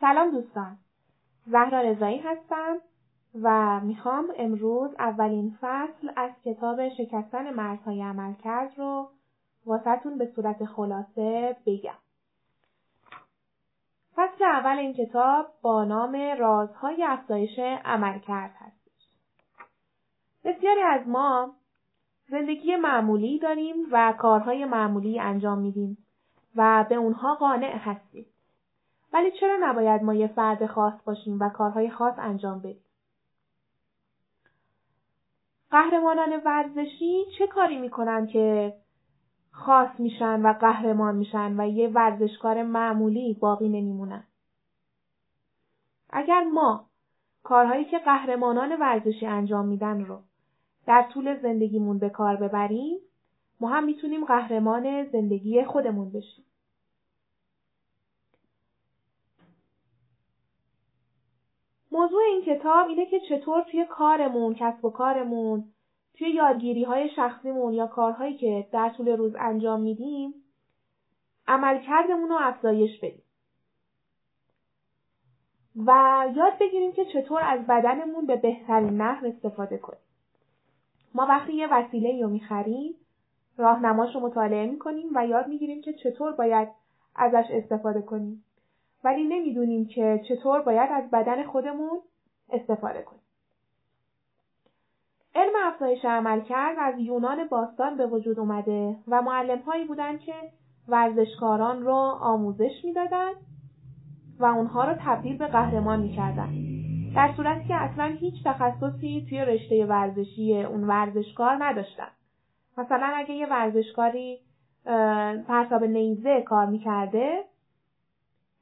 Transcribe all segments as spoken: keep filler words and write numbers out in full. سلام دوستان، زهرا رضایی هستم و میخوام امروز اولین فصل از کتاب شکستن مرزهای عملکرد رو واسه‌تون به صورت خلاصه بگم. فصل اول این کتاب با نام رازهای افزایش عملکرد هستش. بسیاری از ما زندگی معمولی داریم و کارهای معمولی انجام میدیم و به اونها قانع هستیم. ولی چرا نباید ما یه فرد خاص باشیم و کارهای خاص انجام بدیم؟ قهرمانان ورزشی چه کاری میکنن که خاص میشن و قهرمان میشن و یه ورزشکار معمولی باقی نمیمونن؟ اگر ما کارهایی که قهرمانان ورزشی انجام میدن رو در طول زندگیمون به کار ببریم، ما هم میتونیم قهرمان زندگی خودمون بشیم. موضوع این کتاب اینه که چطور توی کارمون، کسب و کارمون، توی یادگیری‌های شخصیمون یا کارهایی که در طول روز انجام میدیم، عملکردمون رو افزایش بدیم. و یاد بگیریم که چطور از بدنمون به بهترین نحو استفاده کنیم. ما وقتی یه وسیله‌ای رو می‌خریم، راهنماش رو مطالعه می‌کنیم و یاد می‌گیریم که چطور باید ازش استفاده کنیم. ولی نمیدونیم که چطور باید از بدن خودمون استفاده کنیم. علم افزایش عملکرد از یونان باستان به وجود اومده و معلم‌هایی بودن که ورزشکاران رو آموزش میدادن و اونها رو تبدیل به قهرمان میکردن، در صورتی که اصلا هیچ تخصصی توی رشته ورزشی اون ورزشکار نداشتن. مثلا اگه یه ورزشکاری پرتاب نیزه کار میکرده،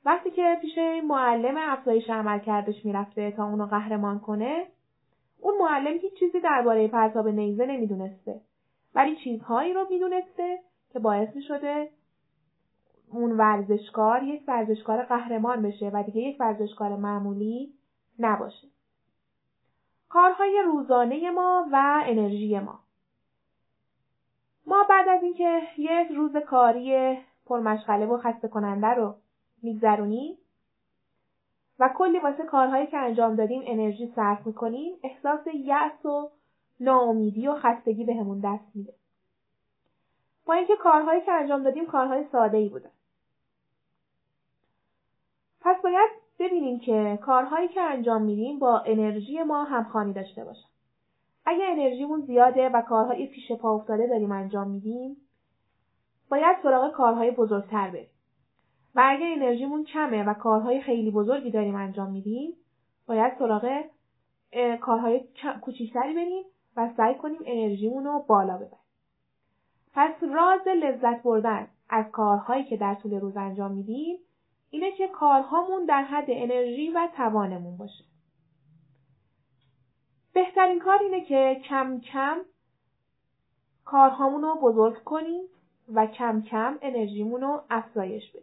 وقتی که پیش معلم افزایش عملکردش میرفته تا اونو قهرمان کنه، اون معلم هیچ چیزی درباره پرتاب نیزه نمیدونسته، ولی چیزهایی رو میدونسته که باعث میشده اون ورزشکار یک ورزشکار قهرمان بشه و دیگه یک ورزشکار معمولی نباشه. کارهای روزانه ما و انرژی ما. ما بعد از اینکه یک روز کاری پرمشغله و خسته کننده رو میگذرونیم و کلی واسه کارهایی که انجام دادیم انرژی صرف میکنیم، احساس یأس و ناامیدی و خستگی به همون دست میده، با اینکه کارهایی که انجام دادیم کارهای ساده‌ای بودن. پس باید ببینیم که کارهایی که انجام میدیم با انرژی ما همخوانی داشته باشن. اگه انرژیمون زیاده و کارهای پیش پا افتاده داریم انجام میدیم، باید سراغ کارهای بزرگتر بریم. و اگه انرژیمون کمه و کارهای خیلی بزرگی داریم انجام میدیم، باید سراغ کارهای کوچیکتری بریم و سعی کنیم انرژیمون رو بالا ببریم. پس راز لذت بردن از کارهایی که در طول روز انجام میدیم اینه که کارهامون در حد انرژی و توانمون باشه. بهترین کار اینه که کم کم کارهامون رو بزرگ کنیم و کم کم انرژیمون رو افزایش بدیم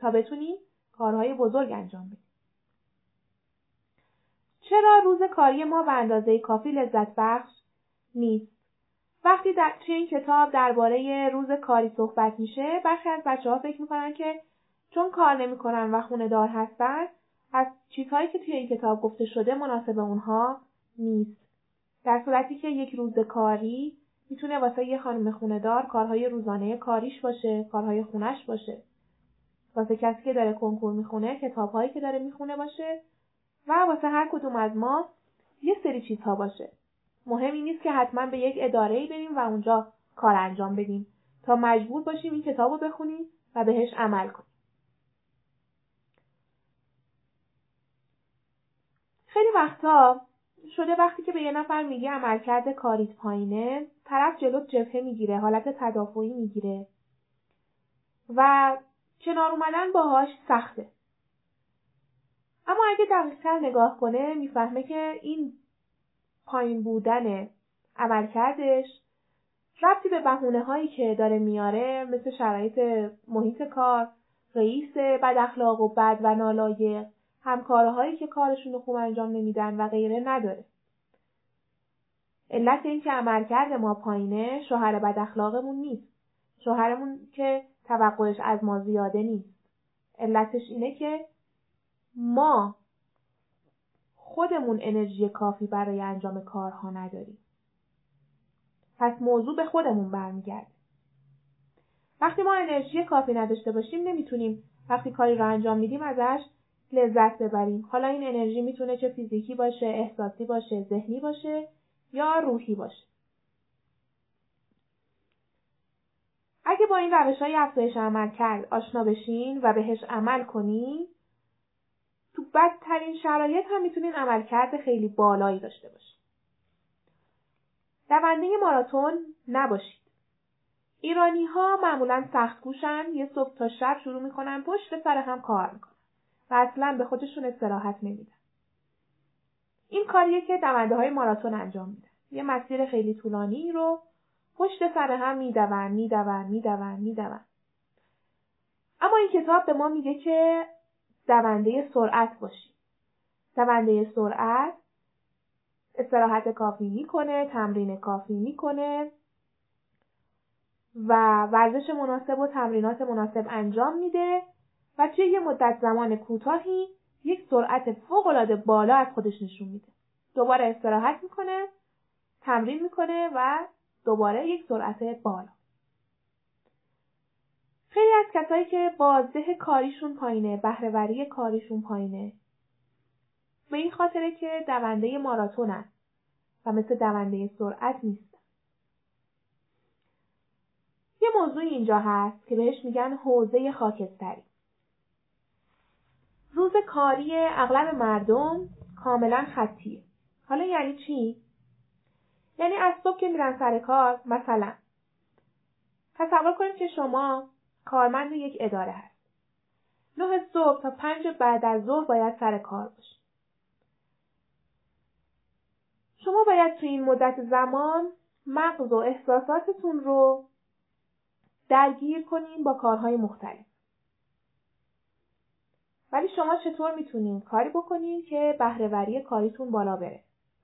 تا بتونیم کارهای بزرگ انجام بدیم. چرا روز کاری ما به اندازه کافی لذت بخش نیست؟ وقتی در توی این کتاب درباره روز کاری صحبت میشه، برخی از بچه‌ها فکر میکنن که چون کار نمیکنن و خونه دار هستن، از چیزهایی که توی این کتاب گفته شده مناسب اونها نیست. در صورتی که یک روز کاری میتونه واسه یه خانم خونه دار کارهای روزانه کاریش باشه، کارهای خونش باشه. واسه کسی که داره کنکور میخونه، کتابهایی که داره میخونه باشه و واسه هر کدوم از ما یه سری چیزها باشه. مهم این نیست که حتما به یک اداره‌ای بریم و اونجا کار انجام بدیم تا مجبور باشیم این کتاب رو بخونیم و بهش عمل کنیم. خیلی وقتا شده وقتی که به یه نفر میگه عملکرد کاریت پایینه، طرف جلوت جبهه میگیره، حالت تدافعی میگیره و کنار اومدن باهاش سخته. اما اگه دقیق‌تر نگاه کنه میفهمه که این پایین بودن عملکردش ربطی به بهونه‌هایی که داره میاره، مثل شرایط محیط کار، رئیس بد اخلاق و بد و نالایق، همکارهایی که کارشون رو خوب انجام نمیدن و غیره نداره. علت این که عملکرد ما پایینه شوهر بد اخلاقمون نیست. شوهرمون که توقعش از ما زیاده نیست. علتش اینه که ما خودمون انرژی کافی برای انجام کارها نداریم. پس موضوع به خودمون برمیگرده. وقتی ما انرژی کافی نداشته باشیم نمیتونیم وقتی کاری رو انجام میدیم ازش لذت ببریم. حالا این انرژی میتونه چه فیزیکی باشه، احساسی باشه، ذهنی باشه یا روحی باشه. اگه با این روش‌های افزایش عملکرد آشنا بشین و بهش عمل کنین، تو بدترین شرایط هم میتونین عملکرد خیلی بالایی داشته باشین. دونده ماراتون نباشید. ایرانی‌ها معمولاً سخت‌کوشن، یه صبح تا شب شروع میکنن پشت سر هم کار میکنن و اصلاً به خودشون استراحت نمیدن. این کاریه که دونده‌های ماراتون انجام میدن. یه مسیر خیلی طولانی رو پشت سر هم میدون میدون میدون میدون. اما این کتاب به ما میگه که دونده سرعت باشی. دونده سرعت استراحت کافی میکنه، تمرین کافی میکنه و ورزش مناسب و تمرینات مناسب انجام میده و توی یه مدت زمان کوتاهی یک سرعت فوق‌العاده بالا از خودش نشون میده. دوباره استراحت میکنه، تمرین میکنه و دوباره یک سرعت بالا. خیلی از کسایی که بازده کاریشون پایینه، بهره‌وری کاریشون پایینه، به این خاطره که دونده ماراتون هست و مثل دونده سرعت نیست. یه موضوع اینجا هست که بهش میگن حوزه خاکستری. روز کاری اغلب مردم کاملا خطیه. حالا یعنی چی؟ یعنی از صبح که میرن سر کار، مثلا تصور کنید که شما کارمند یک اداره هست. نه صبح تا پنج بعد از ظهر باید سر کار باشید. شما باید تو این مدت زمان مغز و احساساتتون رو درگیر کنین با کارهای مختلف. ولی شما چطور میتونین کاری بکنین که بهره‌وری کاریتون بالا بره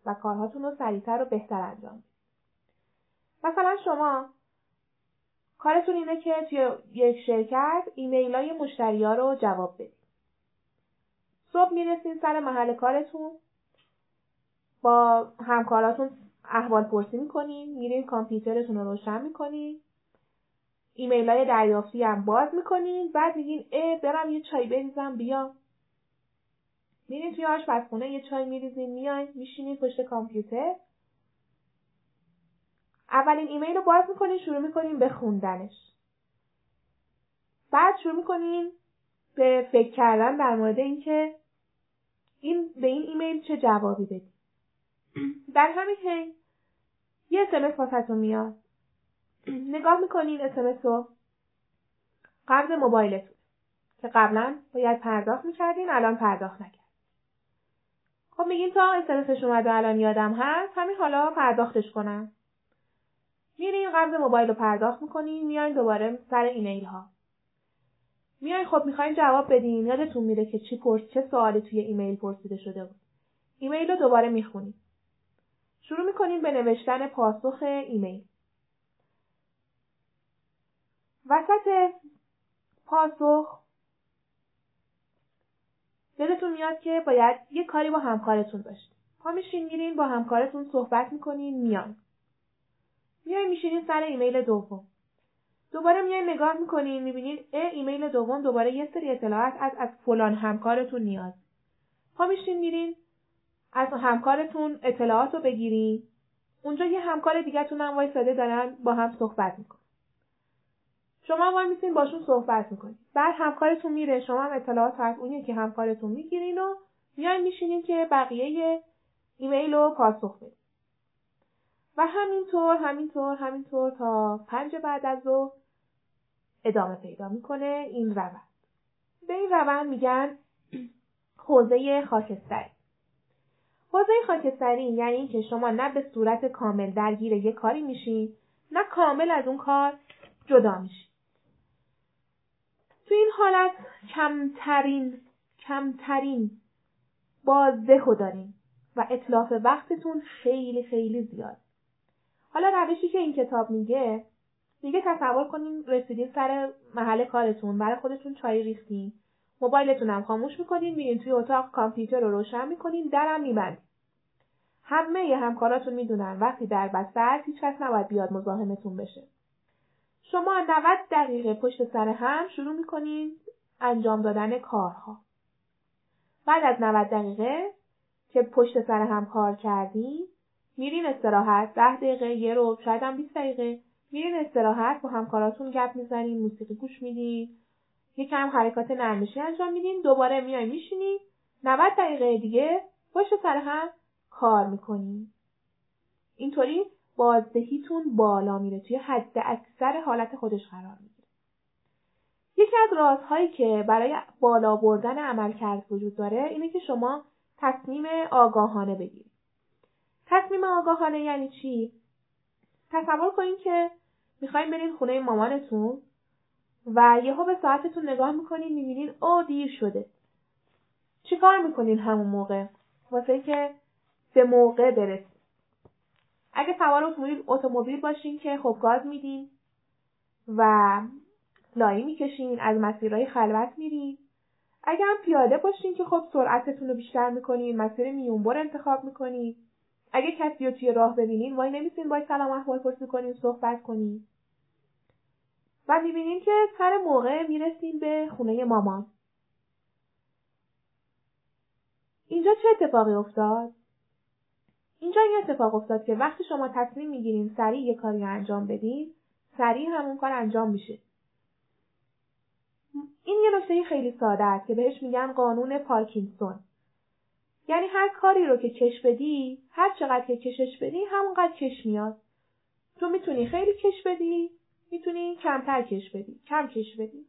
و کارهاتون رو سریعتر و بهتر انجام بدید؟ مثلا شما کارتون اینه که توی یک شرکت ایمیل های مشتری ها رو جواب بدید. صبح میرسین سر محل کارتون، با همکاراتون احوال پرسی میکنین، میرین کامپیوترتون رو روشن میکنین، ایمیل های دریافتی هم باز میکنین، بعد میگین اه برم یه چای بریزم بیام. میرین توی آشپزخونه یه چای میریزین، میاین میشینین پشت کامپیوتر، اولین ایمیل رو باز میکنین، شروع میکنین به خوندنش، بعد شروع میکنین به فکر کردن در مورد اینکه این به این ایمیل چه جوابی بدین. در همین حین یه اسمس واسهتون میاد، نگاه میکنین اسمس رو، قرض موبایلتون که قبلا باید پرداخت میکردین الان پرداخت نکردین. خب میگین تا اسمسش اومد و الان یادم هست، همین حالا پرداختش کنم. میرین قبض موبایل رو پرداخت میکنین، میاین دوباره سر ایمیل ها. میاین خب میخواین جواب بدین، یادتون میره که چی پرس چه سوالی توی ایمیل پرسیده شده بود. ایمیل رو دوباره میخونین. شروع میکنین به نوشتن پاسخ ایمیل. وسط پاسخ یادتون میاد که باید یه کاری با همکارتون داشتین. پا میشین میرین با همکارتون صحبت میکنین، میان. میای میشینین سر ایمیل دوم. دوباره میای نگاه میکنین، میبینین ای ایمیل دوم دوباره یه سری اطلاعات از از فلان همکارتون نیاز. پا میشین میرین از همکارتون اطلاعات رو بگیرین. اونجا یه همکار دیگه‌تون هم وایساده دارن با هم صحبت میکنن. شما وای میسین باشون صحبت میکنین. بعد همکارتون میره، شما هم اطلاعات از اون یکی همکارتون میگیرین و میای میشینین که بقیه ایمیل رو پاسخ بدین. و همینطور همینطور همینطور تا پنج بعد از ظهر ادامه پیدا میکنه این روند. به این روند میگن حوزه خاکستری. حوزه خاکستری یعنی اینکه شما نه به صورت کامل درگیر یک کاری میشین، نه کامل از اون کار جدا میشین. تو این حالت کمترین کمترین بازدهو دارین و اتلاف وقتتون خیلی خیلی زیاد. حالا روشی که این کتاب میگه، میگه تصور کنین رسیدین سر محل کارتون، برای خودتون چای ریختین، موبایلتونم خاموش میکنین، میرین توی اتاق کامپیوتر رو روشن میکنین، درم میبندین. همه ی همکاراتون میدونن وقتی در بسته است هیچ کس نباید بیاد مزاحمتون بشه. شما نود دقیقه پشت سر هم شروع میکنین انجام دادن کارها. بعد از نود دقیقه که پشت سر هم کار کردین میرین استراحت، ده دقیقه، یه ربع، شاید هم بیست دقیقه میرین استراحت، با همکاراتون گپ میزنین، موسیقی گوش میدین، یکم حرکات نرمشی انجام میدین، دوباره میای میشینین، نود دقیقه دیگه پشت سر هم کار میکنین. اینطوری بازدهیتون بالا میره، توی حد اکثر حالت خودش قرار میگیره. یکی از رازهایی که برای بالا بردن عملکرد وجود داره اینه که شما تصمیم آگاهانه بگیرید. تصمیم آگاهانه یعنی چی؟ تصور کنین که میخواین برین خونه مامانتون و یهو به ساعتتون نگاه میکنین، میبینین او دیر شده. چی کار میکنین همون موقع؟ واسه این که به موقع برسید. اگه سوار اتومبیل باشین که خب گاز میدین و لایی میکشین، از مسیرهای خلوت میرین. اگه هم پیاده باشین که خب سرعتتون رو بیشتر میکنین، مسیر میونبر انتخاب میکنین. اگه کسی رو توی راه ببینین وای نمیسین، باید سلام احوال پرسی کنین، صحبت کنین. و میبینین که سر موقع میرسین به خونه مامان. اینجا چه اتفاقی افتاد؟ اینجا این اتفاق افتاد که وقتی شما تصمیم میگیرین سریع یه کاری انجام بدین، سریع همون کار انجام میشه. این یه نکته خیلی ساده است که بهش میگن قانون پارکینسون. یعنی هر کاری رو که کش بدی، هر چقدر که کشش بدی، همونقدر کش میاد. تو میتونی خیلی کش بدی، میتونی کمتر کش بدی، کم کش بدی.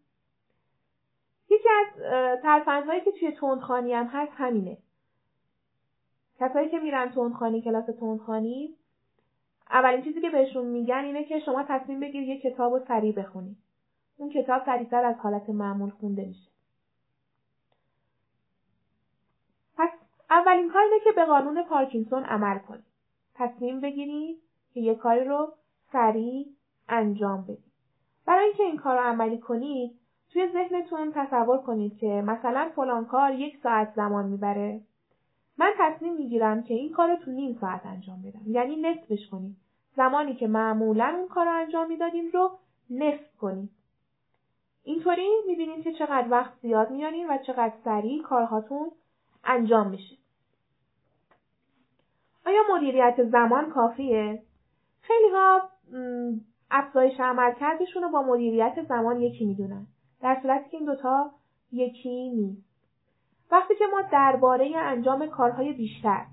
یکی از ترفندهایی که توی تندخوانی هم هست همینه. کسایی که میرن تندخوانی، کلاس تندخوانی، اولین چیزی که بهشون میگن اینه که شما تصمیم بگیر یه کتابو سریع بخونی. اون کتاب سریعتر از حالت معمول خونده میشه. پس اولین کار اینه که به قانون پارکینسون عمل کنی. تصمیم بگیری که یه کاری رو سریع انجام بدی. برای اینکه این کار رو عملی کنید، توی ذهنتون تصور کنید که مثلا فلان کار یک ساعت زمان میبره. من تصمیم میگیرم که این کار رو تو نیم ساعت انجام بدم. یعنی نصفش کنید. زمانی که معمولا اون کار رو انجام میدادیم رو نصف کنید. اینطوری میبینید که چقدر وقت زیاد میانید و چقدر سریع کارهاتون انجام میشه. آیا مدیریت زمان کافیه؟ خیلی ها افزایش عملکردشون رو با مدیریت زمان یکی میدونن. در صورتی که این دوتا یکی نیست. وقتی که ما درباره انجام کارهای بیشتر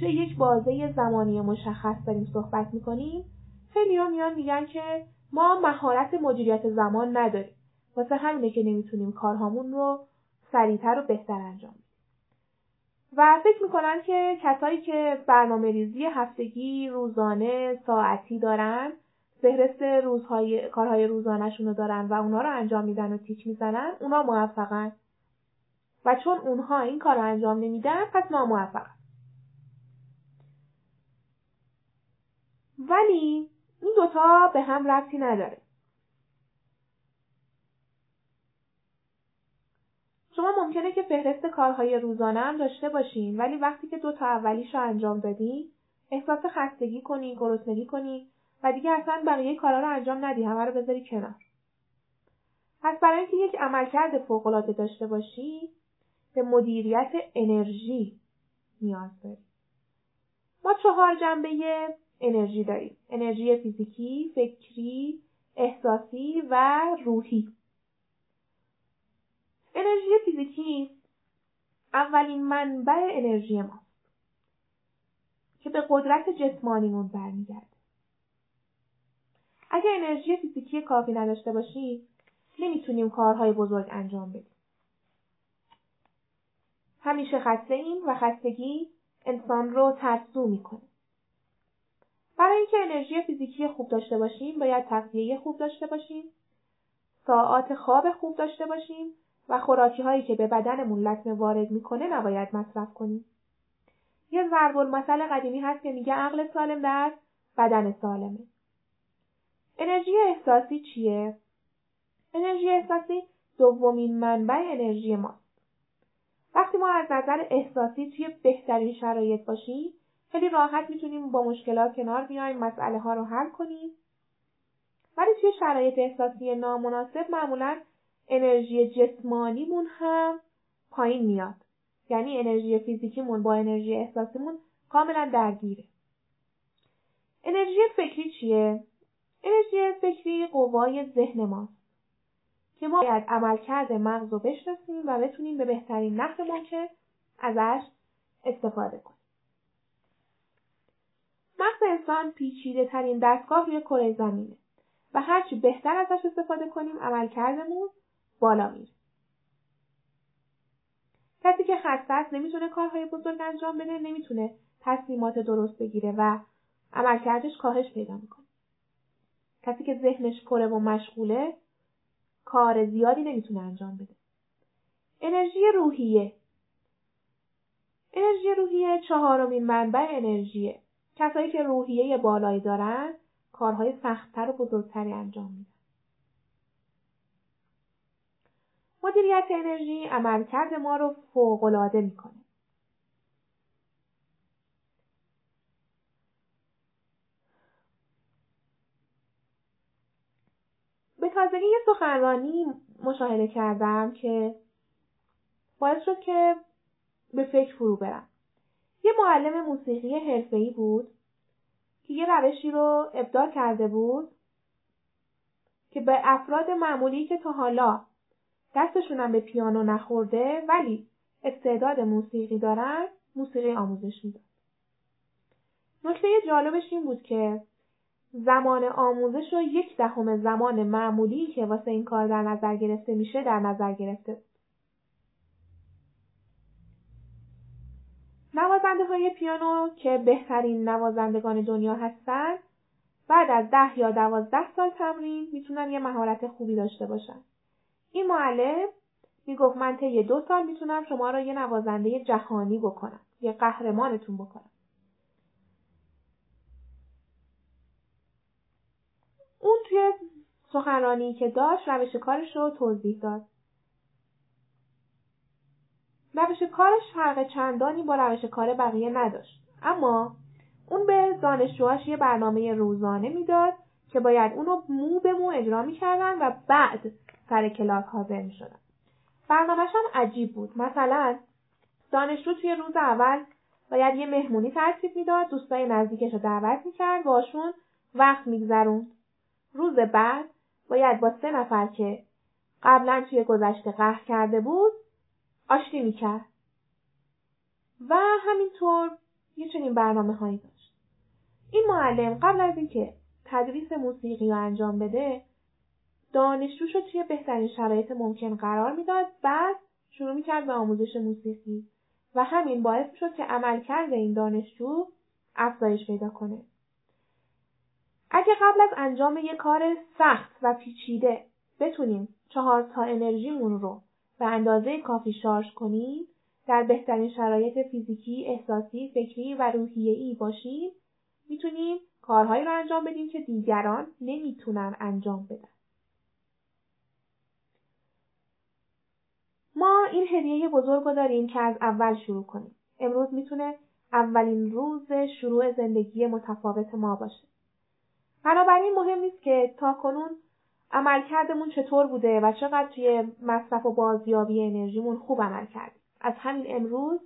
توی یک بازه زمانی مشخص داریم صحبت میکنیم، خیلی ها میان میگن که ما مهارت مدیریت زمان نداریم. واسه همینه که نمیتونیم کارهامون رو سریعتر و بهتر انجام بدیم. و فکر میکنن که کسایی که برنامه ریزی هفتگی، روزانه، ساعتی دارن، فهرست روزهای کارهای روزانه‌شون رو دارن و اونا رو انجام میدن و تیک میزنن، اونا موفقن. و چون اونها این کار رو انجام نمیدن پس ناموفقن. ولی این دوتا به هم ربطی نداره. شما ممکنه که فهرست کارهای روزانه هم داشته باشین، ولی وقتی که دوتا اولیش رو انجام دادی احساس خستگی کنی، گرسنگی کنی و دیگه اصلا بقیه کارها رو انجام ندی، همه رو بذاری کنار. پس برای اینکه یک عملکرد فوق‌العاده داشته باشی به مدیریت انرژی نیاز داری. ما چهار جنبه انرژی داریم: انرژی فیزیکی، فکری، احساسی و روحی. انرژی فیزیکی اولین منبع انرژی ماست که به قدرت جسمانیمون برمیگرده. اگه انرژی فیزیکی کافی نداشته باشی نمیتونیم کارهای بزرگ انجام بدیم. همیشه خسته ایم و خستگی انسان رو ترسو میکنه. برای اینکه انرژی فیزیکی خوب داشته باشیم باید تغذیه خوب داشته باشیم، ساعات خواب خوب داشته باشیم و خوراکی هایی که به بدنمون لطمه وارد میکنه نباید مصرف کنیم. یه ضرب المثل قدیمی هست که میگه عقل سالم در بدن سالمه. انرژی احساسی چیه؟ انرژی احساسی دومین منبع انرژی ماست. وقتی ما از نظر احساسی توی بهترین شرایط باشیم، خیلی راحت میتونیم با مشکلات کنار بیایم، مسئله ها رو حل کنیم. ولی توی شرایط احساسی نامناسب معمولاً انرژی جسمانیمون هم پایین میاد. یعنی انرژی فیزیکیمون با انرژی احساسیمون کاملا درگیره. انرژی فکری چیه؟ انرژی فکری قوای ذهن ماست که ما باید عملکرد مغز رو بشناسیم و بتونیم به بهترین نحو ممکن ازش استفاده کنیم. مغز انسان پیچیده ترین دستگاه روی کره زمینه و هرچی بهتر ازش استفاده کنیم عملکردمون بالا میره. کسی که خسته است نمیتونه کارهای بزرگ انجام بده، نمیتونه تصمیمات درست بگیره و عملکردش کاهش پیدا میکنه. کسی که ذهنش کره و مشغوله کار زیادی نمیتونه انجام بده. انرژی روحیه انرژی روحیه چهارمین منبع انرژیه. کسایی که روحیه بالایی دارن کارهای سخت‌تر و بزرگتری انجام میدن. مدیریت انرژی عملکرد ما رو فوق‌العاده میکنه. به تازگی یه سخنرانی مشاهده کردم که باعث شد که به فکر فرو برم. یه معلم موسیقی حرفه‌ای بود که یه روشی رو ابداع کرده بود که به افراد معمولی که تا حالا دستشون هم به پیانو نخورده ولی استعداد موسیقی دارن موسیقی آموزش میداد. نکته جالبش این بود که زمان آموزش رو یک دهم زمان معمولی که واسه این کار در نظر گرفته میشه در نظر گرفته. نوازنده های پیانو که بهترین نوازندگان دنیا هستن بعد از ده یا دوازده سال تمرین میتونن یه مهارت خوبی داشته باشن. این معلم میگفت من طی دو سال میتونم شما را یه نوازنده جهانی بکنم، یه قهرمانتون بکنم. اون توی سخنرانی که داشت روش کارش رو توضیح داد. روش کارش فرق چندانی با روش کار بقیه نداشت، اما اون به دانشجوهاش یه برنامه روزانه میداد که باید اونو مو به مو اجرا میکردن و بعد سر کلاس حاضر میشدن. برنامه‌ش هم عجیب بود. مثلا دانشجو توی روز اول باید یه مهمونی ترتیب میداد، دوستای نزدیکش رو دعوت میکرد، باشون وقت میگذروند. روز بعد باید با سه نفر که قبلا توی گذشته قهر کرده بود آشتی میکرد و همینطور یه چنین برنامه هایی داشت. این معلم قبل از اینکه تدریس موسیقی رو انجام بده دانشجوشو توی بهترین شرایط ممکن قرار میداد، بعد شروع میکرد به آموزش موسیقی و همین باعث میشد که عملکرد این دانشجو افزایش پیدا کنه. اگه قبل از انجام یه کار سخت و پیچیده بتونیم چهار تا انرژیمون رو به اندازه کافی شارژ کنیم، در بهترین شرایط فیزیکی، احساسی، فکری و روحیه‌ای باشیم، میتونیم کارهایی رو انجام بدیم که دیگران نمیتونن انجام بدن. ما این هدیه بزرگ رو داریم که از اول شروع کنیم. امروز میتونه اولین روز شروع زندگی متفاوت ما باشه. بنابراین مهم نیست که تا کنون عملکردمون چطور بوده و چقدر توی مصرف و بازیابی انرژیمون خوب عمل کردیم. از همین امروز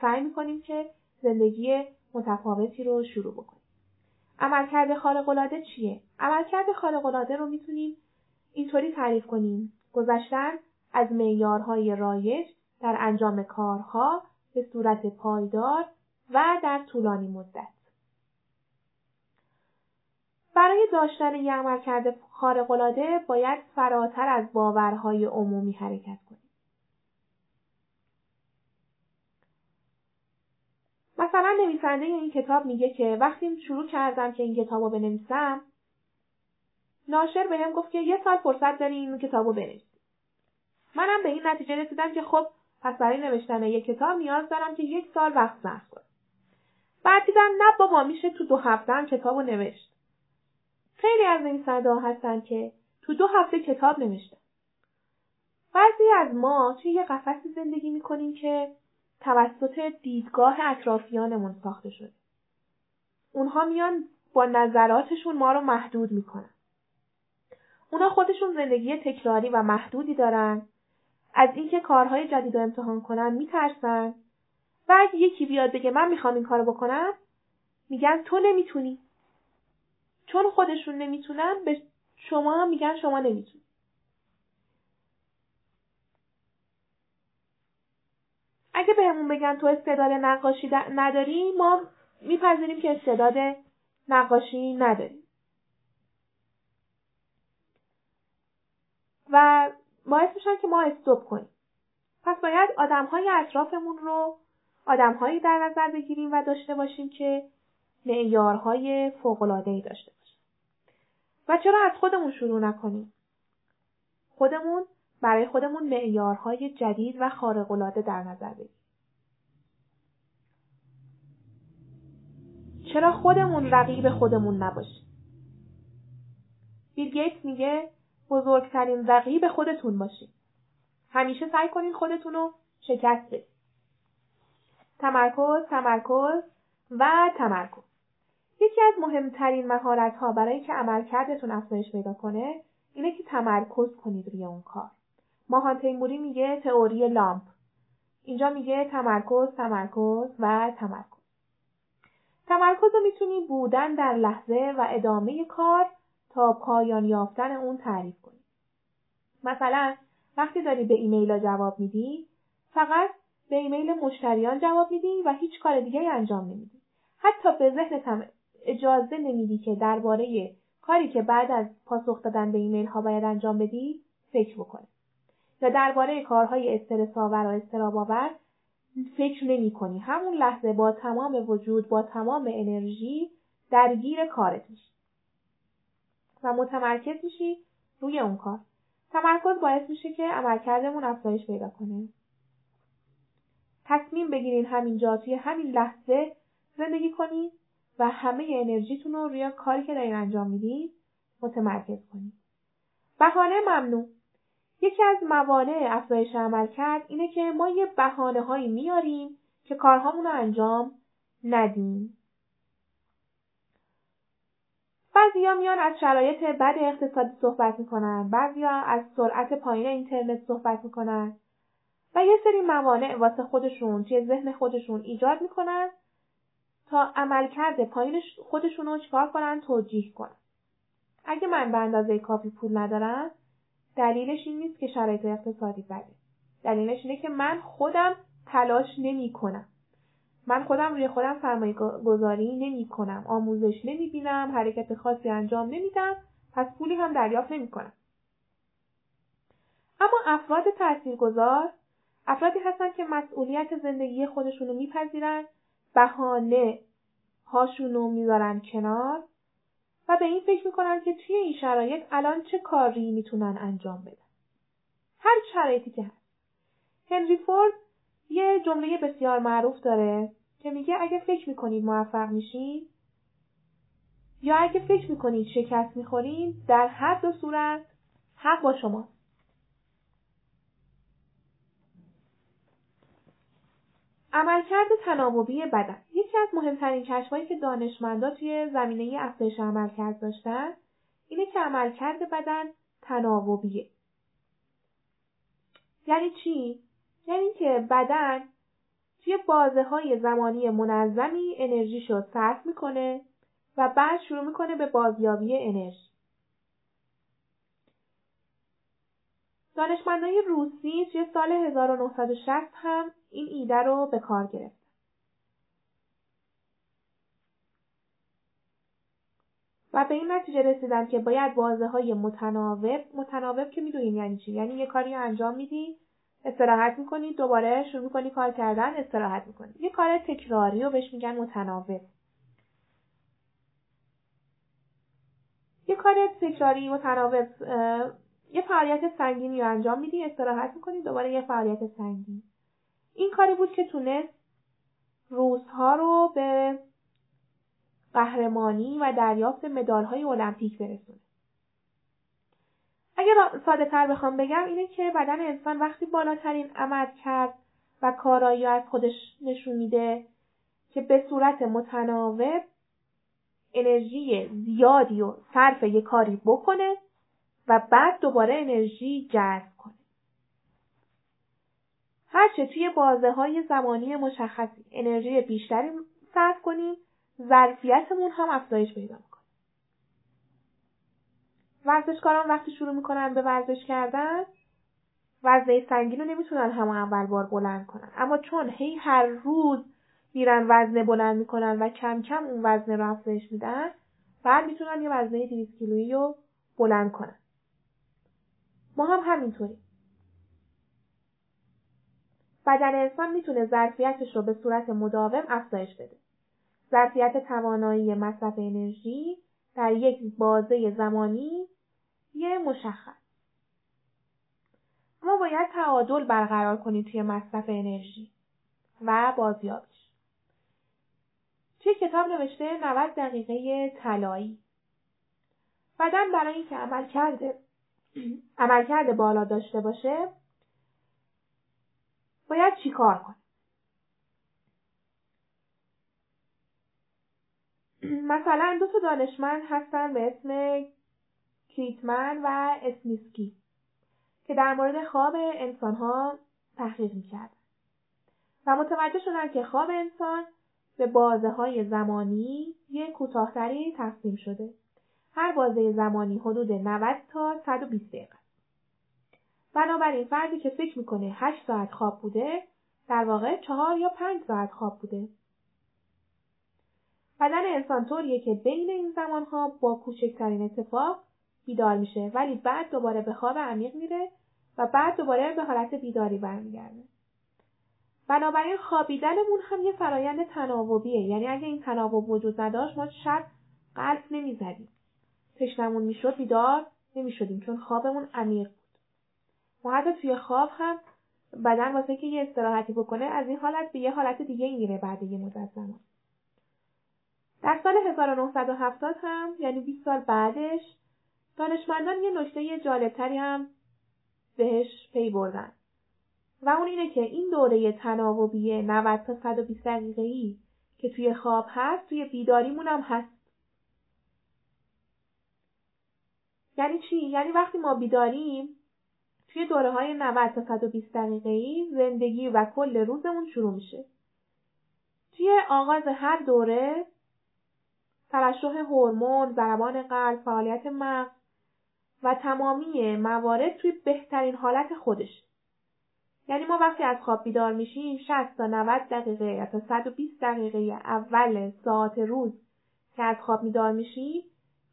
سعی می‌کنیم که زندگی متفاوتی رو شروع بکنیم. عملکرد خارق‌العاده چیه؟ عملکرد خارق‌العاده رو می‌تونیم اینطوری تعریف کنیم: گذشتن از معیارهای رایج در انجام کارها به صورت پایدار و در طولانی مدت. برای داشتن یک عملکرد خارق‌العاده باید فراتر از باورهای عمومی حرکت کنیم. مثلا نویسنده این کتاب میگه که وقتی شروع کردم که این کتاب رو بنویسم، ناشر بهم گفت که یه سال فرصت داری این کتاب رو بنویسی. منم به این نتیجه رسیدم که خب پس برای نوشتن یک کتاب نیاز دارم که یک سال وقت صرف کنم. بعد دیدم نه بابا، میشه تو دو هفته هم کتاب رو نوشت. خیلی از نویسنده‌ها هستن که تو دو هفته کتاب نوشتن. بعضی از ما توی یه قفسی زندگی میکنیم که توسط دیدگاه اطرافیانمون ساخته شده. اونها میان با نظراتشون ما رو محدود میکنن. اونا خودشون زندگی تکراری و محدودی دارن، از اینکه کارهای جدید رو امتحان کنن میترسن و اگه یکی بیاد بگه من میخوام این کارو بکنم میگن تو نمیتونی. چون خودشون نمیتونن به شما هم میگن شما نمیتونی. اگه به همون بگن تو استعداد نقاشی نداری ما میپذیریم که استعداد نقاشی نداریم و باعث میشن که ما استوب کنیم. پس باید آدمهای اطرافمون رو آدمهایی در نظر بگیریم و داشته باشیم که معیارهای فوق‌العاده‌ای داشته باشیم. و چرا از خودمون شروع نکنیم؟ خودمون برای خودمون معیارهای جدید و خارق‌العاده در نظر بگیریم. چرا خودمون رقیب خودمون نباشیم؟ بیل گیتس میگه بزرگترین رقیب خودتون باشین. همیشه سعی کنین خودتون رو شکست بدین. تمرکز، تمرکز و تمرکز. یکی از مهمترین مهارت‌ها برای که عملکردتون افزایش پیدا کنه، اینه که تمرکز کنید روی اون کار. ماهان تیموری میگه تئوری لامپ. اینجا میگه تمرکز، تمرکز و تمرکز. تمرکز رو میتونی بودن در لحظه و ادامه کار تا پایان یافتن اون تعریف کنی. مثلا وقتی داری به ایمیل جواب میدی فقط به ایمیل مشتریان جواب میدی و هیچ کار دیگری انجام نمیدی. حتی به ذهنت هم اجازه نمیدی که درباره کاری که بعد از پاسخ دادن به ایمیل ها باید انجام بدی فکر بکنی یا درباره کارهای استرس آور و اضطراب آور فکر نمی کنی. همون لحظه با تمام وجود با تمام انرژی درگیر کارت میشی و متمرکز میشی روی اون کار. تمرکز باعث میشه که عملکردمون افزایش پیدا کنه. تصمیم بگیرین همینجا توی همین لحظه زندگی کنین و همه انرژیتون رو روی کاری که دارین انجام میدین متمرکز کنین. بهانه ممنوع. یکی از موانع افزایش عملکرد اینه که ما یه بهانه‌هایی میاریم که کارهامون رو انجام ندیم. بعضیا میان از شرایط بد اقتصادی صحبت میکنن، بعضیا از سرعت پایین اینترنت صحبت میکنن و یه سری موانع واسه خودشون توی ذهن خودشون ایجاد میکنن تا عملکرد پایین خودشون رو چکار کنن؟ توجیه کنن. اگه من به اندازه کافی پول ندارم دلیلش این نیست که شرایط اقتصادی بده. دلیلش اینه که من خودم تلاش نمی کنم. من خودم روی خودم سرمایه گذاری نمی کنم، آموزش نمی بینم، حرکت خاصی انجام نمی دم، پس پولی هم دریافت نمی کنم. اما افراد تاثیرگذار، افرادی هستن که مسئولیت زندگی خودشونو می پذیرن، بهانه هاشونو می دارن کنار و به این فکر می کنن که توی این شرایط الان چه کاری می تونن انجام بدن. هر شرایطی که هست. هنری فورد یه جمله بسیار معروف داره که میگه اگه فکر میکنید موفق میشین یا اگه فکر میکنید شکست میخورید در هر دو صورت حق با شما. عملکرد تناوبی بدن. یکی از مهمترین کشفایی که دانشمندا توی زمینه افزایش عملکرد داشتن اینه که عملکرد بدن تناوبیه. یعنی چی؟ یعنی که بدن توی بازه‌های زمانی منظمی انرژیشو صرف میکنه و بعد شروع میکنه به بازیابی انرژی. دانشمندان روسی توی سال هزار و نهصد و شصت هم این ایده رو به کار گرفتن. و به این نتیجه رسیدن که باید بازه‌های متناوب، متناوب که میدونین یعنی چی؟ یعنی یه کاری انجام میدی، استراحت میکنی، دوباره شروع میکنی کار کردن، استراحت میکنی. یه کار تکراری رو بهش میگن متناوب. یه کار تکراری متناوب یه فعالیت سنگینی رو انجام میدی، استراحت میکنی، دوباره یه فعالیت سنگین. این کاری بود که تونست روس‌ها رو به قهرمانی و دریافت مدال‌های المپیک برسونه. اگر ساده تر بخوام بگم اینه که بدن انسان وقتی بالاترین عملکرد و کارایی از خودش نشون میده که به صورت متناوب انرژی زیادی و صرف یک کاری بکنه و بعد دوباره انرژی جذب کنه. هرچه توی بازه‌های زمانی مشخصی انرژی بیشتری صرف کنیم، ظرفیتمون هم افزایش پیدا میکنه. ورزشکاران وقتی شروع میکنن به ورزش کردن، وزنه سنگین رو نمیتونن همون اول بار بلند کنن، اما چون هی هر روز میرن وزنه بلند میکنن و کم کم اون وزنه رو افزایش میدن، بعد میتونن یه وزنه دویست کیلویی رو بلند کنن. ما هم همینطوری. بدن انسان میتونه ظرفیتش رو به صورت مداوم افزایش بده. ظرفیت توانایی مصرف انرژی در یک بازه زمانی یه مشخص. ما باید تعادل برقرار کنیم توی مصرف انرژی و بازیابیش. چه کتاب نوشته نود دقیقه طلایی. بدن برای اینکه عملکرد عملکرد بالا داشته باشه باید چی کار کنه؟ مثلا دو تا دانشمند هستن به اسم کریتمن و اسمیسکی که در مورد خواب انسان‌ها تحقیق می‌کردن و متوجه شدن که خواب انسان به بازه‌های زمانی یک کوتاه‌تری تقسیم شده. هر بازه زمانی حدود نود تا صد و بیست دقیقه. بنابراین فردی که فکر میکنه هشت ساعت خواب بوده، در واقع چهار یا پنج ساعت خواب بوده. بدن انسان طوریه که بین این زمانها با کوچکترین اتفاق بیدار میشه، ولی بعد دوباره به خواب عمیق میره و بعد دوباره به حالت بیداری برمیگرده. بنابراین خوابیدنمون هم یه فرایند تناوبیه، یعنی اگه این تناوب وجود نداشت ما شب قلب نمیزدیم، تشنمون میشد، بیدار نمیشدیم، چون خوابمون عمیق بود. ما حتی توی خواب هم بدن واسه که یه استراحتی بکنه از این حالت به یه حالت دیگه میره بعد یه مدت زمان. در سال هزار و نهصد و هفتاد هم، یعنی بیست سال بعدش، دانشمندان یه نکته جالبتری هم بهش پی بردن و اون اینه که این دوره تناوبی نود تا صد و بیست دقیقه‌ای که توی خواب هست توی بیداریمون هم هست. یعنی چی؟ یعنی وقتی ما بیداریم توی دوره‌های نود تا صد و بیست دقیقه‌ای زندگی و کل روزمون شروع میشه. توی آغاز هر دوره ترشح هورمون، ضربان قلب، فعالیت مغز و تمامی موارد توی بهترین حالت خودش. یعنی ما وقتی از خواب بیدار میشیم شصت تا نود دقیقه یا تا صد و بیست دقیقه اول ساعت روز که از خواب بیدار میشیم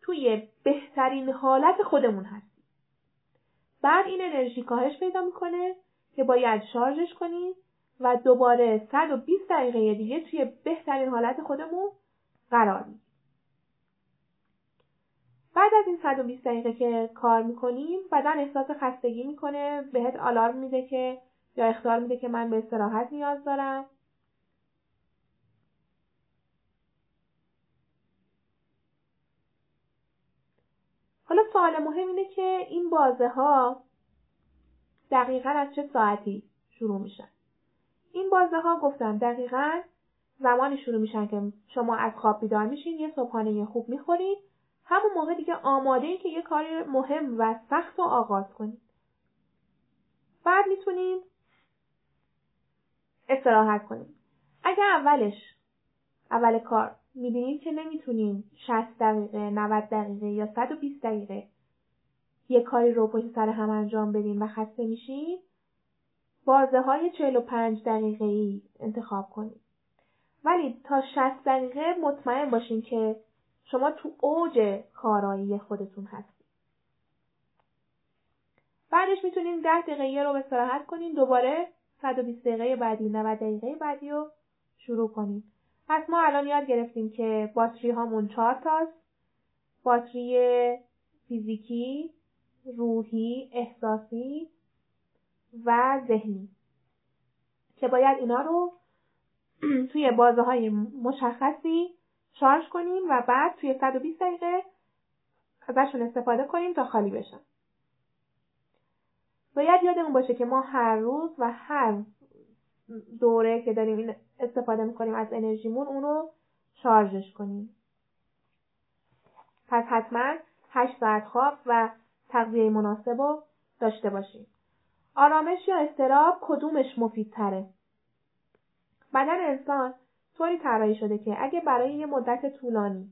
توی بهترین حالت خودمون هستیم. بعد این انرژی کاهش پیدا میکنه که باید شارژش کنیم و دوباره صد و بیست دقیقه دیگه توی بهترین حالت خودمون قرار میگیریم. بعد از این صد و بیست دقیقه که کار میکنیم بدن احساس خستگی میکنه، بهت آلارم میده که یا اخطار میده که من به استراحت نیاز دارم. حالا سوال مهم اینه که این بازه ها دقیقاً از چه ساعتی شروع میشن؟ این بازه ها گفتم دقیقاً زمانی شروع میشن که شما از خواب بیدار میشین، یه صبحانه خوب میخورید، همون موقع دیگه آماده این که یه کار مهم و سخت رو آغاز کنید. بعد میتونید استراحت کنید. اگه اولش اول کار میبینید که نمیتونید شصت دقیقه، نود دقیقه یا صد و بیست دقیقه یه کاری رو پشت سر هم انجام بدین و خسته میشید، بازه های چهل و پنج دقیقه‌ای انتخاب کنید. ولی تا شصت دقیقه مطمئن باشین که شما تو اوج کارایی خودتون هستید. بعدش میتونین ده دقیقه رو استراحت کنین، دوباره صد و بیست دقیقه بعدی، نود دقیقه بعدی رو شروع کنین. پس ما الان یاد گرفتیم که باتری هامون چهار تاست. باتری فیزیکی، روحی، احساسی و ذهنی که باید اینا رو توی بازه های مشخصی شارژ کنیم و بعد توی صد و بیست دقیقه ازشون استفاده کنیم تا خالی بشن. باید یادمون باشه که ما هر روز و هر دوره که داریم این استفاده میکنیم از انرژیمون، اونو شارژش کنیم. پس حتما هشت ساعت خواب و تغذیه مناسب رو داشته باشیم. آرامش یا اضطراب کدومش مفیدتره؟ بدن انسان طوری طراحی شده که اگه برای یه مدت طولانی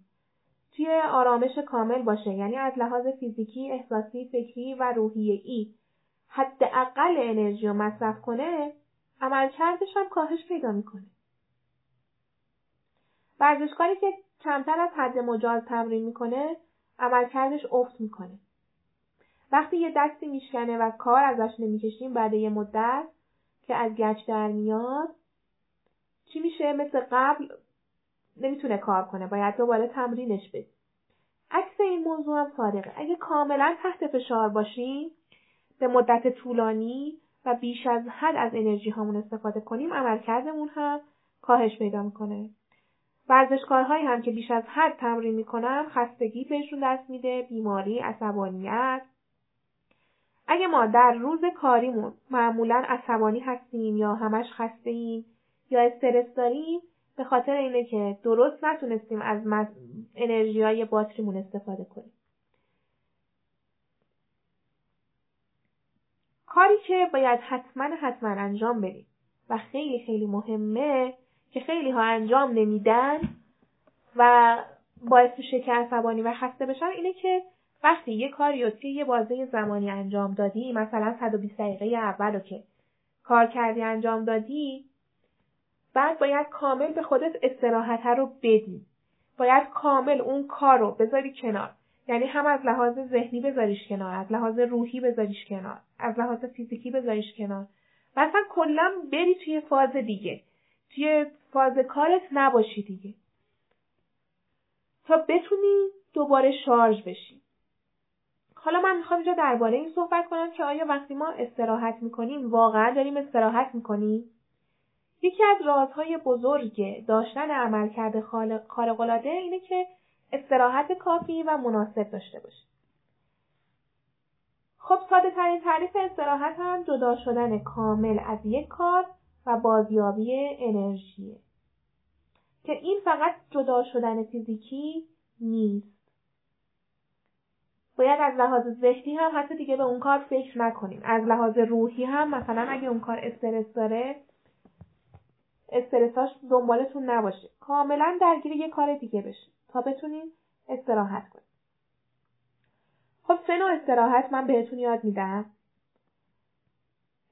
توی آرامش کامل باشه، یعنی از لحاظ فیزیکی، احساسی، فکری و روحیه‌ای حداقل انرژی رو مصرف کنه، عملکردش هم کاهش پیدا میکنه. ورزشکاری که کمتر از حد مجاز تمرین میکنه، عملکردش افت میکنه. وقتی یه دستی میشکنه و کار ازش نمیکشیم، بعد یه مدت که از گچ در میاد، چی میشه؟ مثل قبل نمیتونه کار کنه، باید دوباره تمرینش بدی. عکس این موضوع هم صادقه. اگه کاملا تحت فشار باشیم، به مدت طولانی و بیش از حد از انرژی هامون استفاده کنیم، عملکردمون هم کاهش پیدا میکنه. ورزشکارهایی هم که بیش از حد تمرین میکنن، خستگی بهشون دست میده، بیماری، عصبانیت. اگه ما در روز کاریمون معمولا عصبانی هستیم یا همش خسته ایم یا استرس داریم، به خاطر اینه که درست نتونستیم از انرژیای باتریمون استفاده کنیم. کاری که باید حتما حتما انجام بدیم و خیلی خیلی مهمه که خیلی ها انجام نمیدن و باعث میشه که عصبانی و خسته بشن، اینه که وقتی یه کاری رو توی یه بازه زمانی انجام دادی، مثلا صد و بیست دقیقه اول رو که کار کردی انجام دادی، بعد باید کامل به خودت استراحت رو بدی. باید کامل اون کار رو بذاری کنار. یعنی هم از لحاظ ذهنی بذاریش کنار، از لحاظ روحی بذاریش کنار، از لحاظ فیزیکی بذاریش کنار. مثلا کلا بری توی فاز دیگه. توی فاز کارت نباشی دیگه. تا بتونی دوباره شارژ بشی. حالا من میخوام اینجا درباره این صحبت کنم که آیا وقتی ما استراحت میکنیم واقعا داریم استراحت میکنیم؟ یکی از رازهای بزرگ داشتن عملکرد خارق‌العاده اینه که استراحت کافی و مناسب داشته باشید. خب ساده ترین تعریف استراحت هم جدا شدن کامل از یک کار و بازیابی انرژیه که این فقط جدا شدن فیزیکی نیست. باید از لحاظ ذهنی هم حتی دیگه به اون کار فکر نکنیم. از لحاظ روحی هم مثلا اگه اون کار استرس داره، استرساش دنبالتون نباشه. کاملا درگیر یه کار دیگه بشین تا بتونین استراحت کنین. خب سه نوع استراحت من بهتون یاد میدم: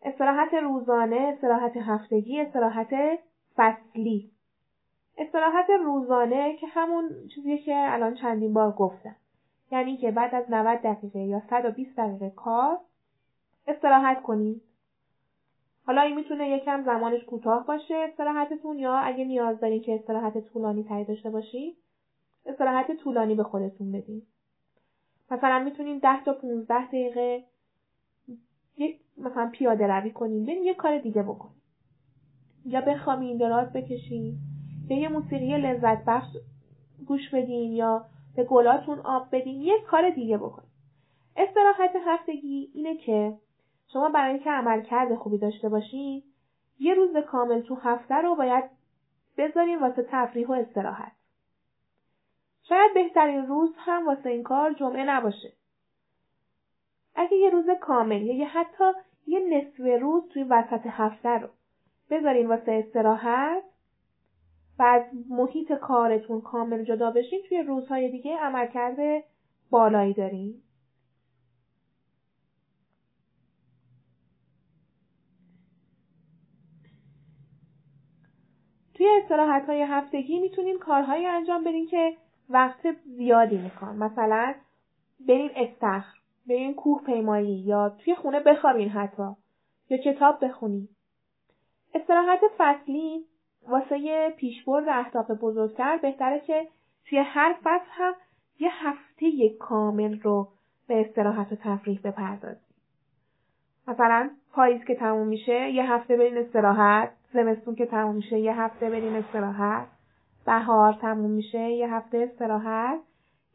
استراحت روزانه، استراحت هفتگی، استراحت فصلی. استراحت روزانه که همون چیزیه که الان چندین بار گفتم، یعنی که بعد از نود دقیقه یا صد و بیست دقیقه کار استراحت کنین. حالا این میتونه یکم زمانش کوتاه باشه استراحتتون، یا اگه نیاز دارین که استراحت طولانی تری داشته باشی، استراحت طولانی به خودتون بدین. مثلا میتونین ده تا پانزده دقیقه یک مثلا پیاده روی کنین، برین یه کار دیگه بکنین، یا بخوابین، دراز بکشین، یا یه موسیقی لذت بخش گوش بدین، یا به گلاتون آب بدین، یه کار دیگه بکنین. استراحت هفتگی اینه که شما برای اینکه عملکرد خوبی داشته باشین، یه روز کامل تو هفته رو باید بذارین واسه تفریح و استراحت. شاید بهترین روز هم واسه این کار جمعه نباشه. اگه یه روز کامل یا یه حتی یه نصف روز توی وسط هفته رو بذارین واسه استراحت و از محیط کارتون کامل جدا بشین، توی روزهای دیگه عملکرد بالایی دارین. توی استراحت‌های هفتگی میتونین کارهایی انجام بدین که وقت زیادی میخوان. مثلا برین استخر، برین کوه پیمایی، یا توی خونه بخوابین حتی، یا کتاب بخونین. استراحت فصلی واسه پیشبرد اهداف بزرگتر بهتره که توی هر فصل هم یه هفته یک کامل رو به استراحت و تفریح بپردازید. مثلا پاییز که تموم میشه یه هفته برین استراحت، زمستون که تموم میشه یه هفته برین استراحت، بهار تموم میشه یه هفته استراحت،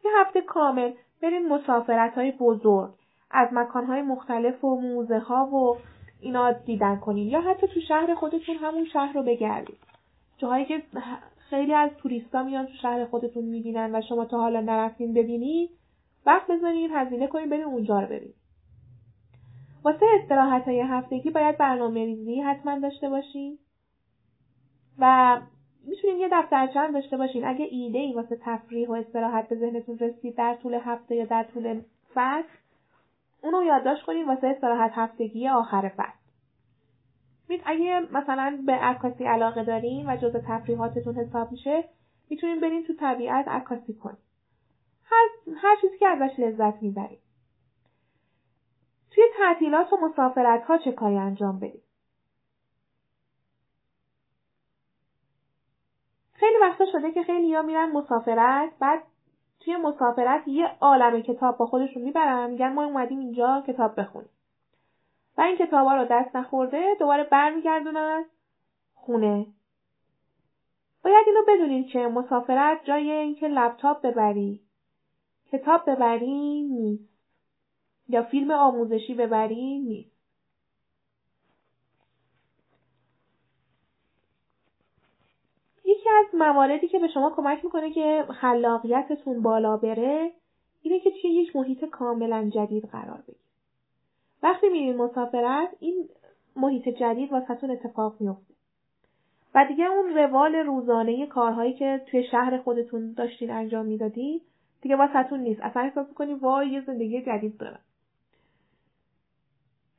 یه هفته کامل برین مسافرت‌های بزرگ. از مکانهای مختلف و موزه ها و اینا دیدن کنین، یا حتی تو شهر خودتون همون شهر رو بگردید. جاهایی که خیلی از توریستا میان تو شهر خودتون میبینن و شما تا حالا نرفتین ببینید، وقت بذارید، هزینه کنید، برید اونجا رو ببینید. واسه استراحت‌های هفتگی باید برنامه‌ریزی حتما داشته باشین و میتونین یه دفترچه هم داشته باشین. اگه ایده‌ای واسه تفریح و استراحت به ذهنتون رسید در طول هفته یا در طول فصل، اونو یادداشت کنین واسه استراحت هفتگی آخر فصل. میت اگه مثلا به عکاسی علاقه دارین و جزء تفریحاتتون حساب میشه، میتونین برین تو طبیعت عکاسی کنین. هر هر چیزی که ازش لذت میبرین. توی تعطیلات و مسافرت‌ها چه کاری انجام بدید؟ خیلی وقتا شده که خیلی‌ها میرن مسافرت، بعد توی مسافرت یه عالمه کتاب با خودشون میبرن، میگن ما اومدیم اینجا کتاب بخونیم. و این کتابا رو دست نخورده دوباره برمیگردونن خونه. باید اینو بدونید که مسافرت جای اینکه لپتاپ ببری، کتاب ببری نیست. یا فیلم آموزشی ببری نیست. یکی از مواردی که به شما کمک میکنه که خلاقیتتون بالا بره اینه که توی یک محیط کاملا جدید قرار بگیرید. وقتی میرین مسافرت، این محیط جدید واسهتون اتفاق میفته و دیگه اون روال روزانه کارهایی که توی شهر خودتون داشتین انجام میدادید دیگه واسهتون نیست. اصلا احساس میکنید وای یه زندگی جدید دارم.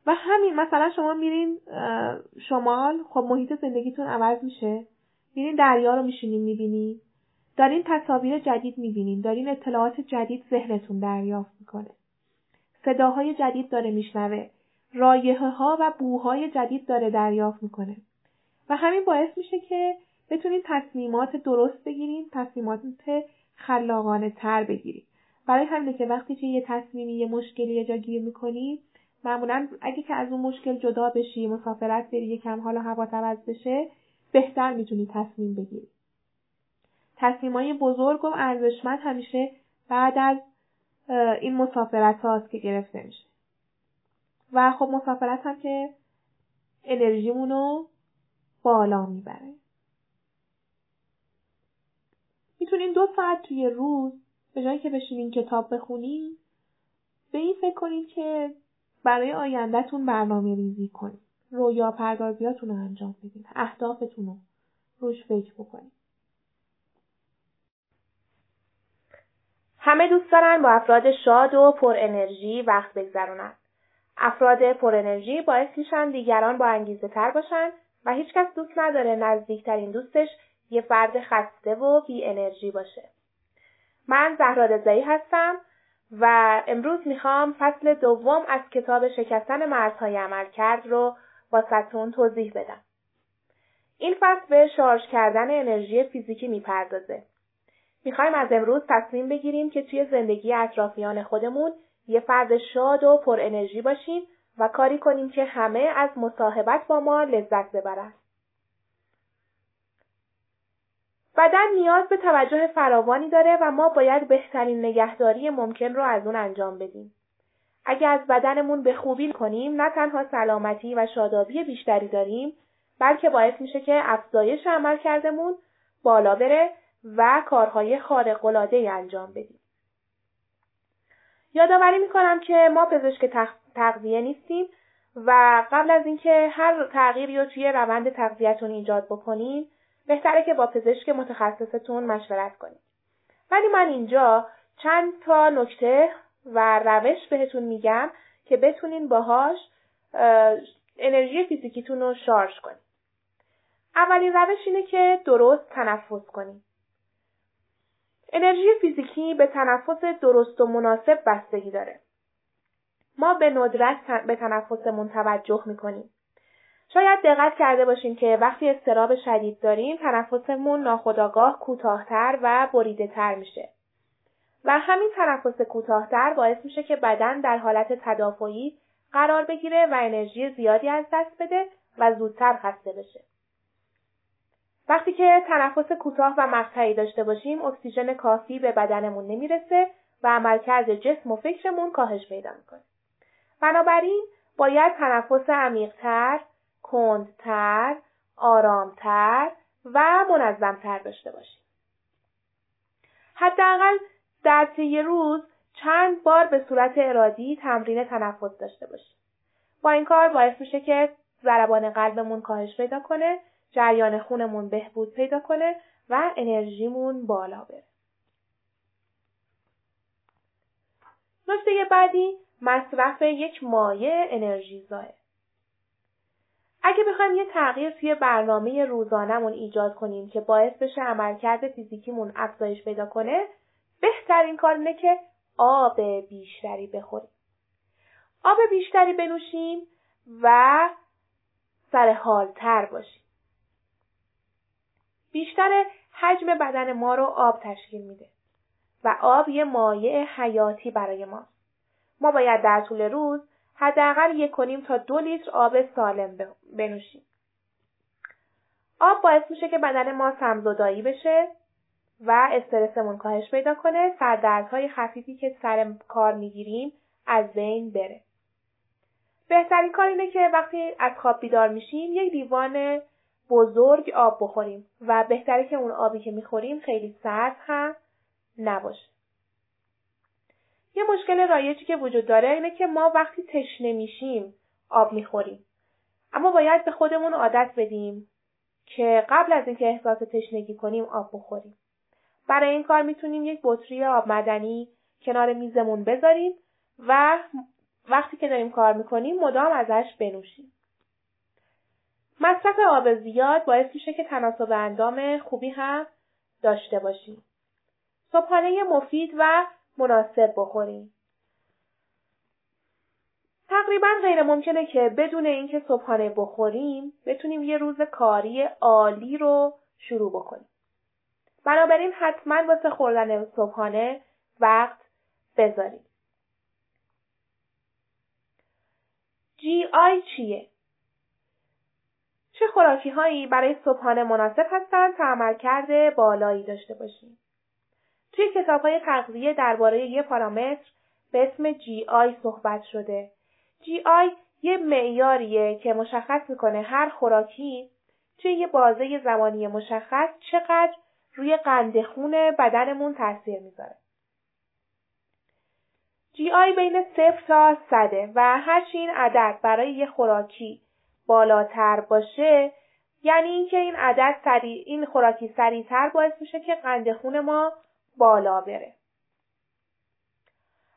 و همین مثلا شما میرین شمال، خب محیط زندگیتون عوض میشه، میرین دریا رو میشینین میبینین، دارین تصاویر جدید میبینین، دارین اطلاعات جدید ذهنتون دریافت میکنه، صداهای جدید داره میشنوه، رایحه ها و بوهای جدید داره دریافت میکنه و همین باعث میشه که بتونین تصمیمات درست بگیرین، تصمیمات خلاقانه تر بگیرین. برای همینه که وقتی که یه تصمیمی، یه مشکلی یه جا گیر میکنین، معمولا اگه که از اون مشکل جدا بشی، مسافرت بری، یکم حال و هوا عوض بشه، بهتر میتونی تصمیم بگیری. تصمیمای بزرگ و ارزشمند همیشه بعد از این مسافرت هاست که گرفته میشه. و خب مسافرت هم که انرژیمونو بالا میبره. میتونین دو ساعت توی روز به جایی که بشینین کتاب بخونین، به این فکر کنین که برای آیندهتون برنامه ریزی کنین، رویا پردازیاتون رو انجام بدین، اهدافتون رو روش فکر بکنین. همه دوست دارن با افراد شاد و پر انرژی وقت بگذرونن. افراد پر انرژی باعث میشن دیگران با انگیزه تر باشن و هیچکس دوست نداره نزدیکترین دوستش یه فرد خسته و بی انرژی باشه. من زهرا رضایی هستم و امروز میخوام فصل دوم از کتاب شکستن مرزهای عملکرد رو واسهتون توضیح بدم. این فصل به شارژ کردن انرژی فیزیکی میپردازه. میخوایم از امروز تصمیم بگیریم که توی زندگی اطرافیان خودمون یه فرد شاد و پر انرژی باشیم و کاری کنیم که همه از مصاحبت با ما لذت ببرن. بدن نیاز به توجه فراوانی داره و ما باید بهترین نگهداری ممکن رو از اون انجام بدیم. اگه از بدنمون به خوبی کنیم، نه تنها سلامتی و شادابی بیشتری داریم، بلکه باعث میشه که افزایش عملکردمون بالا بره و کارهای خارق‌العاده‌ای انجام بدیم. یادآوری میکنم که ما پزشک تغذیه نیستیم و قبل از اینکه هر تغییری رو توی روند تغذیه‌تون ایجاد بکنیم، بهتره که با پزشک متخصصتون مشورت کنید. ولی من اینجا چند تا نکته و روش بهتون میگم که بتونین باهاش انرژی فیزیکیتون رو شارژ کنید. اولین روش اینه که درست تنفس کنید. انرژی فیزیکی به تنفس درست و مناسب بستگی داره. ما به ندرت به تنفسمون توجه میکنیم. شاید دقت کرده باشین که وقتی اضطراب شدید داریم، تنفسمون ناخودآگاه کوتاه‌تر و بریده‌تر میشه. و همین تنفس کوتاه‌تر باعث میشه که بدن در حالت تدافعی قرار بگیره و انرژی زیادی از دست بده و زودتر خسته بشه. وقتی که تنفس کوتاه و مقطعی داشته باشیم، اکسیژن کافی به بدنمون نمیرسه و عملکرد جسم و فکرمون کاهش پیدا میکنه. بنابراین باید تنفس عمیق‌تر، کندتر، آرامتر و منظمتر داشته باشیم. حداقل در طی روز چند بار به صورت ارادی تمرین تنفس داشته باشیم. با این کار باعث میشه که ضربان قلبمون کاهش پیدا کنه، جریان خونمون بهبود پیدا کنه و انرژیمون بالا بره. نکته بعدی مصرف یک مایع انرژیزاه. اگه بخوایم یه تغییر توی برنامه روزانمون ایجاد کنیم که باعث بشه عملکرد فیزیکیمون افزایش پیدا کنه، بهترین کار اینه که آب بیشتری بخوریم. آب بیشتری بنوشیم و سرحالتر باشیم. بیشتر حجم بدن ما رو آب تشکیل میده و آب یه مایع حیاتی برای ما. ما باید در طول روز حداقل یک و نیم تا دو لیتر آب سالم بنوشیم. آب باعث میشه که بدن ما سمزدایی بشه و استرسمون کاهش پیدا کنه، سردردهای خفیفی که سر کار میگیریم از بین بره. بهترین کار اینه که وقتی از خواب بیدار میشیم یک لیوان بزرگ آب بخوریم و بهتره که اون آبی که میخوریم خیلی سرد هم نباشه. یه مشکل رایجی که وجود داره اینه که ما وقتی تشنه میشیم آب میخوریم. اما باید به خودمون عادت بدیم که قبل از اینکه احساس تشنگی کنیم آب بخوریم. برای این کار میتونیم یک بطری آب معدنی کنار میزمون بذاریم و وقتی که داریم کار میکنیم مدام ازش بنوشیم. مصرف آب زیاد باعث میشه که تناسب اندام خوبی هم داشته باشیم. صبحانه مفید و مناسب بخوریم. تقریبا غیر ممکنه که بدون اینکه صبحانه بخوریم بتونیم یه روز کاری عالی رو شروع بکنیم. بنابراین حتما واسه خوردن صبحانه وقت بذاریم. جی آی چیه؟ چه خوراکی هایی برای صبحانه مناسب هستن تا عملکرد بالایی داشته باشیم؟ توی کتاب‌های تغذیه درباره یه پارامتر به اسم جی آی صحبت شده. جی آی یه معیاریه که مشخص میکنه هر خوراکی توی یه بازه زمانی مشخص چقدر روی قند خون بدنمون تاثیر میذاره. جی آی بین صفر تا صده و هرچی این عدد برای یه خوراکی بالاتر باشه یعنی اینکه این عدد سریع این خوراکی سریعتر باعث میشه که قند خون ما بالا بره.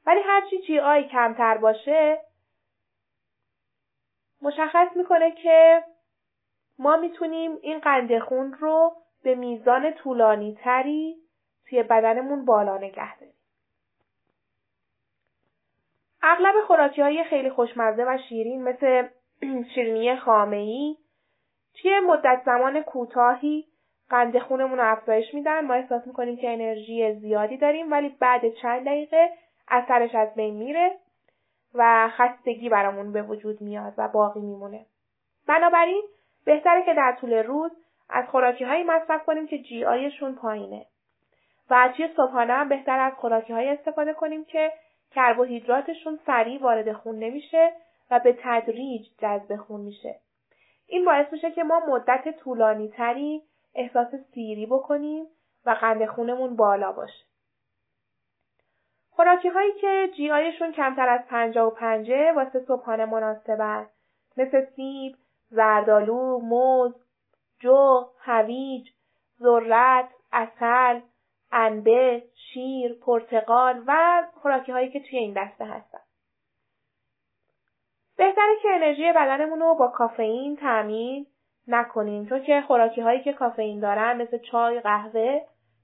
ولی هرچی جی آی کمتر باشه مشخص میکنه که ما میتونیم این قند خون رو به میزان طولانی تری توی بدنمون بالا نگه داریم. اغلب خوراکی‌های خیلی خوشمزه و شیرین مثل شیرینی خامه‌ای توی مدت زمان کوتاهی قند خونمون رو افزایش میدن، ما احساس میکنیم که انرژی زیادی داریم ولی بعد چند دقیقه اثرش از بین میره و خستگی برامون به وجود میاد و باقی میمونه. بنابراین بهتره که در طول روز از خوراکی‌هایی مصرف کنیم که جی آیشون پایینه و از توی صبحانه هم بهتر از خوراکی‌هایی استفاده کنیم که کربوهیدراتشون سریع وارد خون نمیشه و به تدریج جذب خون میشه. این باعث میشه که ما مدت طولانی تری احساس سیری بکنیم و قند خونمون بالا باشه. خوراکی هایی که جی آیشون کمتر از پنجاه و پنج واسه صبحانه مناسبن مثل سیب، زردآلو، موز، جو، هویج، ذرت، عسل، انبه، شیر، پرتقال و خوراکی هایی که توی این دسته هستن. بهتره که انرژی بدنمون رو با کافئین تامین نکنیم چون که خوراکی هایی که کافئین دارن مثل چای، قهوه،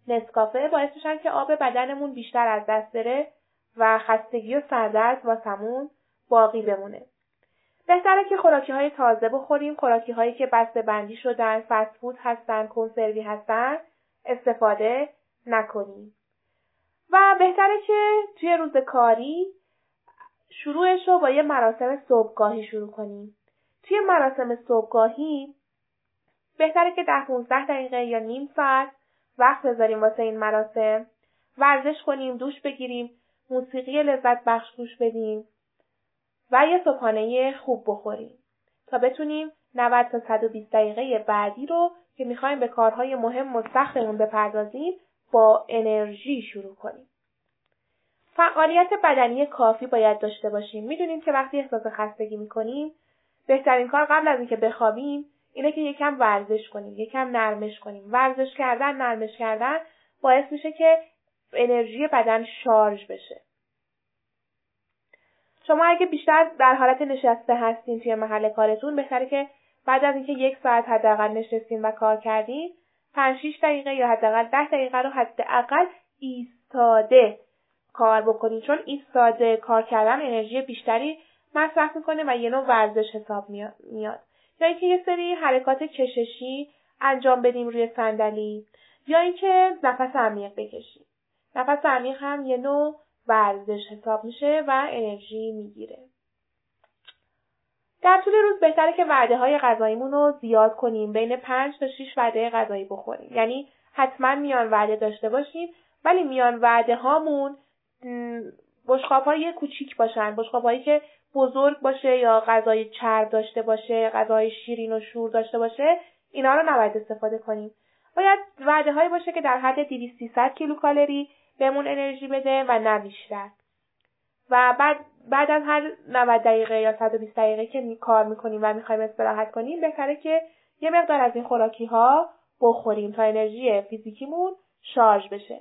نسکافه باعث میشن که آب بدنمون بیشتر از دست بره و خستگی و سردرد واسمون باقی بمونه. بهتره که خوراکی های تازه بخوریم، خوراکی هایی که بسته بندی شدن، فست فود هستن، کنسروی هستن استفاده نکنیم. و بهتره که توی روز کاری شروعش رو با یه مراسم صبحگاهی شروع کنیم. توی مراسم صبحگاهی بهتره که ده پانزده دقیقه یا نیم ساعت وقت بذاریم واسه این مراسم، ورزش کنیم، دوش بگیریم، موسیقی لذت بخش گوش بدیم و یه صبحانه خوب بخوریم تا بتونیم نود تا صد و بیست دقیقه بعدی رو که میخوایم به کارهای مهم و سختمون بپردازیم با انرژی شروع کنیم. فعالیت بدنی کافی باید داشته باشیم. میدونیم که وقتی احساس خستگی میکنیم بهترین کار قبل از اینکه بخوابیم اینه که یکم ورزش کنیم، یکم نرمش کنیم. ورزش کردن، نرمش کردن باعث میشه که انرژی بدن شارژ بشه. شما اگه بیشتر در حالت نشسته هستین توی محل کارتون، بهتره که بعد از اینکه یک ساعت حداقل نشستین و کار کردین، پنج شش دقیقه یا حداقل ده دقیقه رو حداقل ایستاده کار بکنین، چون ایستاده کار کردن انرژی بیشتری مصرف میکنه و یه نوع ورزش حساب میاد. یا اینکه یه سری حرکات کششی انجام بدیم روی صندلی، یا اینکه نفس عمیق بکشیم. نفس عمیق هم یه نوع ورزش حساب میشه و انرژی میگیره. در طول روز بهتره که وعده های غذاییمون رو زیاد کنیم. بین پنج تا شش وعده غذایی بخوریم. یعنی حتما میان وعده داشته باشیم، ولی میان وعده هامون بشقاب های کوچیک باشن، بشقاب هایی که بزرگ باشه یا غذای چرب داشته باشه، غذای شیرین و شور داشته باشه، اینا رو نباید استفاده کنیم. باید وعده هایی باشه که در حد دویست تا سیصد کیلوکالری بهمون انرژی بده و نه بیشتر. و بعد بعد از هر نود دقیقه یا صد و بیست دقیقه که می کار میکنیم و میخوایم استراحت کنیم، بهتره که یه مقدار از این خوراکی ها بخوریم تا انرژی فیزیکیمون شارژ بشه.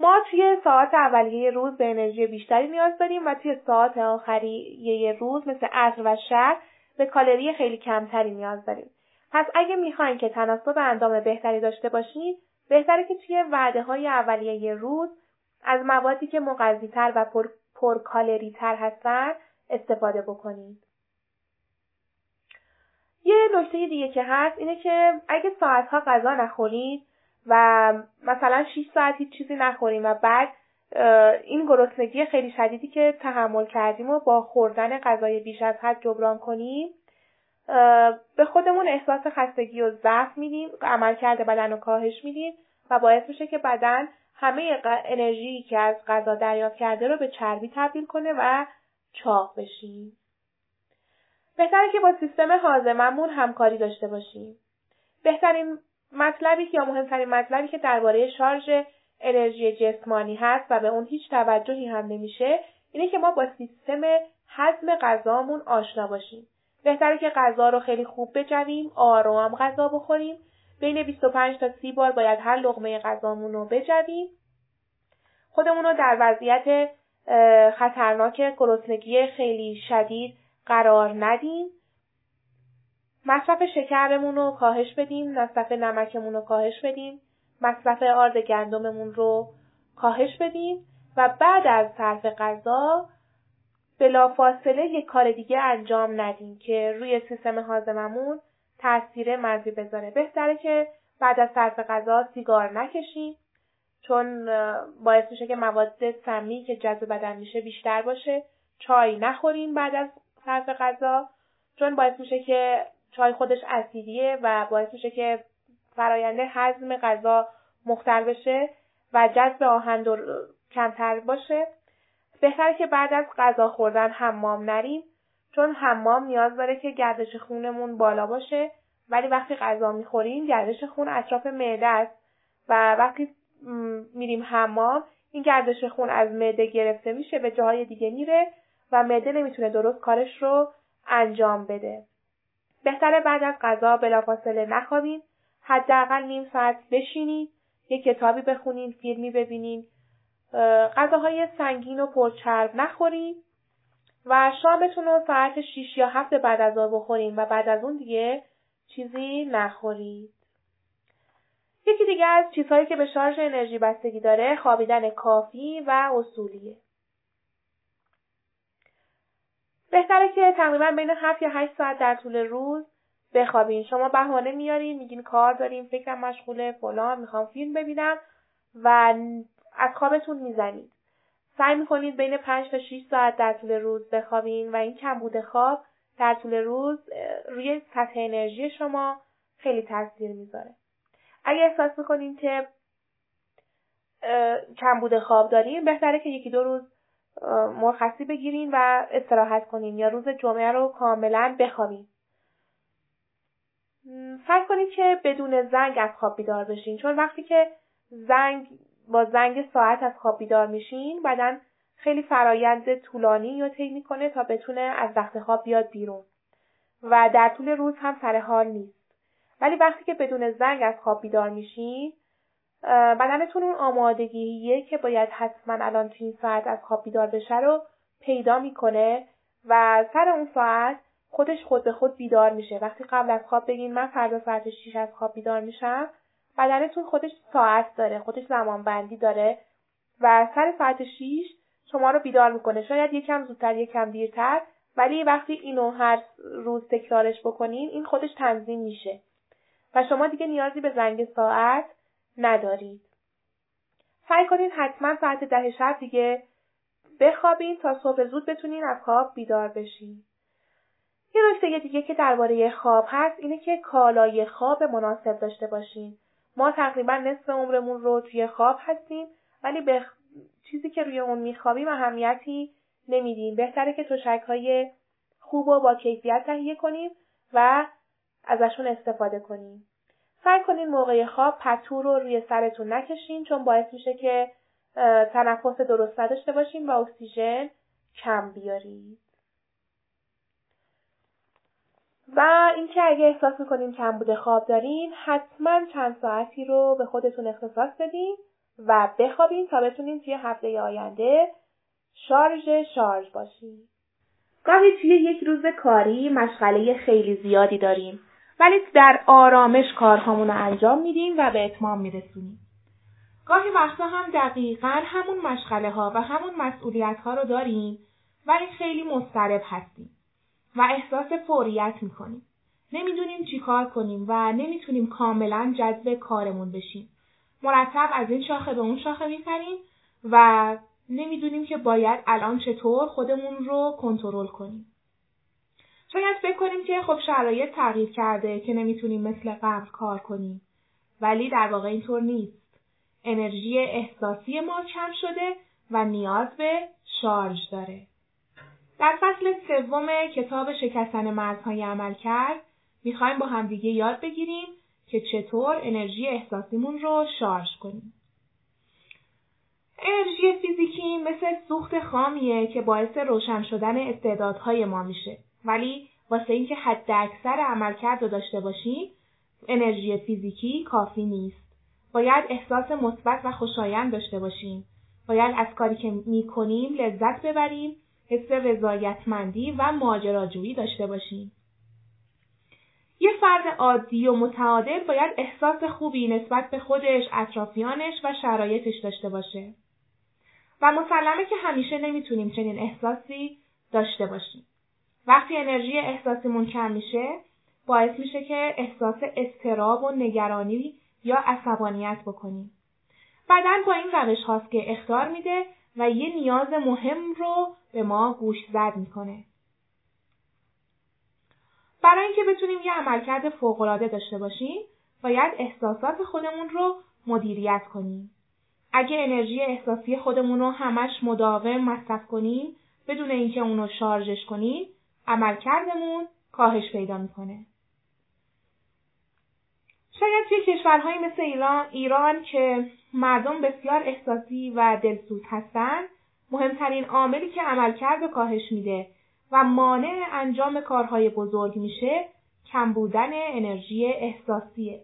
ما توی ساعت اولیه روز به انرژی بیشتری نیاز داریم و توی ساعت آخریه روز مثل عصر و شب به کالری خیلی کمتری نیاز داریم. پس اگه میخواین که تناسب اندام بهتری داشته باشین، بهتره که توی وعده‌های اولیه روز از موادی که مغذی‌تر و پر پرکالری‌تر هستن استفاده بکنید. یه نکته دیگه که هست اینه که اگه ساعت‌ها غذا نخورید و مثلا شش ساعت هیچ چیزی نخوریم و بعد این گرسنگی خیلی شدیدی که تحمل کردیم و با خوردن غذای بیش از حد جبران کنیم، به خودمون احساس خستگی و ضعف میدیم، عملکرد بدن رو کاهش میدیم و باعث میشه که بدن همه انرژی که از غذا دریافت کرده رو به چربی تبدیل کنه و چاق بشیم. بهتره که با سیستم هاضمه‌مون همکاری داشته باشیم. بهترین مطلبی که یا مهمترین مطلبی که درباره شارژ انرژی جسمانی هست و به اون هیچ توجهی هم نمیشه، اینه که ما با سیستم هضم غذامون آشنا باشیم. بهتره که غذا رو خیلی خوب بجویم، آرام غذا بخوریم. بین بیست و پنج تا سی بار باید هر لقمه غذامون رو بجویم. خودمون رو در وضعیت خطرناک گرسنگی خیلی شدید قرار ندیم. مصرف شکرمون رو کاهش بدیم، مصرف نمکمون رو کاهش بدیم، مصرف آرد گندممون رو کاهش بدیم و بعد از صرف غذا بلافاصله یک کار دیگه انجام ندیم که روی سیستم هاضممون تاثیر منفی بذاره. بهتره که بعد از صرف غذا سیگار نکشیم، چون باعث میشه که مواد سمی که جذب بدن میشه بیشتر باشه. چای نخوریم بعد از صرف غذا، چون باعث میشه که چای خودش اسیدیه و باعث میشه که فرآیند هضم غذا مختل بشه و جذب آهن کمتر باشه. بهتره که بعد از غذا خوردن حمام نریم، چون حمام نیاز داره که گردش خونمون بالا باشه، ولی وقتی غذا میخوریم گردش خون اطراف معده است و وقتی میریم حمام این گردش خون از معده گرفته میشه، به جاهای دیگه میره و معده نمیتونه درست کارش رو انجام بده. بهتره بعد از غذا بلافاصله نخوابیم، حداقل نیم ساعت بشینید، یک کتابی بخونید، فیلمی ببینید. غذاهای سنگین و پرچرب نخورید و شامتون رو ساعت شش یا هفت بعد از ظهر بخورید و بعد از اون دیگه چیزی نخورید. یکی دیگه از چیزهایی که به شارژ انرژی بستگی داره، خوابیدن کافی و اصولیه. بهتره که تقریبا بین هفت یا هشت ساعت در طول روز بخوابین. شما بهانه میارین، میگین کار داریم، فکرم مشغوله، فلان، میخوام فیلم ببینم و از خوابتون میزنید. سعی میکنید بین پنج تا شش ساعت در طول روز بخوابین و این کمبود خواب در طول روز روی سطح انرژی شما خیلی تاثیر میذاره. اگه احساس میکنین که کمبود خواب دارین، بهتره که یکی دو روز مرخصی بگیرین و استراحت کنین یا روز جمعه رو کاملا بخوابین. فکر کنید که بدون زنگ از خواب بیدار بشین، چون وقتی که زنگ با زنگ ساعت از خواب بیدار میشین بدن خیلی فرایند طولانی رو طی میکنه تا بتونه از وقت خواب بیاد بیرون و در طول روز هم سر حال نیست. ولی وقتی که بدون زنگ از خواب بیدار میشین بدنتون اون آمادگیه که باید حتما الان تو این ساعت از خواب بیدار بشه رو پیدا میکنه و سر اون ساعت خودش خود به خود بیدار میشه. وقتی قبل از خواب بگین من فردا ساعت شش از خواب بیدار میشم، بدنتون خودش ساعت داره، خودش زمان بندی داره و سر ساعت شش شما رو بیدار میکنه. شاید یکم زودتر یکم دیرتر، ولی وقتی اینو هر روز تکرارش بکنین این خودش تنظیم میشه و شما دیگه نیازی به زنگ ساعت ندارید. سعی کنید حتما ساعت ده شب دیگه بخوابین تا صبح زود بتونین از خواب بیدار بشین. یه نکته دیگه که درباره خواب هست اینه که کالای خواب مناسب داشته باشین. ما تقریبا نصف عمرمون رو توی خواب هستیم، ولی به بخ... چیزی که روی اون میخوابیم اهمیتی نمیدیم. بهتره که تشک‌های خوب و با کیفیت تهیه کنیم و ازشون استفاده کنیم. سعی کنین موقع خواب پتو رو روی سرتون نکشین، چون باعث میشه که تنفس درست نداشته باشین و اکسیژن کم بیارید. و اینکه اگه احساس میکنین کمبود خواب دارین حتما چند ساعتی رو به خودتون اختصاص بدین و بخوابین تا بتونین توی هفته آینده شارژ شارژ باشین. گاهی توی یک روز کاری مشغله خیلی زیادی داریم، ولی در آرامش کارهامون رو انجام میدیم و به اتمام میرسونیم. گاهی وقتا هم دقیقاً همون مشغله ها و همون مسئولیت ها رو داریم، ولی خیلی مضطرب هستیم و احساس فوریت میکنیم. نمیدونیم چی کار کنیم و نمیتونیم کاملاً جذب کارمون بشیم. مرتب از این شاخه به اون شاخه میپریم و نمیدونیم که باید الان چطور خودمون رو کنترل کنیم. شاید بکنیم که خب شرایط تغییر کرده که نمیتونیم مثل قبل کار کنیم، ولی در واقع اینطور نیست. انرژی احساسی ما کم شده و نیاز به شارژ داره. در فصل سوم کتاب شکستن مرزهای عملکرد میخوایم با همدیگه یاد بگیریم که چطور انرژی احساسیمون رو شارژ کنیم. انرژی فیزیکی مثل سوخت خامیه که باعث روشن شدن استعدادهای ما میشه، ولی واسه اینکه حد اکثر عملکرد رو داشته باشیم انرژی فیزیکی کافی نیست. باید احساس مثبت و خوشایند داشته باشیم. باید از کاری که میکنیم لذت ببریم، حس رضایتمندی و ماجراجویی داشته باشیم. یه فرد عادی و متعادل باید احساس خوبی نسبت به خودش، اطرافیانش و شرایطش داشته باشه. و مسلمه که همیشه نمیتونیم چنین احساسی داشته باشیم. وقتی انرژی احساسیمون کم میشه باعث میشه که احساس اضطراب و نگرانی یا عصبانیت بکنیم. بدن با این روش هاست که اخطار میده و یه نیاز مهم رو به ما گوشزد میکنه. برای اینکه بتونیم یه عملکرد فوق‌العاده داشته باشیم باید احساسات خودمون رو مدیریت کنیم. اگه انرژی احساسی خودمون رو همش مداوم مصرف کنیم بدون اینکه اون رو شارژش کنیم عملکردمون کاهش پیدا میکنه. شاید توی کشورهایی مثل ایران, ایران که مردم بسیار احساسی و دلسوز هستن مهمترین عاملی که عملکرد رو کاهش میده و مانع انجام کارهای بزرگ میشه کم بودن انرژی احساسیه.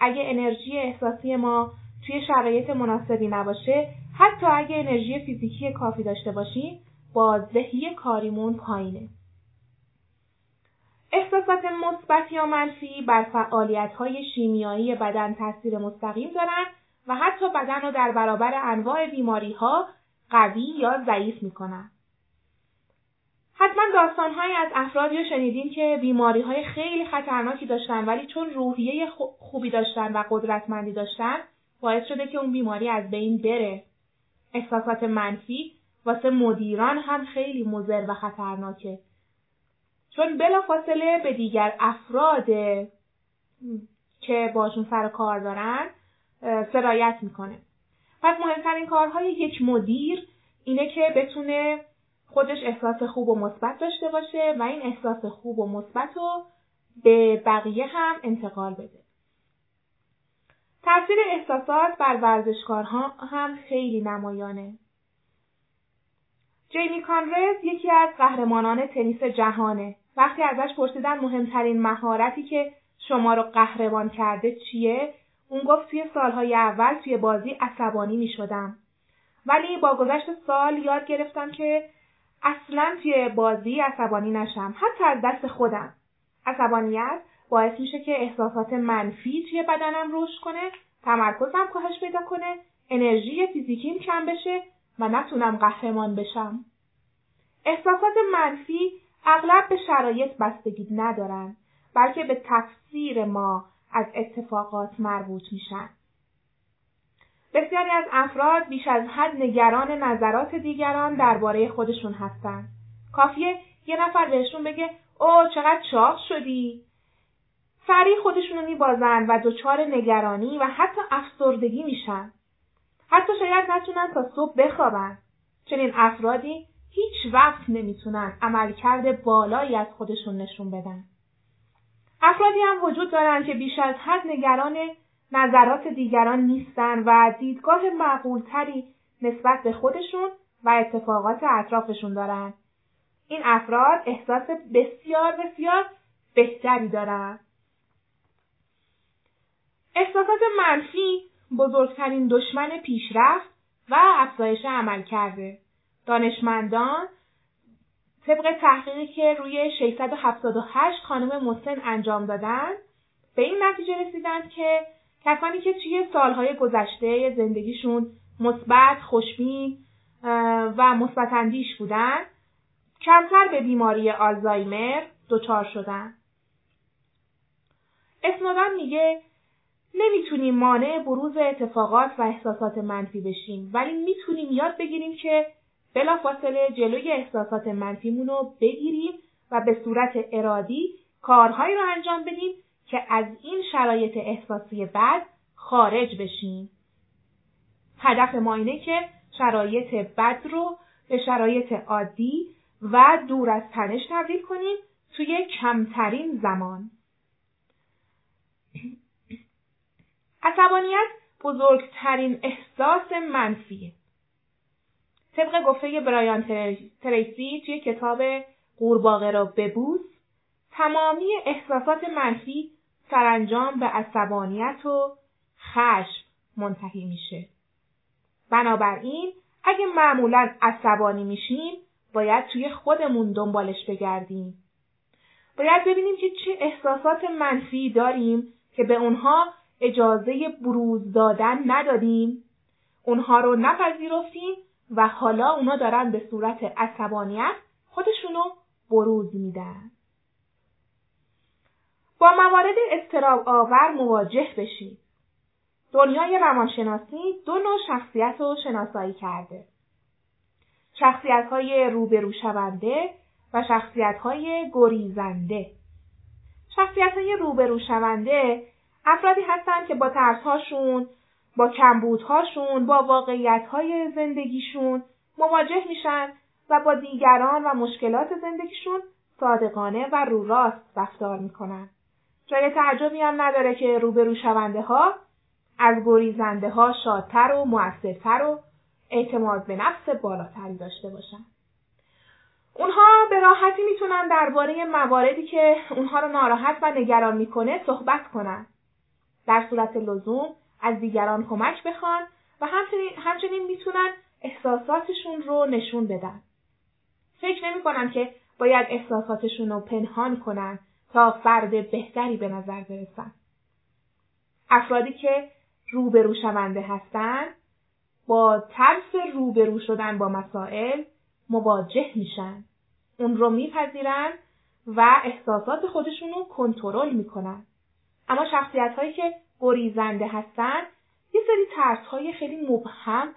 اگه انرژی احساسی ما توی شرایط مناسبی نباشه حتی اگه انرژی فیزیکی کافی داشته باشیم بازدهی کاریمون پایینه. احساسات مثبت یا منفی بر فعالیت‌های شیمیایی بدن تاثیر مستقیم دارن و حتی بدن رو در برابر انواع بیماری‌ها قوی یا ضعیف می‌کنن. حتما داستان‌هایی از افرادی رو شنیدین که بیماری‌های خیلی خطرناکی داشتن، ولی چون روحیه خوبی داشتن و قدرتمندی داشتن باعث شده که اون بیماری از بین بره. احساسات منفی واسه مدیران هم خیلی مضر و خطرناکه، چون بلافاصله به دیگر افراد که باشون سر کار دارن سرایت میکنه. پس مهمترین کارهای یک مدیر اینه که بتونه خودش احساس خوب و مثبت داشته باشه و این احساس خوب و مثبت رو به بقیه هم انتقال بده. تاثیر احساسات بر ورزشکارها هم خیلی نمایانه. جیمی کانرز یکی از قهرمانان تنیس جهانه. وقتی ازش پرسیدن مهمترین مهارتی که شما رو قهرمان کرده چیه؟ اون گفت توی سالهای اول توی بازی عصبانی می شدم. ولی با گذشت سال یاد گرفتم که اصلاً توی بازی عصبانی نشم. حتی از دست خودم. عصبانیت باعث میشه که احساسات منفی توی بدنم رشد کنه، تمرکزم کاهش پیدا کنه، انرژی فیزیکیم کم بشه و نتونم قهرمان بشم. احساسات منفی اغلب به شرایط بستگی ندارن، بلکه به تفسیر ما از اتفاقات مربوط میشن. بسیاری از افراد بیش از حد نگران نظرات دیگران درباره خودشون هستن. کافیه یه نفر بهشون بگه اوه چقدر چاق شدی؟ سریع خودشون رو میبازن و دچار نگرانی و حتی افسردگی میشن. حتی شاید نتونن تا صبح بخوابن. چنین افرادی هیچ وقت نمیتونن عملکرد بالایی از خودشون نشون بدن. افرادی هم وجود دارن که بیش از حد نگران نظرات دیگران نیستن و دیدگاه معقولتری نسبت به خودشون و اتفاقات اطرافشون دارن. این افراد احساس بسیار بسیار بهتری دارن. احساسات منفی بزرگترین دشمن پیشرفت و افزایش عملکرد. دانشمندان طبق تحقیقی که روی ششصد و هفتاد و هشت خانم مسن انجام دادن به این نتیجه رسیدند که کسانی که توی سالهای گذشته زندگیشون مثبت، خوشبین و مثبت اندیش بودن کمتر به بیماری آلزایمر دچار شدن. اسنودن میگه نمیتونیم مانع بروز اتفاقات و احساسات منفی بشیم، ولی میتونیم یاد بگیریم که بلافاصله جلوی احساسات منفیمون رو بگیریم و به صورت ارادی کارهایی رو انجام بدیم که از این شرایط احساسی بد خارج بشیم. هدف ما اینه که شرایط بد رو به شرایط عادی و دور از تنش تبدیل کنیم توی کمترین زمان. عصبانیت بزرگترین احساس منفیه. طبق گفته برایان تریسی توی کتاب قورباغه را ببوس، تمامی احساسات منفی سرانجام به عصبانیت و خشم منتهی میشه. بنابراین اگه معمولاً عصبانی میشیم، باید توی خودمون دنبالش بگردیم. باید ببینیم که چه احساسات منفی داریم که به اونها اجازه بروز دادن ندادیم، اونها رو نپذیرفتیم و حالا اونا دارن به صورت عصبانیت خودشونو بروز میدن. با موارد اضطراب آور مواجه بشید. دنیای روانشناسی دو نوع شخصیت رو شناسایی کرده. شخصیت‌های روبرو شونده و شخصیت‌های گریزنده. شخصیت‌های روبرو شونده افرادی هستند که با ترس‌هاشون، با کمبودهاشون، با واقعیت‌های زندگیشون مواجه میشن و با دیگران و مشکلات زندگیشون صادقانه و رو راست رفتار میکنن. جای تعجبی هم نداره که روبرو شونده‌ها از گریزنده‌ها شادتر و مؤثرتر و اعتماد به نفس بالاتری داشته باشن. اونها به راحتی میتونن درباره مواردی که اونها رو ناراحت و نگران میکنه صحبت کنن. در صورت لزوم از دیگران کمک بخوان و همچنین همچنین میتونن احساساتشون رو نشون بدن. فکر نمی‌کنن که باید احساساتشون رو پنهان کنن تا فرد بهتری به نظر برسن. افرادی که روبرو شونده هستن با ترس روبرو شدن با مسائل مواجه میشن. اون رو میپذیرن و احساسات خودشون رو کنترل میکنن. اما شخصیت‌هایی که گریزنده هستن یه سری ترس‌های خیلی مبهم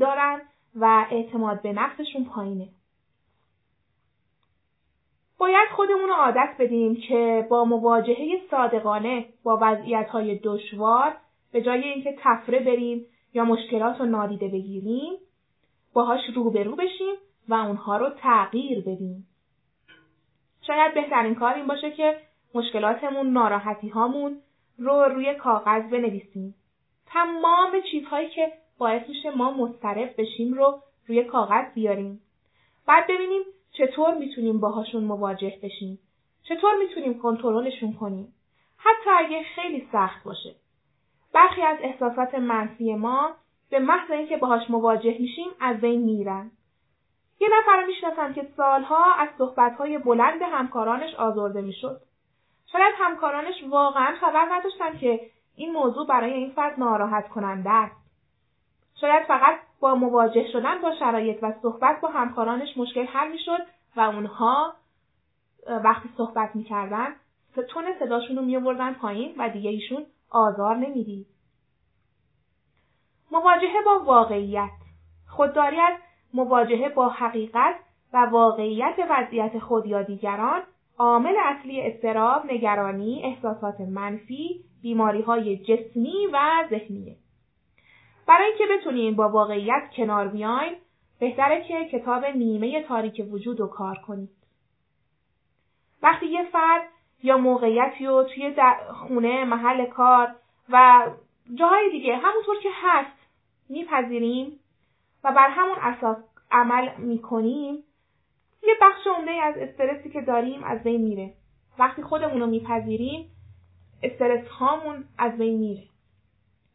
دارن و اعتماد به نفسشون پایینه. باید خودمون رو عادت بدیم که با مواجهه صادقانه با وضعیت‌های دشوار به جای اینکه تفره بریم یا مشکلات رو نادیده بگیریم، باهاش روبرو بشیم و اونها رو تغییر بدیم. شاید بهترین کار این باشه که مشکلاتمون، ناراحتی هامون رو روی کاغذ بنویسیم. تمام چیزهایی که باعث میشه ما مضطرب بشیم رو روی کاغذ بیاریم. بعد ببینیم چطور میتونیم باهاشون مواجه بشیم. چطور میتونیم کنترلشون کنیم. حتی اگه خیلی سخت باشه. برخی از احساسات منفی ما به محض اینکه باهاش مواجه میشیم از بین میرن. یه نفر رو میشناسم که سالها از صحبت‌های بلند همکارانش آزرده میشد. شاید همکارانش واقعا خبر نداشتن که این موضوع برای این فرد ناراحت کننده است. شاید فقط با مواجه شدن با شرایط و صحبت با همکارانش مشکل حل میشد و اونها وقتی صحبت میکردن تون صداشون رو میآوردن پایین و دیگه ایشون آزار نمیدید. مواجهه با واقعیت، خودداری از مواجهه با حقیقت و واقعیت وضعیت خود یا دیگران عامل اصلی اضطراب، نگرانی، احساسات منفی، بیماری‌های جسمی و ذهنیه. برای اینکه بتونیم با واقعیت کنار بیایم، بهتره که کتاب نیمه تاریک وجود رو کار کنید. وقتی یه فرد یا موقعیتی رو توی خونه، محل کار و جاهای دیگه همونطور که هست میپذیریم و بر همون اساس عمل میکنیم، یه بخش عمده از استرسی که داریم از بین میره. وقتی خودمون رو میپذیریم، استرس هامون از بین میره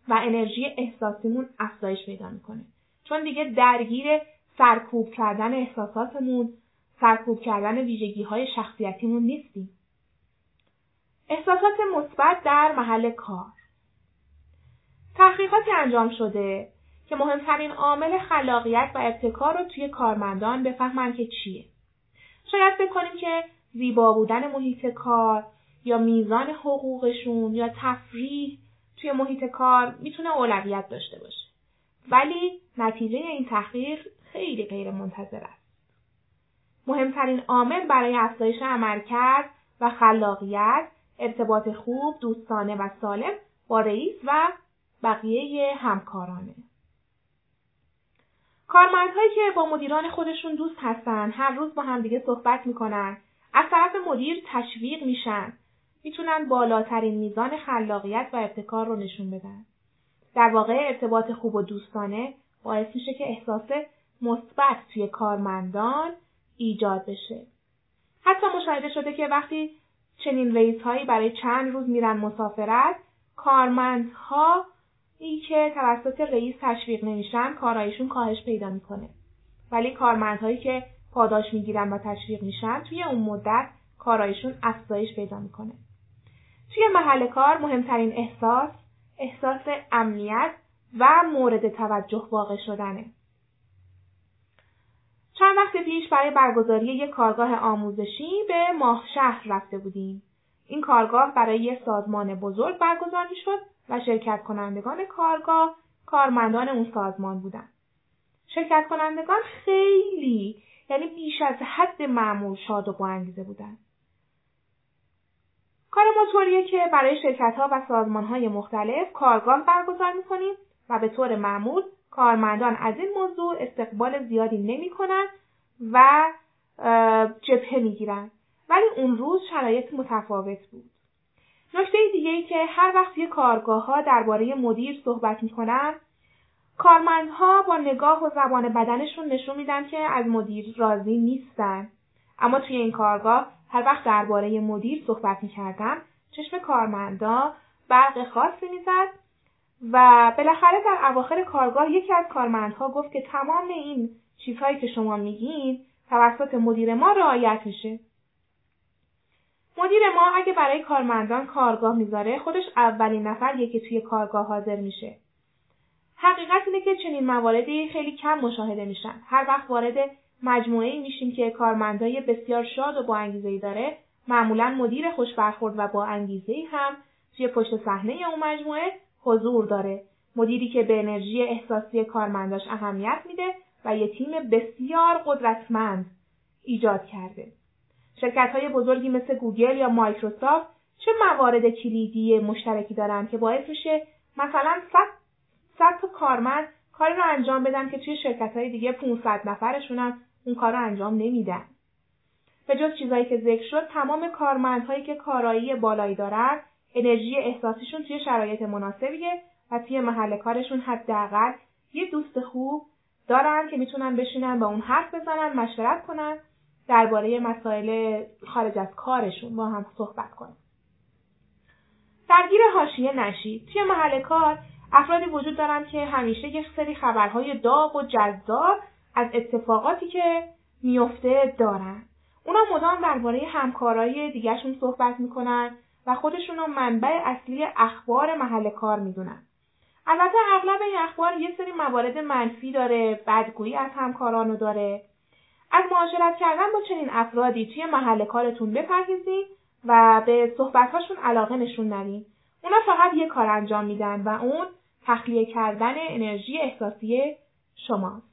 و انرژی احساسیمون افزایش پیدا میکنه، چون دیگه درگیر سرکوب کردن احساساتمون، سرکوب کردن ویژگی های شخصیتیمون نیستیم. احساسات مثبت در محل کار. تحقیقاتی انجام شده که مهمترین عامل خلاقیت و ابتکار رو توی کارمندان بفهمن که چیه. شاید بکنیم که زیبا بودن محیط کار یا میزان حقوقشون یا تفریح توی محیط کار میتونه اولویت داشته باشه. ولی نتیجه این تحقیق خیلی غیر منتظر است. مهمترین عامل برای افزایش عملکرد و خلاقیت، ارتباط خوب، دوستانه و سالم با رئیس و بقیه همکارانه. کارمندهایی که با مدیران خودشون دوست هستن، هر روز با همدیگه صحبت میکنن، از طرف مدیر تشویق میشن، میتونن بالاترین میزان خلاقیت و ابتکار رو نشون بدن. در واقع ارتباط خوب و دوستانه باعث میشه که احساس مثبت توی کارمندان ایجاد بشه. حتی مشاهده شده که وقتی چنین رئیس‌هایی برای چند روز میرن مسافرت، کارمندها این که توسط رئیس تشویق نمیشن، کارایشون کاهش پیدا میکنه. ولی کارمندهایی که پاداش میگیرن و تشویق میشن، توی اون مدت کارایشون افزایش پیدا میکنه. توی محل کار مهمترین احساس، احساس امنیت و مورد توجه واقع شدنه. چند وقت پیش برای برگزاری یک کارگاه آموزشی به ماهشهر رفته بودیم. این کارگاه برای یک سازمان بزرگ برگزار میشد و شرکت کنندگان کارگاه کارمندان اون سازمان بودند. شرکت کنندگان خیلی، یعنی بیش از حد معمول، شاد و با انگیزه بودند. کار ما طوریه که برای شرکت‌ها و سازمان‌های مختلف کارگاه برگزار می‌کنیم و به طور معمول کارمندان از این موضوع استقبال زیادی نمی‌کنند و جبهه می‌گیرند. ولی اون روز شرایط متفاوت بود. نکته دیگه‌ای که هر وقت یه کارگاه‌ها درباره مدیر صحبت می‌کنن، کارمندها با نگاه و زبان بدنشون نشون میدن که از مدیر راضی نیستن. اما توی این کارگاه هر وقت درباره مدیر صحبت می‌کردن، چشم کارمندا برق خاصی می‌زد و بالاخره در اواخر کارگاه یکی از کارمندها گفت که تمام این چیزهایی که شما میگین توسط مدیر ما رعایت میشه. مدیر ما اگه برای کارمندان کارگاه میذاره، خودش اولین نفریه که توی کارگاه حاضر میشه. حقیقت اینه که چنین مواردی خیلی کم مشاهده میشن. هر وقت وارد مجموعه‌ای میشیم که کارمندای بسیار شاد و با انگیزه‌ای داره، معمولاً مدیر خوش برخورد و با انگیزه‌ای هم توی پشت صحنه اون مجموعه حضور داره. مدیری که به انرژی احساسی کارمنداش اهمیت میده و یه تیم بسیار قدرتمند ایجاد کرده. شرکت‌های بزرگی مثل گوگل یا مایکروسافت چه موارد کلیدی مشترکی دارند که باعث میشه مثلا صد تا کارمند کار رو انجام بدن که توی شرکت‌های دیگه پانصد نفرشون هم اون کار رو انجام نمیدن. به جز چیزایی که ذکر شد، تمام کارمندهایی که کارایی بالایی دارن، انرژی احساسیشون توی شرایط مناسبیه و توی محل کارشون حداقل یه دوست خوب دارن که میتونن بشینن با اون حرف بزنن، مشورت کنن، درباره مسائل خارج از کارشون با هم صحبت کنن. درگیر حاشیه نشید. توی محل کار افرادی وجود دارن که همیشه یه سری خبرهای داغ و جذاب از اتفاقاتی که میفته دارن. اونا مدام درباره همکارای دیگرشون صحبت میکنن و خودشون رو منبع اصلی اخبار محل کار میدونن. البته اغلب این اخبار یه سری موارد منفی داره، بدگویی از همکارانو داره. از معاشرت کردن با چنین افرادی توی محل کارتون بپرهیزید و به صحبت‌هاشون علاقه نشون ندید. اونا فقط یه کار انجام میدن و اون تخلیه کردن انرژی احساسی شماست.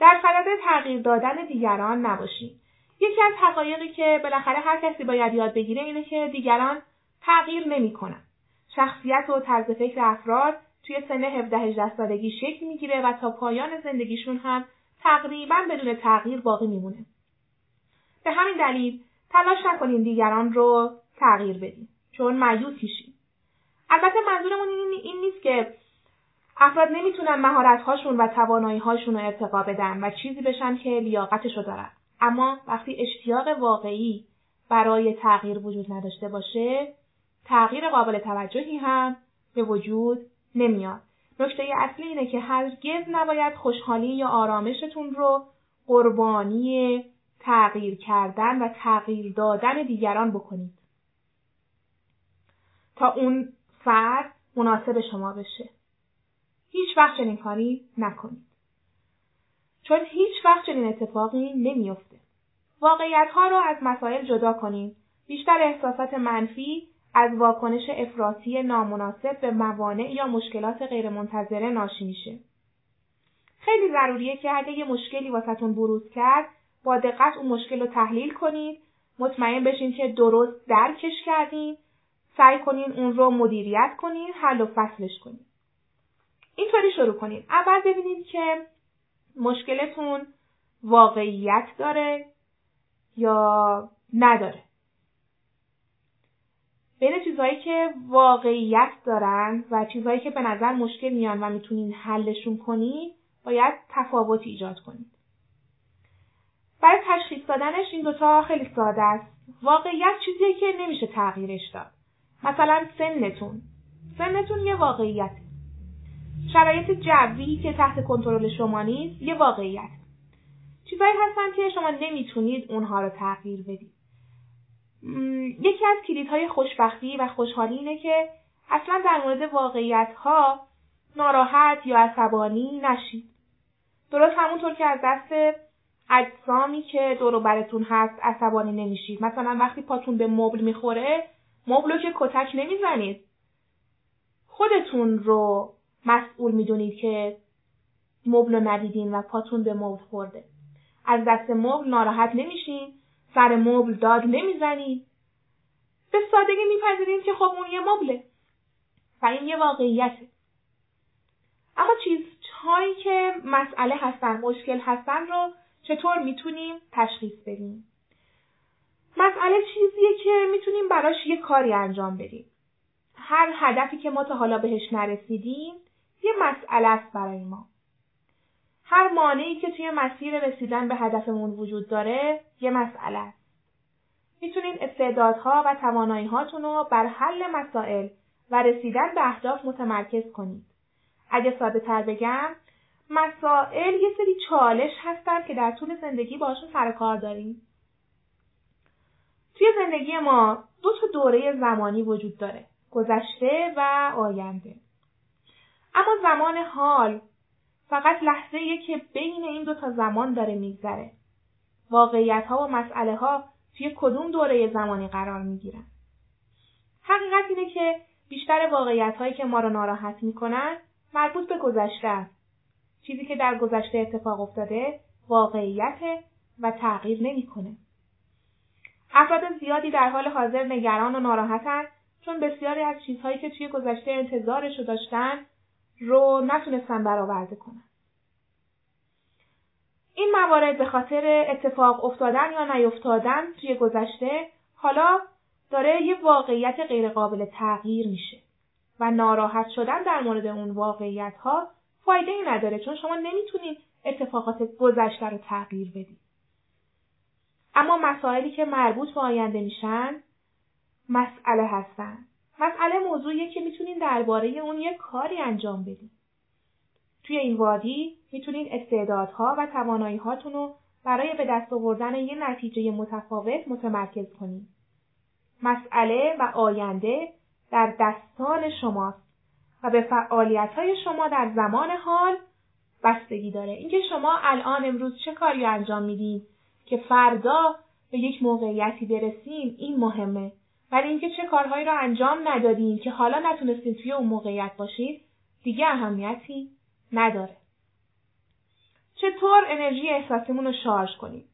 در خلد تغییر دادن دیگران نباشید. یکی از حقایقی که بالاخره هر کسی باید یاد بگیره اینه که دیگران تغییر نمی‌کنن. شخصیت و طرز فکر افراد توی سن هفده هجده سالگی شکل میگیره و تا پایان زندگیشون هم تقریباً بدون تغییر باقی میمونه. به همین دلیل تلاش نکنین دیگران رو تغییر بدین، چون مجبور میشین. البته منظورمون این نیست که افراد نمیتونن مهارت‌هاشون و توانایی‌هاشون رو ارتقا بدن و چیزی بشن که لیاقتشو دارن. اما وقتی اشتیاق واقعی برای تغییر وجود نداشته باشه، تغییر قابل توجهی هم به وجود نمیاد. نکته اصلی اینه که هرگز نباید خوشحالی یا آرامشتون رو قربانی تغییر کردن و تغییر دادن دیگران بکنید تا اون فرد مناسب شما بشه. هیچ وقت چنین کاری نکنید، چون هیچ وقت چنین اتفاقی نمیفته. واقعیت‌ها رو از مسائل جدا کنید. بیشتر احساسات منفی از واکنش افراطی نامناسب به موانع یا مشکلات غیرمنتظره ناشی میشه. خیلی ضروریه که اگه یه مشکلی واسهتون بروز کرد، با دقت اون مشکل رو تحلیل کنید، مطمئن بشین که درست درکش کردین، سعی کنین اون رو مدیریت کنین، حل و فصلش کنین. اینطوری شروع کنین. اول ببینید که مشکلتون واقعیت داره یا نداره. بین چیزهایی که واقعیت دارن و چیزهایی که به نظر مشکل میان و میتونین حلشون کنید، باید تفاوت ایجاد کنید. برای تشخیص دادنش این دوتا خیلی ساده است. واقعیت چیزیه که نمیشه تغییرش داد. مثلا سنتون. سنتون یه واقعیته. شرایط جوی که تحت کنترل شما نیست یه واقعیت. چیزایی هستن که شما نمیتونید اونها رو تغییر بدید. یکی از کلیدهای خوشبختی و خوشحالی اینه که اصلا در مورد واقعیت‌ها ناراحت یا عصبانی نشید. درست همونطور که از دست اجسامی که دور و برتون هست عصبانی نمیشید. مثلا وقتی پاتون به مبل میخوره، مبل رو که کتک نمیزنید. خودتون رو مسئول میدونید که مبل رو ندیدین و پاتون به مبل خورده. از دست مبل ناراحت نمیشین، سر مبل داد نمیزنید. به سادگی میپذیرید که خب اون یه مبله و این یه واقعیته. اما چیزهایی که مسئله هستن، مشکل هستن رو چطور میتونیم تشخیص بدیم؟ مسئله چیزیه که میتونیم براش یه کاری انجام بدیم. هر هدفی که ما تا حالا بهش نرسیدیم یه مسئله است برای ما. هر مانعی که توی مسیر رسیدن به هدفمون وجود داره یه مسئله است. میتونید استعدادها و توانایی‌هاتون رو بر حل مسائل و رسیدن به اهداف متمرکز کنید. اگه ساده‌تر بگم، مسائل یه سری چالش هستن که در طول زندگی باشون سر کار داریم. توی زندگی ما دو تا دوره زمانی وجود داره، گذشته و آینده. اما زمان حال فقط لحظه‌ایه که بین این دو تا زمان داره میگذره. واقعیت‌ها و مسئله‌ها توی کدوم دوره زمانی قرار میگیرن؟ حقیقت اینه که بیشتر واقعیت‌هایی که ما رو ناراحت میکنن مربوط به گذشته است. چیزی که در گذشته اتفاق افتاده واقعیت و تغییر نمیکنه. افراد زیادی در حال حاضر نگران و ناراحتن، چون بسیاری از چیزهایی که توی گذشته انتظارشو داشتن رو نتونستن برآورده کنن. این موارد به خاطر اتفاق افتادن یا نیفتادن توی گذشته حالا داره یه واقعیت غیرقابل تغییر میشه و ناراحت شدن در مورد اون واقعیت ها فایده ای نداره، چون شما نمیتونید اتفاقات گذشته رو تغییر بدید. اما مسائلی که مربوط به آینده میشن مسئله هستن. مسئله موضوعیه که میتونید درباره اون یه کاری انجام بدید. توی این وادی میتونید استعدادها و توانایی هاتون رو برای به دست آوردن یه نتیجه متفاوت متمرکز کنید. مسئله و آینده در دستان شماست و به فعالیت‌های شما در زمان حال بستگی داره. اینکه شما الان امروز چه کاری انجام میدید که فردا به یک موقعیتی برسیم این مهمه. ولی اینکه چه کارهایی رو انجام ندادین که حالا نتونستین توی اون موقعیت باشید دیگه اهمیتی نداره. چطور انرژی احساسیمون رو شارژ کنیم؟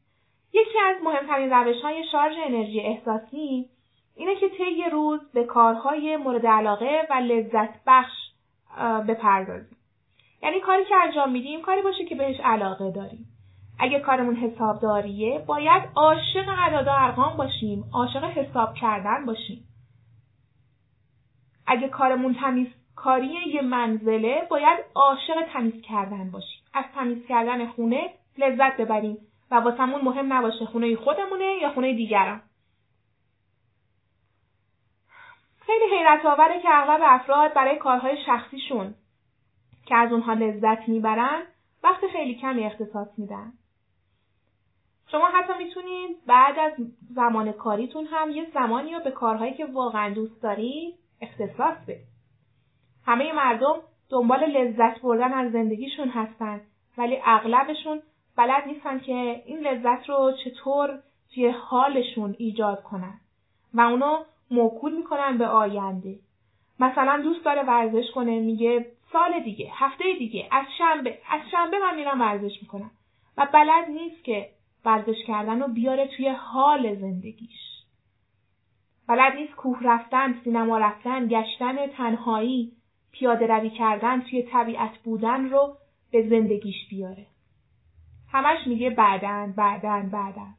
یکی از مهمترین روش‌های شارژ انرژی احساسی اینه که طی روز به کارهای مورد علاقه و لذت بخش بپردازیم. یعنی کاری که انجام میدیم کاری باشه که بهش علاقه داریم. اگه کارمون حسابداریه باید عاشق اعداد و ارقام باشیم، عاشق حساب کردن باشیم. اگه کارمون تمیزکاری یه منزله باید عاشق تمیز کردن باشیم. از تمیز کردن خونه لذت ببریم و واسمون مهم نباشه خونه خودمونه یا خونه دیگران. خیلی حیرت آوره که اغلب افراد برای کارهای شخصیشون که از اونها لذت میبرن وقت خیلی کمی اختصاص میدن. شما حتی میتونید بعد از زمان کاریتون هم یه زمانی رو به کارهایی که واقعا دوست دارید اختصاص بدید. همه مردم دنبال لذت بردن از زندگیشون هستن ولی اغلبشون بلد نیستن که این لذت رو چطور توی حالشون ایجاد کنن و اونو موکول میکنن به آینده. مثلا دوست داره ورزش کنه میگه سال دیگه، هفته دیگه، از شنبه از شنبه من میرم ورزش میکنم و بلد نیست که ورزش کردن رو بیاره توی حال زندگیش. بلد نیست کوه رفتن، سینما رفتن، گشتن تنهایی، پیاده روی کردن، توی طبیعت بودن رو به زندگیش بیاره. همش میگه بعدن بعدن بعدن.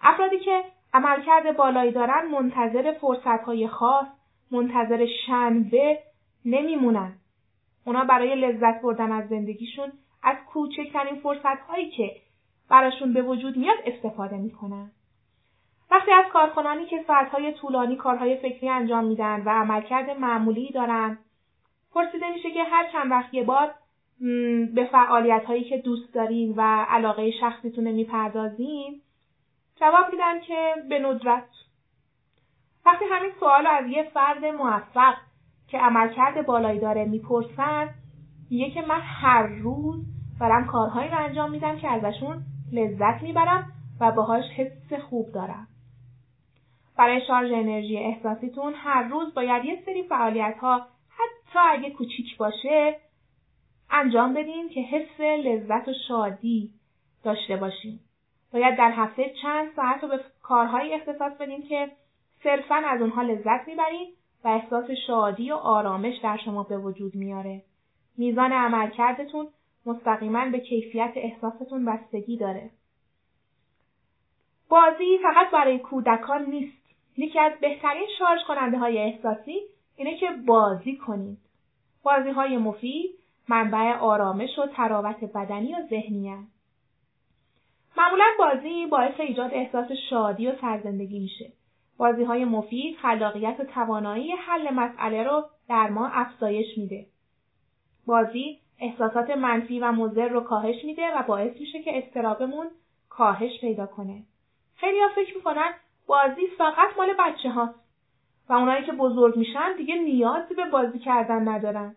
افرادی که عملکرد بالایی دارن منتظر فرصت‌های خاص، منتظر شنبه نمیمونن. اونا برای لذت بردن از زندگیشون از کوچکترین فرصت‌هایی که براشون به وجود میاد استفاده میکنن. وقتی از کارکنانی که ساعت‌های طولانی کارهای فکری انجام میدن و عملکرد معمولی دارن، پرسیده میشه که هر چند وقت یه بار به فعالیت‌هایی که دوست دارین و علاقه شخصیتون میپردازین، جواب میدن که به ندرت. وقتی همین سوال از یه فرد موفق که عملکرد بالایی داره میپرسن میگه که من هر روز برام کارهایی رو انجام میدم که ازشون لذت میبرم و باهاش حس خوب دارم. برای شارژ انرژی احساسیتون هر روز باید یه سری فعالیت‌ها حتی اگه کوچیک باشه انجام بدین که حس لذت و شادی داشته باشین. باید در هفته چند ساعت رو به کارهایی اختصاص بدین که صرفاً از اونها لذت میبرین و احساس شادی و آرامش در شما به وجود میاره. میزان عملکردتون مستقیماً به کیفیت احساستون بستگی داره. بازی فقط برای کودکان نیست. یکی از بهترین شارژ کننده های احساسی اینه که بازی کنید. بازی های مفید منبع آرامش و تراوت بدنی و ذهنیه. معمولا بازی باعث ایجاد احساس شادی و سرزندگی میشه. بازی‌های مفید خلاقیت و توانایی حل مسئله رو در ما افزایش میده. بازی احساسات منفی و مضر رو کاهش میده و باعث میشه که اضطرابمون کاهش پیدا کنه. خیلی‌ها فکر میکنن بازی فقط مال بچه‌هاست و اونایی که بزرگ میشن دیگه نیازی به بازی کردن ندارن.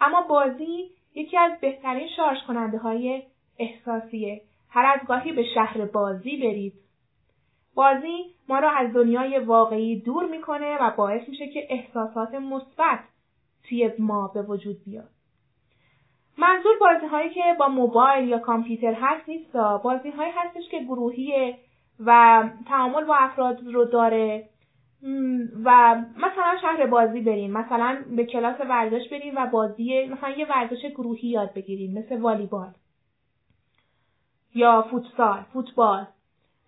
اما بازی یکی از بهترین شارژ کننده‌های احساسیه. هر از گاهی به شهر بازی برید. بازی ما را از دنیای واقعی دور میکنه و باعث میشه که احساسات مثبت توی ما به وجود بیاد. منظور بازی‌هایی که با موبایل یا کامپیوتر هست نیست، بازی‌هایی هستش که گروهیه و تعامل با افراد رو داره و مثلا شهر بازی برین، مثلا به کلاس ورزش برین و بازی، مثلا یه ورزش گروهی یاد بگیرین، مثل والیبال یا فوتسال، فوتبال.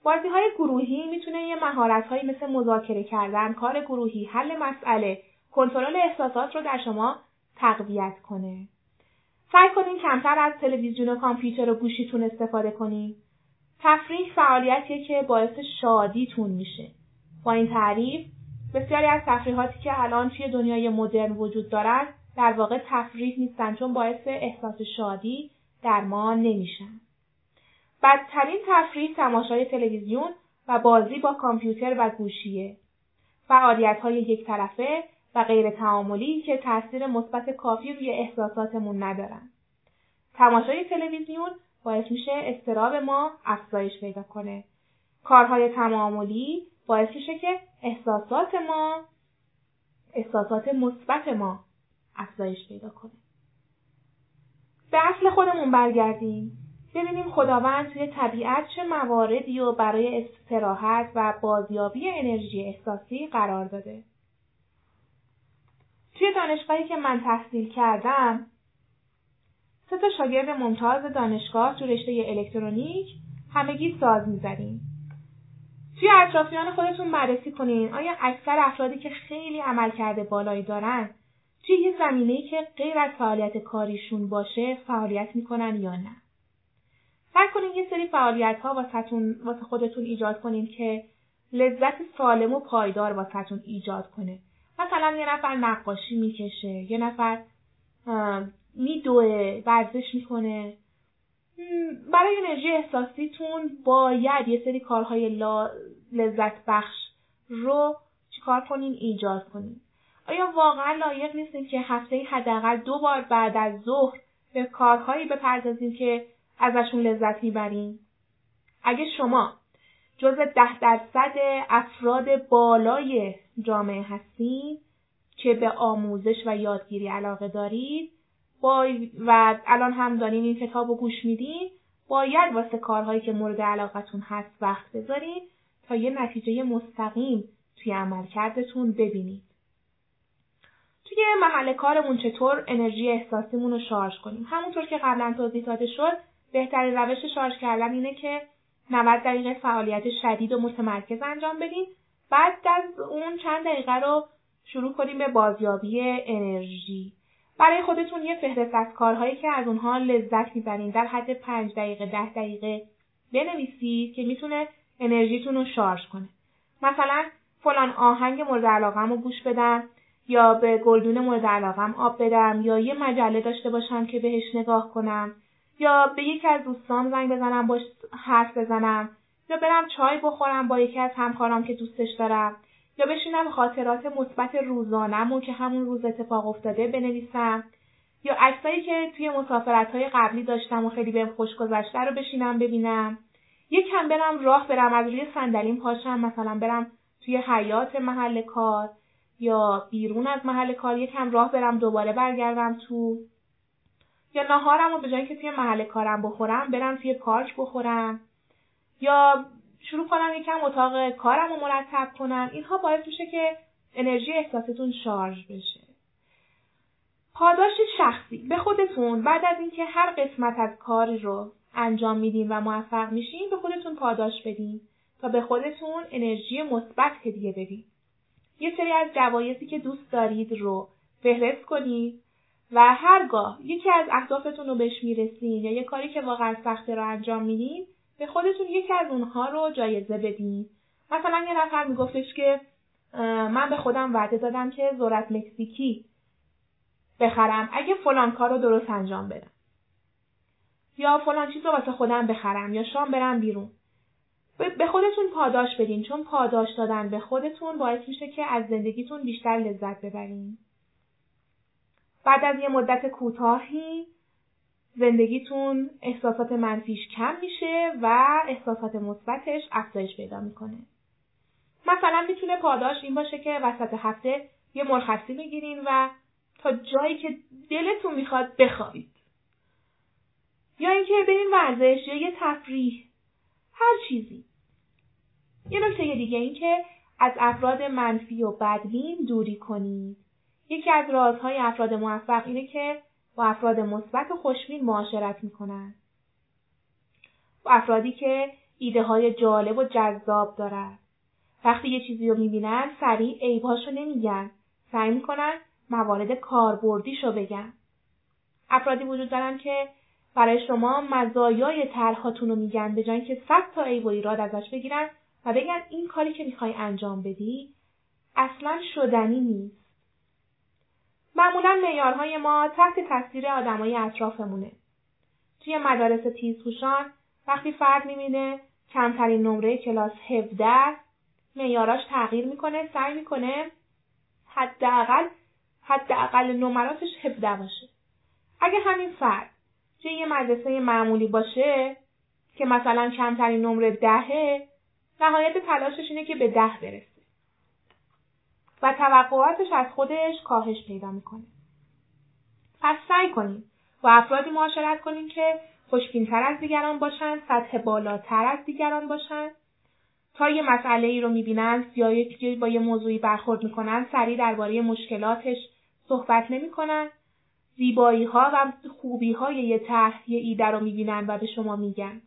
بازی های گروهی میتونه یه مهارت هایی مثل مذاکره کردن، کار گروهی، حل مسئله، کنترل احساسات رو در شما تقویت کنه. سعی کنین کمتر از تلویزیون و کامپیوتر و گوشیتون استفاده کنین. تفریح فعالیتیه که باعث شادیتون میشه. با این تعریف، بسیاری از تفریحاتی که الان توی دنیای مدرن وجود دارن، در واقع تفریح نیستن، چون باعث احساس شادی در ما نمیشن. بدترین تفریح تماشای تلویزیون و بازی با کامپیوتر و گوشیه. فعالیت‌های یک طرفه و غیر تعاملی که تأثیر مثبت کافی روی احساساتمون ندارن. تماشای تلویزیون باعث میشه اضطراب ما افزایش پیدا کنه. کارهای تعاملی باعث میشه که احساسات ما، احساسات مثبت ما افزایش پیدا کنه. به اصل خودمون برگردیم. ببینیم خداوند توی طبیعت چه مواردی رو برای استراحت و بازیابی انرژی احساسی قرار داده. توی دانشگاهی که من تحصیل کردم، سه تا شاگرد ممتاز دانشگاه تو رشته الکترونیک همگی ساز می‌زنیم. توی اطرافیان خودتون بررسی کنین، آیا اکثر افرادی که خیلی عملکرد بالایی دارن توی یه زمینه‌ای که غیر از فعالیت کاریشون باشه فعالیت می‌کنن یا نه؟ سعی کنین یه سری فعالیت‌ها واسهتون واسه خودتون ایجاد کنین که لذت سالم و پایدار واسهتون ایجاد کنه. مثلا یه نفر نقاشی میکشه، یه نفر میدوه، ورزش میکنه. برای انرژی احساسیتون باید یه سری کارهای لذت بخش رو چیکار کنین؟ ایجاد کنین. آیا واقعا لایق نیستین که هفته‌ای حداقل دو بار بعد از ظهر به کارهایی بپردازین که ازشون لذت میبرین؟ اگه شما جزء ده درصد افراد بالای جامعه هستین که به آموزش و یادگیری علاقه دارید و الان هم دارین این کتاب رو گوش میدین، باید واسه کارهایی که مورد علاقتون هست وقت بذارید تا یه نتیجه مستقیم توی عملکردتون ببینید. توی محل کارمون چطور انرژی احساسیمون رو شارژ کنیم؟ همونطور که قبلا توضیح داده شد، بهترین روش شارژ کردن اینه که نود دقیقه فعالیت شدید و متمرکز انجام بدین، بعد از اون چند دقیقه رو شروع کنیم به بازیابی انرژی. برای خودتون یه فهرست از کارهایی که از اونها لذت میبرین در حد پنج دقیقه ده دقیقه بنویسید که میتونه انرژیتون رو شارژ کنه. مثلا فلان آهنگ مورد علاقم رو گوش بدم، یا به گلدون مورد علاقم آب بدم، یا یه مجله داشته باشم که بهش نگاه کنم، یا به یکی از دوستان زنگ بزنم باش حرف بزنم، یا برم چای بخورم با یکی از همکارام که دوستش دارم، یا بشینم خاطرات مثبت روزانه‌مو که همون روز اتفاق افتاده بنویسم، یا عکسایی که توی مسافرت‌های قبلی داشتم و خیلی بهم خوش گذشته رو بشینم ببینم، یکم برم راه برم از روی صندلیم پاشم، مثلا برم توی حیاط محل کار یا بیرون از محل کار یکم راه برم دوباره برگردم تو، یا ناهارم رو به جایی که توی محل کارم بخورم برم توی پارک بخورم، یا شروع کنم یکم اتاق کارم رو مرتب کنم. اینها باعث میشه که انرژی احساستون شارژ بشه. پاداش شخصی به خودتون، بعد از اینکه هر قسمت از کاری رو انجام میدین و موفق میشین به خودتون پاداش بدین تا به خودتون انرژی مثبت هدیه بدین. یه سری از جوایزی که دوست دارید رو فهرست کنید و هرگاه یکی از اهدافتون رو بهش میرسین یا یه کاری که واقعا سخته رو انجام میدین، به خودتون یکی از اونها رو جایزه بدین. مثلا یه نفر میگفتش که من به خودم وعده دادم که ذرت مکزیکی بخرم اگه فلان کار رو درست انجام بدم، یا فلان چیز رو واسه خودم بخرم، یا شام برم بیرون. به خودتون پاداش بدین، چون پاداش دادن به خودتون باعث میشه که از زندگیتون بیشتر لذت ببرین. بعد از یه مدت کوتاهی زندگیتون احساسات منفیش کم میشه و احساسات مثبتش افزایش پیدا میکنه. مثلا میتونه پاداش این باشه که وسط هفته یه مرخصی میگیرین و تا جایی که دلتون میخواد بخوابید، یا اینکه برین ورزش یا یه تفریح، هر چیزی. یه نکته دیگه این که از افراد منفی و بدبین دوری کنید. یکی از رازهای افراد موفق اینه که با افراد مثبت و خوشبین معاشرت میکنند. با افرادی که ایده های جالب و جذاب دارند. وقتی یه چیزی رو میبینن سریع عیبهاشو نمیگن. سعی میکنن موارد کاربردیشو بگن. افرادی وجود دارن که برای شما مزایای طرحاتون رو میگن به جای اینکه صد تا عیب و ایراد ازش بگیرن و بگن این کاری که میخوای انجام بدی اصلا شدنی نیست. معمولا معیارهای ما تحت تاثیر آدمای اطرافمونه. توی مدارس تیزهوشان وقتی فرد میبینه کمترین نمره کلاس هفده معیاراش تغییر میکنه، سعی میکنه حداقل حداقل نمراتش هفده باشه. اگه همین فرد توی یه مدرسه معمولی باشه که مثلا کمترین نمره دهه، نهایت تلاشش اینه که به ده برسه و توقعاتش از خودش کاهش پیدا میکنه. پس سعی کنید با افرادی معاشرت کنید که خوشبین‌تر از دیگران باشن، سطح بالاتر از دیگران باشن. تا یه مسئله‌ای رو میبینن یا یکی با یه موضوعی برخورد میکنن سریع درباره مشکلاتش صحبت نمیکنن. زیبایی‌ها و خوبی‌های یه طرح یه ایده رو میبینن و به شما میگن.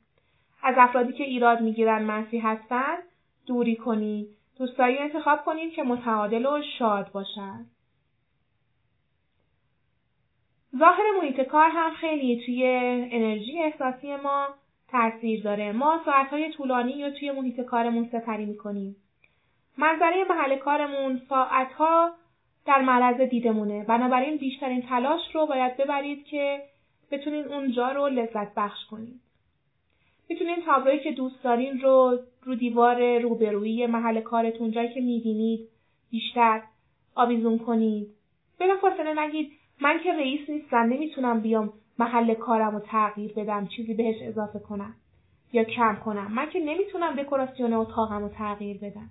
از افرادی که ایراد میگیرن منفی هستن دوری کنید. دوستایی انتخاب کنید که متعادل و شاد باشن. ظاهر محیط کار هم خیلی توی انرژی احساسی ما تاثیر داره. ما ساعت‌های طولانی یا توی محیط کارمون سپری می‌کنیم. منظره محل کارمون ساعت‌ها در معرض دیدمونه. بنابراین بیشترین تلاش رو باید ببرید که بتونید اونجا رو لذت بخش کنید. میتونید تابلویی که دوست دارین رو رو دیوار روبرویی محل کارتون جایی که می‌بینید بیشتر آویزون کنید. بلافاصله نگید من که رئیس نیستم نمیتونم بیام محل کارم رو تغییر بدم، چیزی بهش اضافه کنم یا کم کنم. من که نمیتونم دکوراسیون اتاقم رو تغییر بدم.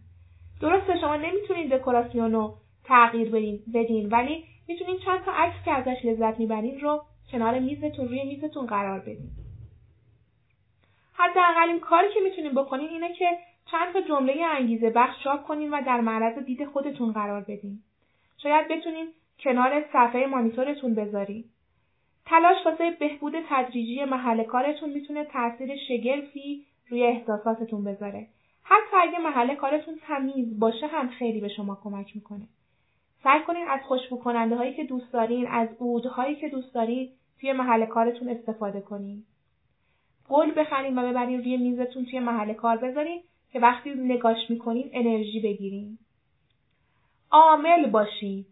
درسته شما نمیتونید دکوراسیون رو تغییر بدین، ولی میتونید چند تا عکس که ازش لذت میبرین رو کنار میزتون روی میزتون قرار بدین. حداقل این کاری که میتونید بکنین اینه که چند تا جمله انگیزه بخش چاپ کنین و در معرض دید خودتون قرار بدین. شاید بتونین کنار صفحه مانیتورتون بذارین. تلاش واسه بهبود تدریجی محل کارتون میتونه تاثیر شگرفی روی احساساتتون بذاره. حتی اگه محل کارتون تمیز باشه هم خیلی به شما کمک میکنه. سعی کنین از خوشبو کننده هایی که دوست دارین، از عودهایی که دوست دارین توی محل کارتون استفاده کنین. گل بخرین و ببرین روی میزتون توی محل کار بذارین که وقتی نگاش میکنین انرژی بگیرین. عامل باشید.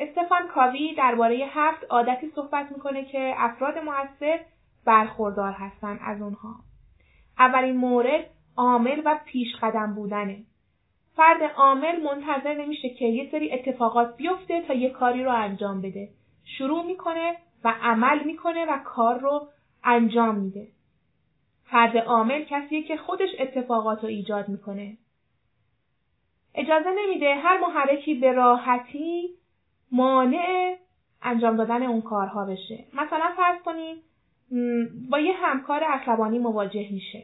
استفان کاوی درباره هفت عادتی صحبت میکنه که افراد مؤثر برخوردار هستن از اونها. اولین مورد عامل و پیش قدم بودنه. فرد عامل منتظر نمیشه که یه سری اتفاقات بیفته تا یه کاری رو انجام بده. شروع میکنه و عمل میکنه و کار رو انجام میده. فرد عامل کسیه که خودش اتفاقات رو ایجاد میکنه. اجازه نمیده هر محرکی به راحتی مانع انجام دادن اون کارها بشه. مثلا فرض کنید با یه همکار عصبانی مواجه میشه.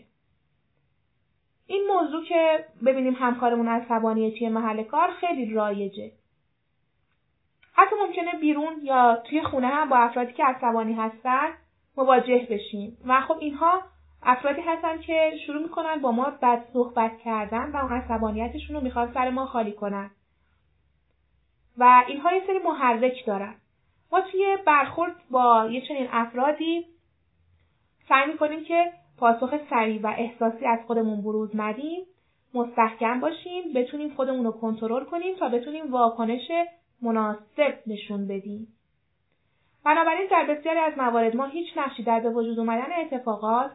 این موضوع که ببینیم همکارمون عصبانیه توی محل کار خیلی رایجه. حتی ممکنه بیرون یا توی خونه هم با افرادی که عصبانی هستن مواجه بشیم و خب اینها افرادی هستن که شروع میکنن با ما بد صحبت کردن و اون عصبانیتشون رو میخوان سر ما خالی کنن. و اینها یه سری محرک دارن. ما توی برخورد با یه چنین افرادی سعی می‌کنیم که پاسخ سریع و احساسی از خودمون بروز ندیم، مستحکم باشیم، بتونیم خودمون رو کنترل کنیم تا بتونیم واکنش مناسب نشون بدیم. بنابراین در بسیاری از موارد ما هیچ نقشی در به وجود اومدن اتفاقات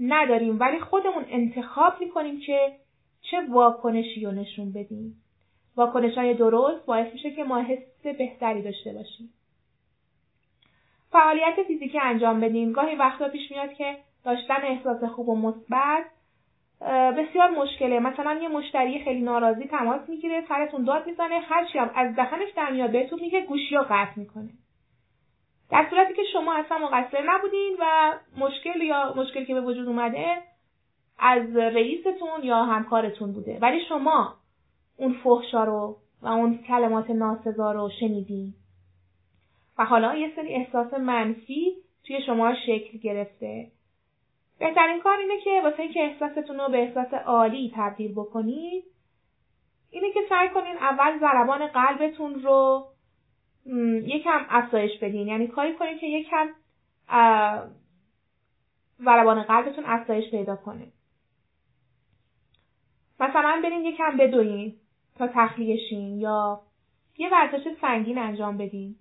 نداریم، ولی خودمون انتخاب می‌کنیم که چه واکنشی رو نشون بدیم. واکنش‌های درست باعث میشه که ما حس بهتری داشته باشیم. فعالیت فیزیکی انجام بدیم. گاهی وقتا پیش میاد که داشتن احساس خوب و مثبت بسیار مشکله. مثلا یه مشتری خیلی ناراضی تماس میگیره، سرتون داد میزنه، هرچی هم از دهنش در میاد بهتون میگه، گوشی‌ها قطع میکنه. در صورتی که شما اصلا مقصر نبودین و مشکل یا مشکلی که به وجود اومده از رئیستون یا همکارتون بوده، ولی شما اون فحشا رو و اون کلمات ناسزا رو شنیدی و حالا یه سری احساس منفی توی شما شکل گرفته. بهترین کار اینه که واسه اینکه احساستون رو به احساس عالی تبدیل بکنید اینه که سعی کنین اول ضربان قلبتون رو یکم افزایش بدین، یعنی کاری کنین که یکم ضربان قلبتون افزایش پیدا کنه. مثلا برین یکم بدوین تا تخلیه شین یا یه ورزش سنگین انجام بدین.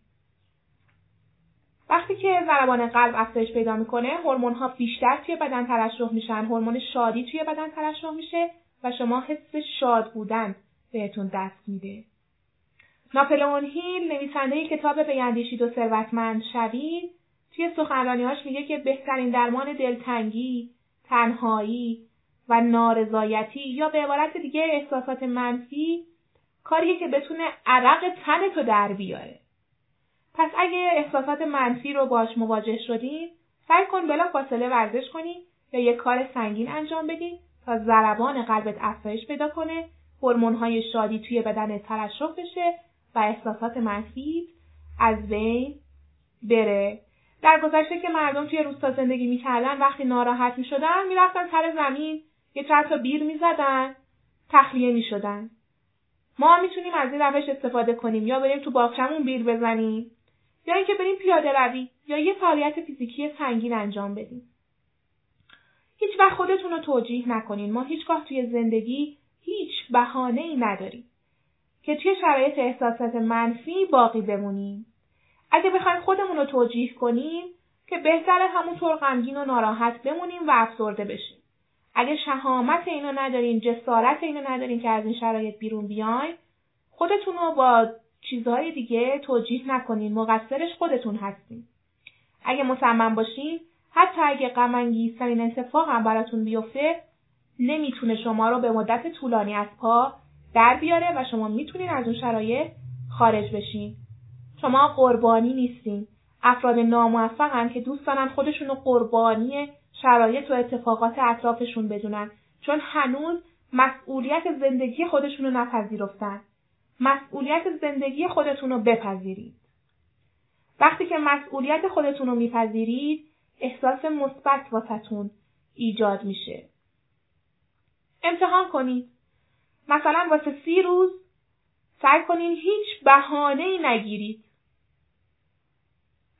وقتی که ضربان قلب افزایش پیدا میکنه هورمون‌ها بیشتر توی بدن ترشح میشن، هورمون شادی توی بدن ترشح میشه و شما حس شاد بودن بهتون دست میده. ناپلئون هیل، نویسنده کتاب بی اندیشید و ثروتمند شوید، توی سخنرانی‌هاش میگه که بهترین درمان دلتنگی، تنهایی و نارضایتی یا به عبارت دیگه احساسات منفی کاریه که بتونه عرق تنتو در بیاره. پس اگه احساسات منفی رو باش مواجه شدین، سعی کن بلافاصله ورزش کنی یا یه کار سنگین انجام بدین تا ضربان قلبت افزایش پیدا کنه، هورمون‌های شادی توی بدن ترشح بشه و احساسات منفی از بین بره. در گذشته که مردم توی روستا زندگی می‌کردن، وقتی ناراحت می‌شدن می‌رفتن سر زمین، یه چند تا بیر می‌زدن، تخلیه می‌شدن. ما می‌تونیم از این روش استفاده کنیم، یا بریم تو باغچمون بیر بزنیم، یا اینکه بریم پیاده روی یا یه فعالیت فیزیکی سنگین انجام بدیم. هیچ وقت خودتون رو توجیه نکنین. ما هیچگاه توی زندگی هیچ بهانه‌ای نداریم که توی شرایط احساسات منفی باقی بمونیم. اگه بخوایم خودمون رو توجیه کنیم که بهتره همونطور غمگین و ناراحت بمونیم و افسرده بشیم. اگه شهامت اینو ندارین، جسارت اینو ندارین که از این شرایط بیرون بیاین، خودتون رو با چیزهای دیگه توجیه نکنین. مقصرش خودتون هستین. اگه مصمم باشین، حتی اگه غم انگیزترین اتفاق هم براتون بیفته، نمیتونه شما رو به مدت طولانی از پا در بیاره و شما میتونین از اون شرایط خارج بشین. شما قربانی نیستین. افراد ناموفقن که دوست دارن خودشون رو قربانی شرایط و اتفاقات اطرافشون بدونن، چون هنوز مسئولیت زندگی خودشون رو نپذیرفتن. مسئولیت زندگی خودتون رو بپذیرید. وقتی که مسئولیت خودتون رو میپذیرید، احساس مثبت واسهتون ایجاد میشه. امتحان کنید. مثلا واسه سی روز سعی کنین هیچ بهانه‌ای نگیرید.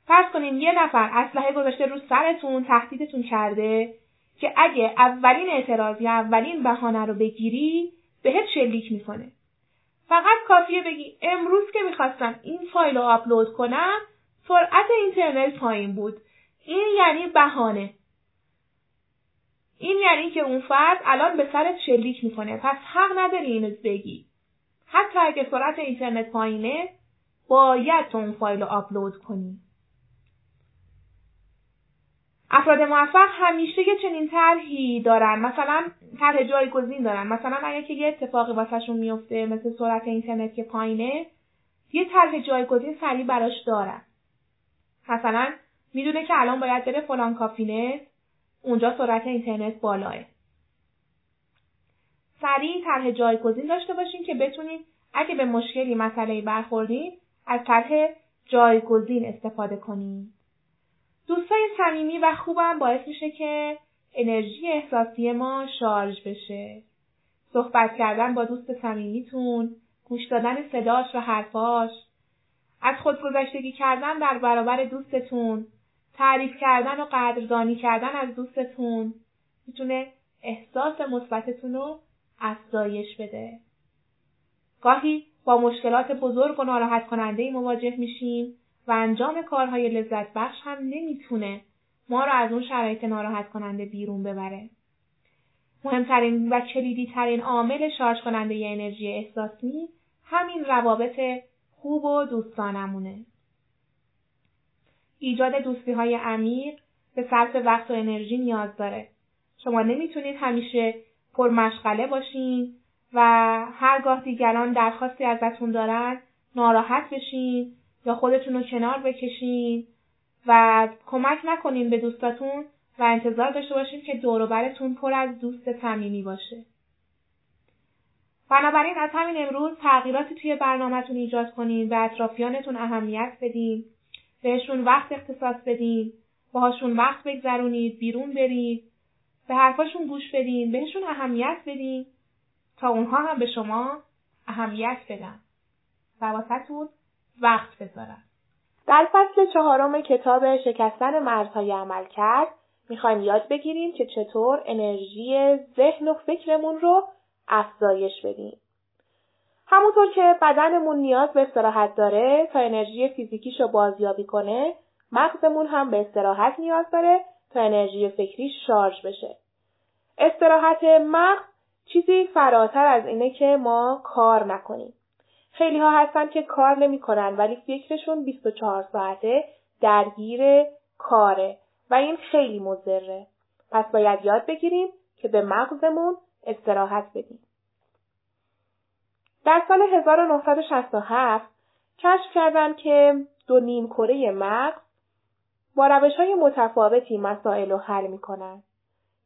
فرض کنین یه نفر اسلحه گذاشته رو سرتون، تهدیدتون کرده که اگه اولین اعتراض یا اولین بهانه رو بگیری بهت شلیک میکنه. فقط کافیه بگی امروز که میخواستم این فایل رو آپلود کنم سرعت اینترنت پایین بود. این یعنی بهانه. این یعنی که اون فرد الان به سرت شلیک میکنه، پس حق نداری اینو بگی. حتی اگه سرعت اینترنت پایینه، باید تو اون فایل رو آپلود کنی. افراد موفق همیشه یه چنین طرحی دارن، مثلا طرح جایگزین دارن. مثلا اگه که یه اتفاقی واسهشون میفته مثل سرعت اینترنت که پایینه، یه طرح جایگزین سریع براش دارن. مثلا میدونه که الان باید بره فلان کافینه، اونجا سرعت اینترنت بالاه. سریع طرح جایگزین داشته باشین که بتونین اگه به مشکلی مسئله‌ای برخوردین از طرح جایگزین استفاده کنین. دوستای صمیمی و خوبم باعث میشه که انرژی احساسی ما شارژ بشه. صحبت کردن با دوست صمیمیتون، گوش دادن صداش و حرفاش، از خودگذشتگی کردن در برابر دوستتون، تعریف کردن و قدردانی کردن از دوستتون میتونه احساس مثبتتون رو افزایش بده. گاهی با مشکلات بزرگ و ناراحت کننده‌ای مواجه میشیم و انجام کارهای لذت بخش هم نمیتونه ما رو از اون شرایط ناراحت کننده بیرون ببره. مهمترین و کلیدی‌ترین عامل شارژ کننده ی انرژی احساسی همین روابط خوب و دوستانمونه. ایجاد دوستی‌های عمیق به صرف وقت و انرژی نیاز داره. شما نمیتونید همیشه پرمشغله باشین و هرگاه دیگران درخواستی ازتون دارن ناراحت بشین یا خودتون رو کنار بکشین و کمک نکنین به دوستاتون و انتظار داشته باشید که دور و برتون پر از دوست صمیمی باشه. بنابراین از همین امروز تغییراتی توی برنامه‌تون ایجاد کنید و اطرافیانتون اهمیت بدین، بهشون وقت اختصاص بدین، باهاشون وقت بگذرونید، بیرون برید، به حرفاشون گوش بدین، بهشون اهمیت بدین تا اونها هم به شما اهمیت بدن و واسه‌تون وقت بذارن. در فصل چهارم کتاب شکستن مرزهای عملکرد میخوایم یاد بگیریم که چطور انرژی ذهن و فکرمون رو افزایش بدیم. همونطور که بدنمون نیاز به استراحت داره تا انرژی فیزیکیش رو بازیابی کنه، مغزمون هم به استراحت نیاز داره تا انرژی فکریش شارژ بشه. استراحت مغز چیزی فراتر از اینه که ما کار نکنیم. خیلی ها هستن که کار نمی کنن ولی فکرشون بیست و چهار ساعته درگیر کاره و این خیلی مضره. پس باید یاد بگیریم که به مغزمون استراحت بدیم. در سال هزار و نهصد و شصت و هفت کشف کردن که دو نیم کره مغز با روش‌های متفاوتی مسائل رو حل می‌کنن.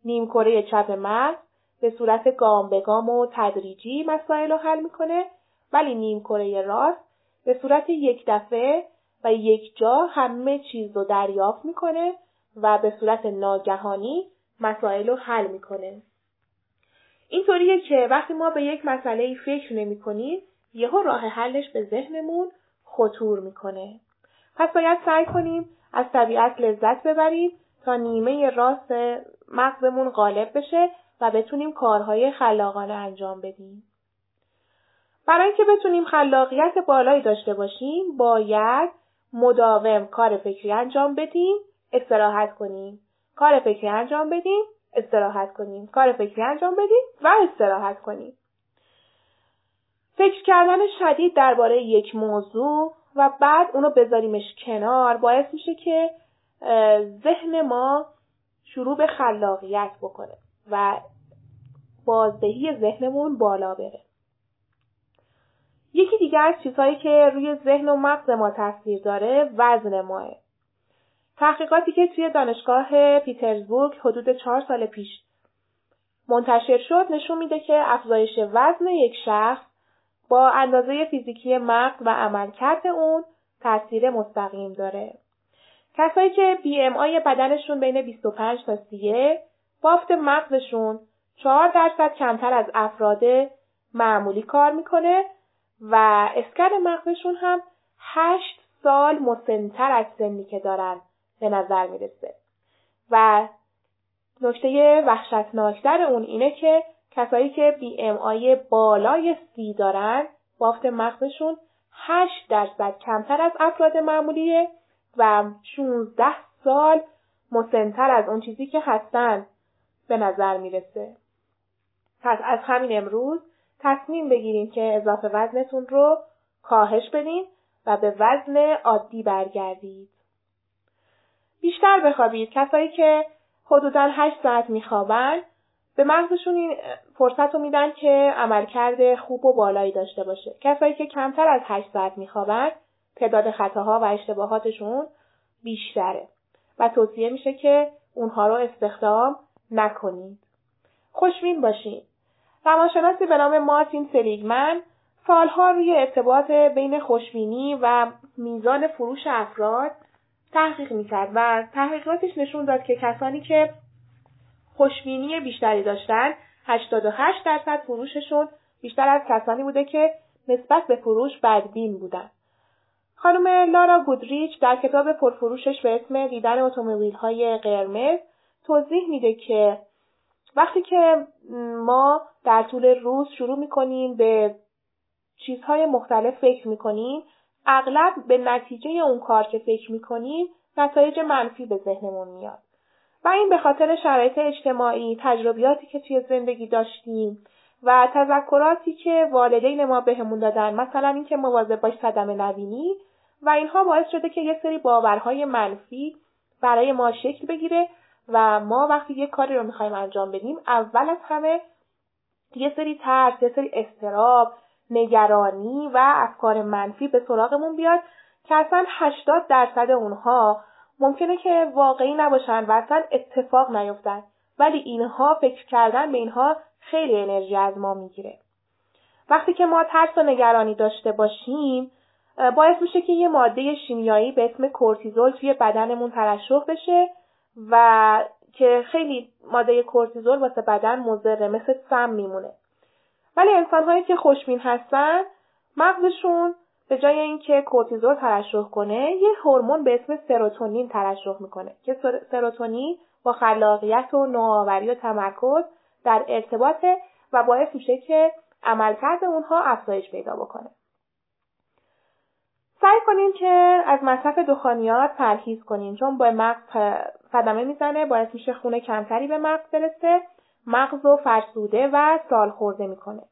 نیم کره چپ مغز به صورت گام به گام و تدریجی مسائل رو حل می‌کنه، ولی نیم کره راست به صورت یک دفعه و یک جا همه چیز رو دریافت می‌کنه و به صورت ناگهانی مسائل رو حل می‌کنه. این طوریه که وقتی ما به یک مسئله فکر نمی‌کنیم، یهو راه حلش به ذهنمون خطور می‌کنه. پس باید سعی کنیم از طبیعت لذت ببریم تا نیمه راست مغزمون غالب بشه و بتونیم کارهای خلاقانه انجام بدیم. برای اینکه بتونیم خلاقیت بالایی داشته باشیم، باید مداوم کار فکری انجام بدیم، استراحت کنیم. کار فکری انجام بدیم، استراحت کنیم. کار فکری انجام بدیم و استراحت کنیم. فکر کردن شدید درباره یک موضوع و بعد اونو بذاریمش کنار باعث میشه که ذهن ما شروع به خلاقیت بکنه و بازدهی ذهنمون بالا بره. یکی دیگه از چیزهایی که روی ذهن و مغز ما تاثیر داره وزن ماه. تحقیقاتی که توی دانشگاه پیترزبورگ حدود چهار سال پیش منتشر شد نشون میده که افزایش وزن یک شخص با اندازه فیزیکی مغز و عملکرد اون تاثیر مستقیم داره. کسایی که بی ام آی بدنشون بین بیست و پنج تا سی بافت مغزشون چهار درصد کمتر از افراد معمولی کار میکنه و اسکن مغزشون هم هشت سال مسن‌تر از سنی که دارن به نظر میرسه. و نکته وحشتناکتر اون اینه که کسایی که بی ام آی بالای سی دارن بافت مغزشون هشت درصد کمتر از افراد معمولیه و شانزده سال مسن‌تر از اون چیزی که هستن به نظر میرسه. پس از همین امروز تصمیم بگیریم که اضافه وزنتون رو کاهش بدین و به وزن عادی برگردید. بیشتر بخوابید. کسایی که حدوداً هشت ساعت میخوابن به مغزشون این فرصت رو میدن که عملکرد خوب و بالایی داشته باشه. کسایی که کمتر از هشت ساعت میخوابن تعداد خطاها و اشتباهاتشون بیشتره و توصیه میشه که اونها رو استخدام نکنید. خوشبین باشین. روانشناسی به نام مارتین سلیگمن سالها روی ارتباط بین خوشبینی و میزان فروش افراد تحقیق میکرد و تحقیقاتش نشون داد که کسانی که خوشبینی بیشتری داشتن هشتاد و هشت درصد فروششون بیشتر از کسانی بوده که نسبت به فروش بدبین بودن. خانم لارا گودریچ در کتاب پرفروشش به اسم دیدن اتومویل های قرمز توضیح میده که وقتی که ما در طول روز شروع میکنیم به چیزهای مختلف فکر میکنیم، اغلب به نتیجه اون کار که فکر میکنیم نتایج منفی به ذهنمون میاد و این به خاطر شرایط اجتماعی، تجربیاتی که توی زندگی داشتیم و تذکراتی که والدین ما بهمون دادن، مثلا اینکه مواظب باش صدمه نبینی، و اینها باعث شده که یه سری باورهای منفی برای ما شکل بگیره و ما وقتی یه کاری رو میخوایم انجام بدیم اول از همه یه سری ترس، یه سری اضطراب، نگرانی و افکار منفی به سراغمون بیاد که اصلا هشتاد درصد اونها ممکنه که واقعی نباشن و اصلا اتفاق نیفتن، ولی اینها فکر کردن به اینها خیلی انرژی از ما میگیره. وقتی که ما ترس و نگرانی داشته باشیم باعث میشه که یه ماده شیمیایی به اسم کورتیزول توی بدنمون ترشح بشه و که خیلی ماده کورتیزول واسه بدن مضر مثل سم میمونه. ولی انسان‌هایی که خوشبین هستن مغزشون به جای اینکه کورتیزول ترشح کنه یه هورمون به اسم سروتونین ترشح میکنه که سروتونین با خلاقیت و نوآوری و تمرکز در ارتباطه و باعث میشه که عملکرد اونها افزایش پیدا بکنه. سعی کنیم که از مصرف دخانیات پرهیز کنیم چون به مغز صدمه میزنه، باعث میشه خون کمتری به مغز برسه، مغز رو فرسوده و سالخورده میکنه.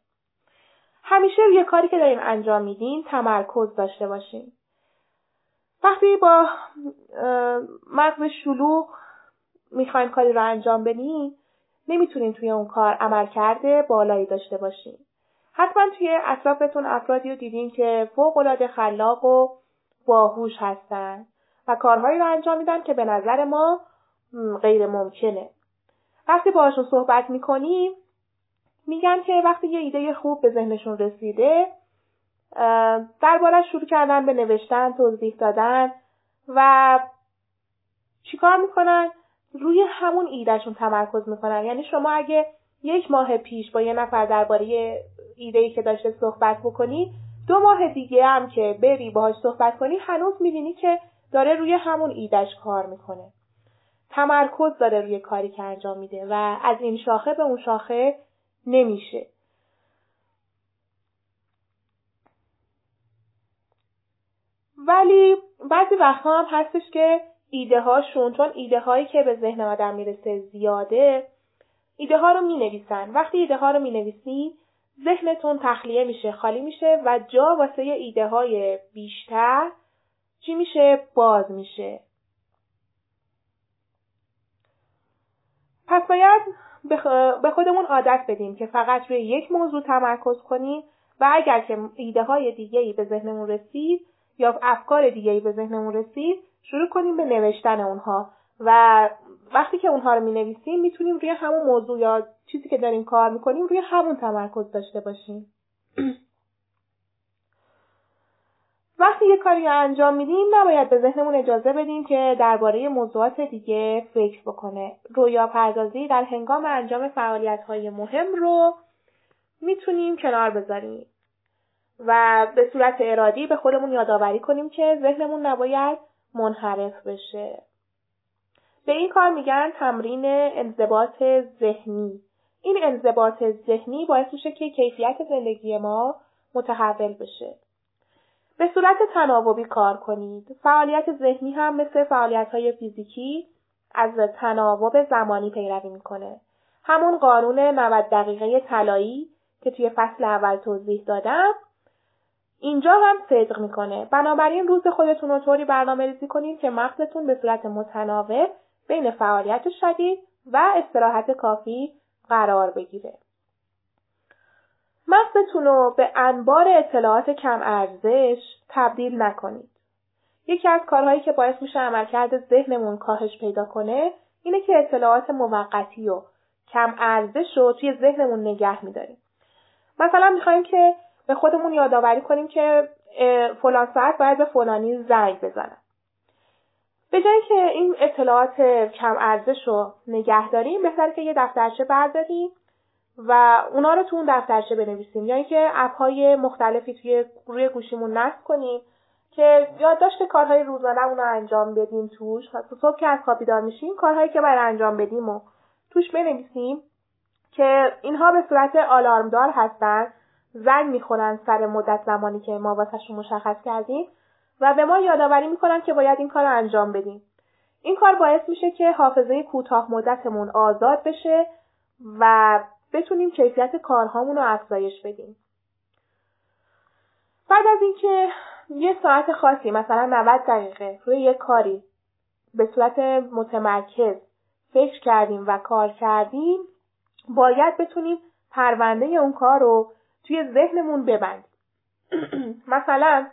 همیشه یه کاری که داریم انجام میدیم تمرکز داشته باشیم. وقتی با مغز شلوغ میخوایم کاری رو انجام بدیم نمیتونیم توی اون کار عملکرد بالایی داشته باشیم. حتما توی اطرافتون افرادی رو دیدین که فوق‌العاده خلاق و باهوش هستن و کارهایی رو انجام میدن که به نظر ما غیر ممکنه. وقتی باهاشون صحبت میکنیم میگن که وقتی یه ایده خوب به ذهنشون رسیده درباره‌اش شروع کردن به نوشتن، توضیح دادن و چیکار میکنن؟ روی همون ایدهشون تمرکز میکنن. یعنی شما اگه یک ماه پیش با یه نفر درباره ایده‌ای که داشته صحبت بکنی دو ماه دیگه هم که بری باهاش صحبت کنی هنوز میبینی که داره روی همون ایدهش کار میکنه. تمرکز داره روی کاری که انجام میده و از این شاخه به اون شاخه نمیشه. ولی بعضی وقتا هم هستش که ایده هاشون چون ایده هایی که به ذهن آدم میرسه زیاده ایده ها رو می نویسن. وقتی ایده ها رو می نویسی ذهنتون تخلیه میشه، خالی میشه و جا واسه ایده های بیشتر چی میشه؟ باز میشه. پس باید به خودمون عادت بدیم که فقط روی یک موضوع تمرکز کنیم و اگر که ایده های دیگه‌ای به ذهنمون رسید یا افکار دیگه‌ای به ذهنمون رسید شروع کنیم به نوشتن اونها و وقتی که اونها رو می نویسیم می تونیم روی همون موضوع یا چیزی که داریم کار می کنیم روی همون تمرکز داشته باشیم. وقتی یه کاری رو انجام میدیم نباید به ذهنمون اجازه بدیم که درباره موضوعات دیگه فکر بکنه. رویا پردازی در هنگام انجام فعالیت‌های مهم رو میتونیم کنار بذاریم و به صورت ارادی به خودمون یادآوری کنیم که ذهنمون نباید منحرف بشه. به این کار میگن تمرین انضباط ذهنی. این انضباط ذهنی باعث میشه که کیفیت زندگی ما متحول بشه. به صورت تناوبی کار کنید. فعالیت ذهنی هم مثل فعالیت‌های فیزیکی از تناوب زمانی پیروی میکنه. همون قانون نود دقیقه طلایی که توی فصل اول توضیح دادم اینجا هم صدق میکنه. بنابراین روز خودتون رو طوری برنامه ریزی کنید که مغزتون به صورت متناوب بین فعالیت شدید و استراحت کافی قرار بگیره. مغزتون رو به انبار اطلاعات کم ارزش تبدیل نکنید. یکی از کارهایی که باعث میشه عملکرد ذهنمون کاهش پیدا کنه اینه که اطلاعات موقتی و کم ارزش رو توی ذهنمون نگه میداریم. مثلا میخوایم که به خودمون یادآوری کنیم که فلان ساعت باید به فلانی زنگ بزنم. به جای که این اطلاعات کم ارزش رو نگه داریم بهتره که یه دفترچه برداریم و اونا رو تو اون دفترچه بنویسیم یا اینکه اپ‌های مختلفی توی روی گوشیمون نصب کنیم که یادداشت کارهای روزانه‌مون رو انجام بدیم توش. صبح که از خواب بیدار میشیم کارهایی که برای انجام بدیم و توش بنویسیم که اینها به صورت آلارمدار هستن، زنگ میخورن سر مدت زمانی که ما واسهشون مشخص کردیم و به ما یادآوری میکنن که باید این کار رو انجام بدیم. این کار باعث میشه که حافظه کوتاه مدتمون آزاد بشه و بتونیم کیفیت کارهامون رو افزایش بدیم. بعد از اینکه یه ساعت خاصی مثلا نود دقیقه روی یه کاری به صورت متمرکز فکر کردیم و کار کردیم باید بتونیم پرونده اون کار رو توی ذهنمون ببندیم. مثلا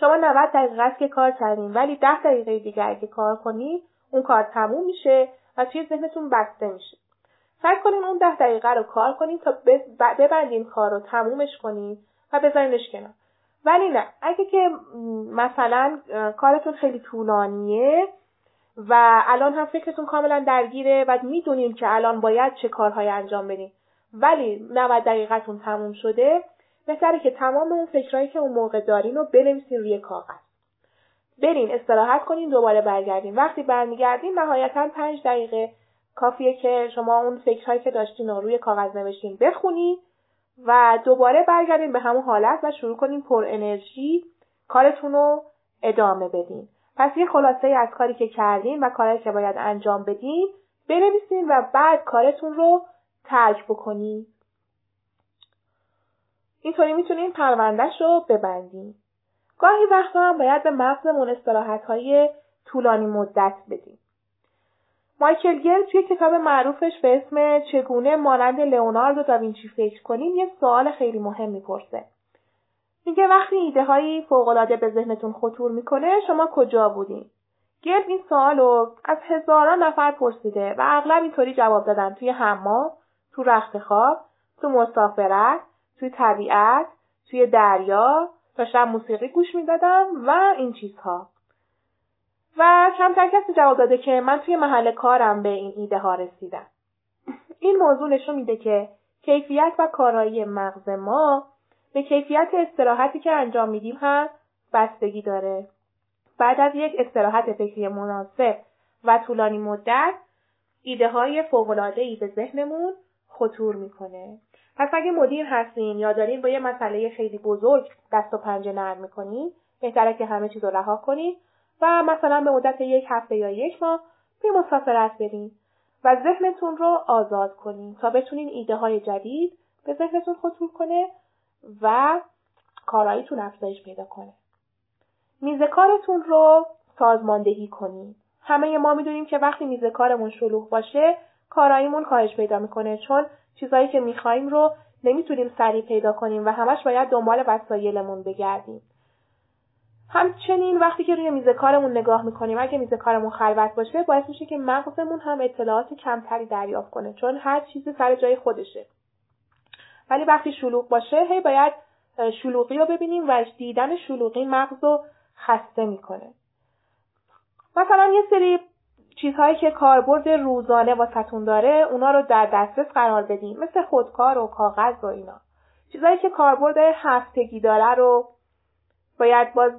شما نود دقیقه است که کار کردین، ولی ده دقیقه دیگه اگه کار کنی اون کار تموم میشه و توی ذهنتون بسته میشه. سعی کنین اون ده دقیقه رو کار کنین تا ببندین کار رو، تمومش کنین و بذارینش کنار. ولی نه، اگه که مثلا کارتون خیلی طولانیه و الان هم فکرتون کاملا درگیره و میدونین که الان باید چه کارهای انجام بدین، ولی نود دقیقتون تموم شده، بهتره که تمام اون فکرایی که اون موقع دارین رو بنویسین روی کاغذ. برین استراحت کنین، دوباره برگردین. وقتی برمیگردین نهایتاً پنج دقیقه کافیه که شما اون فکرایی که داشتین رو روی کاغذ نوشتین بخونین و دوباره برگردین به همون حالت و شروع کنین پر انرژی کارتون رو ادامه بدین. پس یه خلاصه از کاری که کردین و کاری که باید انجام بدین بنویسین و بعد کارتون رو ترک بکنین. اینطوری میتونین پروندهش رو ببندین. گاهی وقتا هم باید به مغزمون استراحت‌های طولانی مدت بدیم. مایکل گیر توی کتاب معروفش به اسم چگونه مانند لئوناردو و داوینچی فکر کنیم یه سوال خیلی مهم میپرسه. میگه وقتی ایده‌های فوق‌العاده به ذهنتون خطور میکنه شما کجا بودین؟ گیر این سوالو از هزاران نفر پرسیده و اغلب اینطوری جواب دادن: توی حمام، تو رخت خواب، تو مسافرت، توی طبیعت، توی دریا، داشتن موسیقی گوش میدادم و این چیزها. و کمتر کسی جواب داده که من توی محل کارم به این ایده ها رسیدم. این موضوع نشون میده که کیفیت و کارایی مغز ما به کیفیت استراحتی که انجام میدیم هم بستگی داره. بعد از یک استراحت فکری مناسب و طولانی مدت ایده های فوق‌العاده‌ای به ذهنمون خطور میکنه. پس اگه مدیر هستین یا دارین با یه مسئله خیلی بزرگ دست و پنجه نرم میکنین، بهتره که همه چیز رو رها کنین و مثلا به مدت یک هفته یا یک ماه به مسافرت برین و ذهنتون رو آزاد کنین تا بتونین ایده های جدید به ذهنتون خطور کنه و کاراییتون افزایش پیدا کنه. میز کارتون رو سازماندهی کنین. همه ما میدونیم که وقتی میز کارمون شلوغ باشه کاراییمون کاهش پیدا میکنه، چون چیزایی که میخوایم رو نمیتونیم سریع پیدا کنیم و همش باید دنبال وسایلمون بگردیم. همچنین وقتی که روی میز کارمون نگاه میکنیم، اگه میز کارمون خلوت باشه، باعث میشه که مغزمون هم اطلاعات کمتری دریافت کنه، چون هر چیزی سر جای خودشه. ولی وقتی شلوغ باشه، هی باید شلوغی رو ببینیم و دیدن شلوغی مغز رو خسته میکنه. مثلا یه سری چیزهایی که کاربرد روزانه واسهتون داره اونا رو در دسترس قرار بدیم، مثل خودکار و کاغذ و اینا. چیزهایی که کاربرد هفتگی داره رو باید باز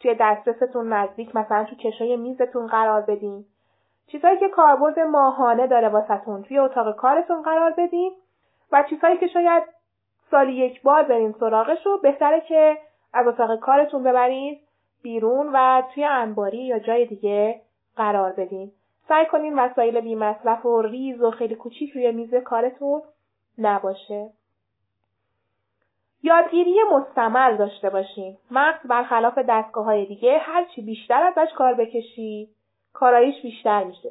توی دسترستون نزدیک، مثلا تو کشوی میزتون قرار بدیم. چیزهایی که کاربرد ماهانه داره واسهتون توی اتاق کارتون قرار بدیم و چیزهایی که شاید سالی یک بار برین سراغش رو بهتره که از اتاق کارتون ببرید بیرون و توی انباری یا جای دیگه قرار بدین. سعی کنین وسایل بی‌مصرف و ریز و خیلی کوچیک روی میز کارتون نباشه. یادگیری مستمر داشته باشین. مغز برخلاف دستگاه‌های دیگه هر چی بیشتر ازش کار بکشی، کاراییش بیشتر میشه.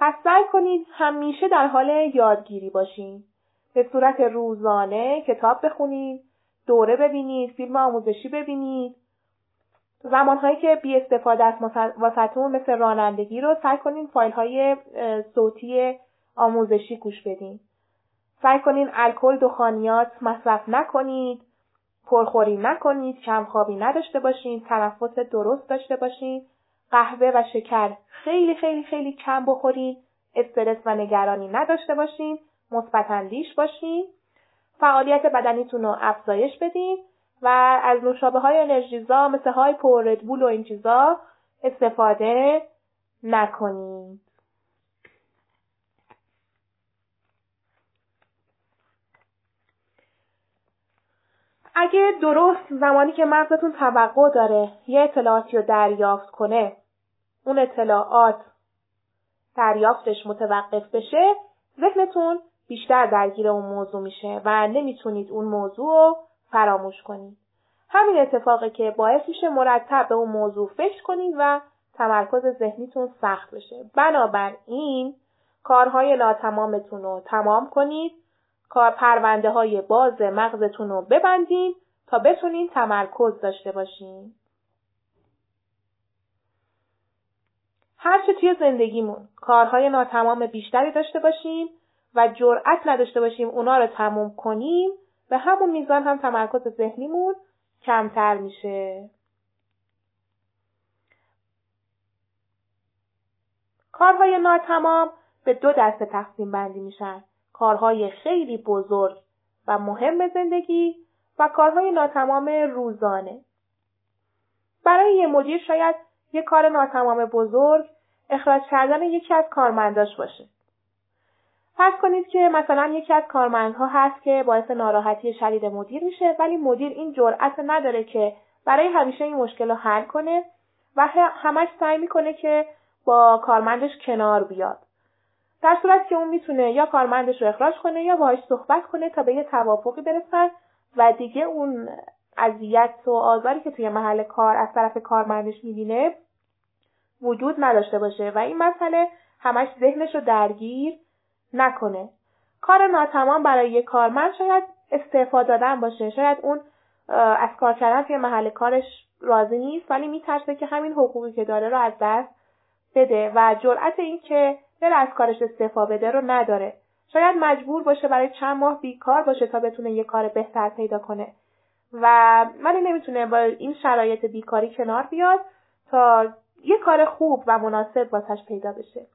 پس سعی کنین همیشه در حال یادگیری باشین. به صورت روزانه کتاب بخونین، دوره ببینید، فیلم آموزشی ببینید. زمانهایی که بی استفاده از واسطتون مثل رانندگی رو سعی کنین فایل های صوتی آموزشی گوش بدین. سعی کنین الکل، دخانیات مصرف نکنید، پرخوری نکنید، کمخوابی نداشته باشین، تنفس درست داشته باشین، قهوه و شکر خیلی خیلی خیلی کم بخورید، استرس و نگرانی نداشته باشین، مثبت اندیش باشین، فعالیت بدنیتون رو افزایش بدین و از نوشابه های انرژیزا مثل های پر ردبول و این چیزا استفاده نکنید. اگه درست زمانی که مغزتون توقع داره یه اطلاعاتی رو دریافت کنه، اون اطلاعات دریافتش متوقف بشه، ذهنتون بیشتر درگیر اون موضوع میشه و نمیتونید اون موضوع رو فراموش کنید. همین اتفاقی که باعث میشه مرتب به اون موضوع فکر کنید و تمرکز ذهنیتون سخت بشه. بنابراین کارهای ناتمامتون رو تمام کنید، کار پرونده های باز مغزتون رو ببندید تا بتونین تمرکز داشته باشین. هرچه توی زندگیمون کارهای ناتمام بیشتری داشته باشیم و جرأت نداشته باشیم اونا رو تموم کنیم، به همون میزان هم تمرکز ذهنیمون کمتر میشه. کارهای ناتمام به دو دسته تقسیم بندی میشن: کارهای خیلی بزرگ و مهم به زندگی و کارهای ناتمام روزانه. برای یه مدیر شاید یه کار ناتمام بزرگ اخراج کردن یکی از کارمنداش باشه. فرض کنید که مثلا یکی از کارمندها هست که باعث ناراحتی شدید مدیر میشه، ولی مدیر این جرأت نداره که برای همیشه این مشکل رو حل کنه و همش سعی میکنه که با کارمندش کنار بیاد، در صورت که اون میتونه یا کارمندش رو اخراج کنه یا باهاش صحبت کنه تا به یه توافقی برسن و دیگه اون اذیت و آزاری که توی محل کار از طرف کارمندش میبینه وجود نداشته باشه و این مسئله همش ذهنش رو درگیر نکنه. کار ناتمام برای یه کارمند شاید استعفا دادن باشه، شاید اون از کار کردن توی محل کارش راضی نیست ولی میترسه که همین حقوقی که داره رو از دست بده و جرأت این که بره از کارش استعفا بده رو نداره. شاید مجبور باشه برای چند ماه بیکار باشه تا بتونه یه کار بهتر پیدا کنه و ولی نمیتونه با این شرایط بیکاری کنار بیاد تا یه کار خوب و مناسب واسش پیدا بشه.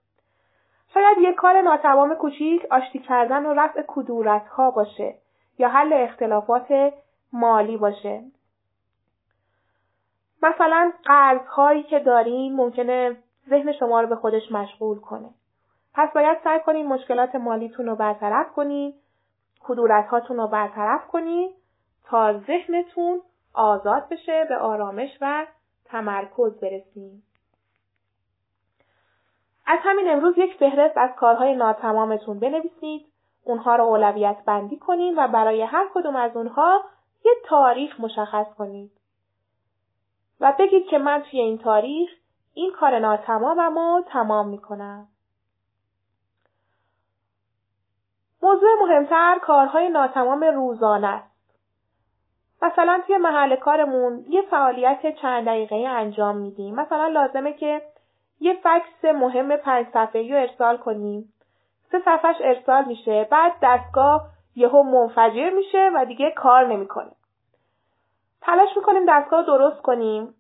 شاید یه کار ناتمام کوچیک آشتی کردن و رفع کدورت‌ها باشه یا حل اختلافات مالی باشه. مثلا قرض‌هایی که دارین ممکنه ذهن شما رو به خودش مشغول کنه. پس باید سعی کنین مشکلات مالیتون رو برطرف کنین، کدورت‌هاتون رو برطرف کنین تا ذهنتون آزاد بشه، به آرامش و تمرکز برسین. از همین امروز یک فهرست از کارهای ناتمامتون بنویسید، اونها رو اولویت بندی کنید و برای هر کدوم از اونها یه تاریخ مشخص کنید و بگید که من توی این تاریخ این کار ناتمامم رو تمام میکنم. موضوع مهمتر کارهای ناتمام روزانه است. مثلا توی محل کارمون یه فعالیت چند دقیقه‌ای انجام میدیم. مثلا لازمه که یه فکس مهم پنج صفحه‌ای رو ارسال کنیم. سه صفحه‌اش ارسال میشه، بعد دستگاه یهو منفجر میشه و دیگه کار نمیکنه. تلاش میکنیم دستگاه درست کنیم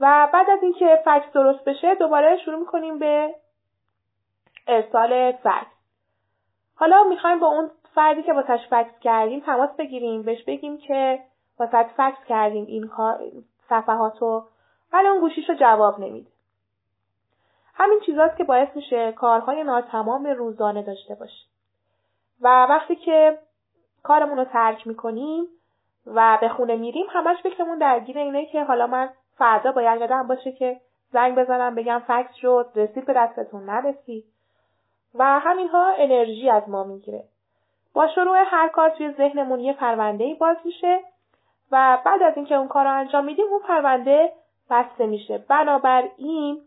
و بعد از اینکه فکس درست بشه دوباره شروع میکنیم به ارسال فکس. حالا میخوایم با اون فردی که واسش فکس کردیم تماس بگیریم، بهش بگیم که واسه فکس کردیم این صفحاتو، ولی اون گوشیشو جواب نمیده. همین چیزاست که باعث میشه کارهای ناتمام روزانه داشته باشیم و وقتی که کارمون رو ترک میکنیم و به خونه میریم همش فکرمون درگیر اینه که حالا من فردا باید یادم باشه که زنگ بزنم بگم فکس شد، رسید به دستتون نرسید و همینها انرژی از ما میگیره. با شروع هر کار توی ذهنمون یه پرونده‌ای باز میشه و بعد از اینکه اون کار رو انجام میدیم اون پرونده بسته میشه. بنابراین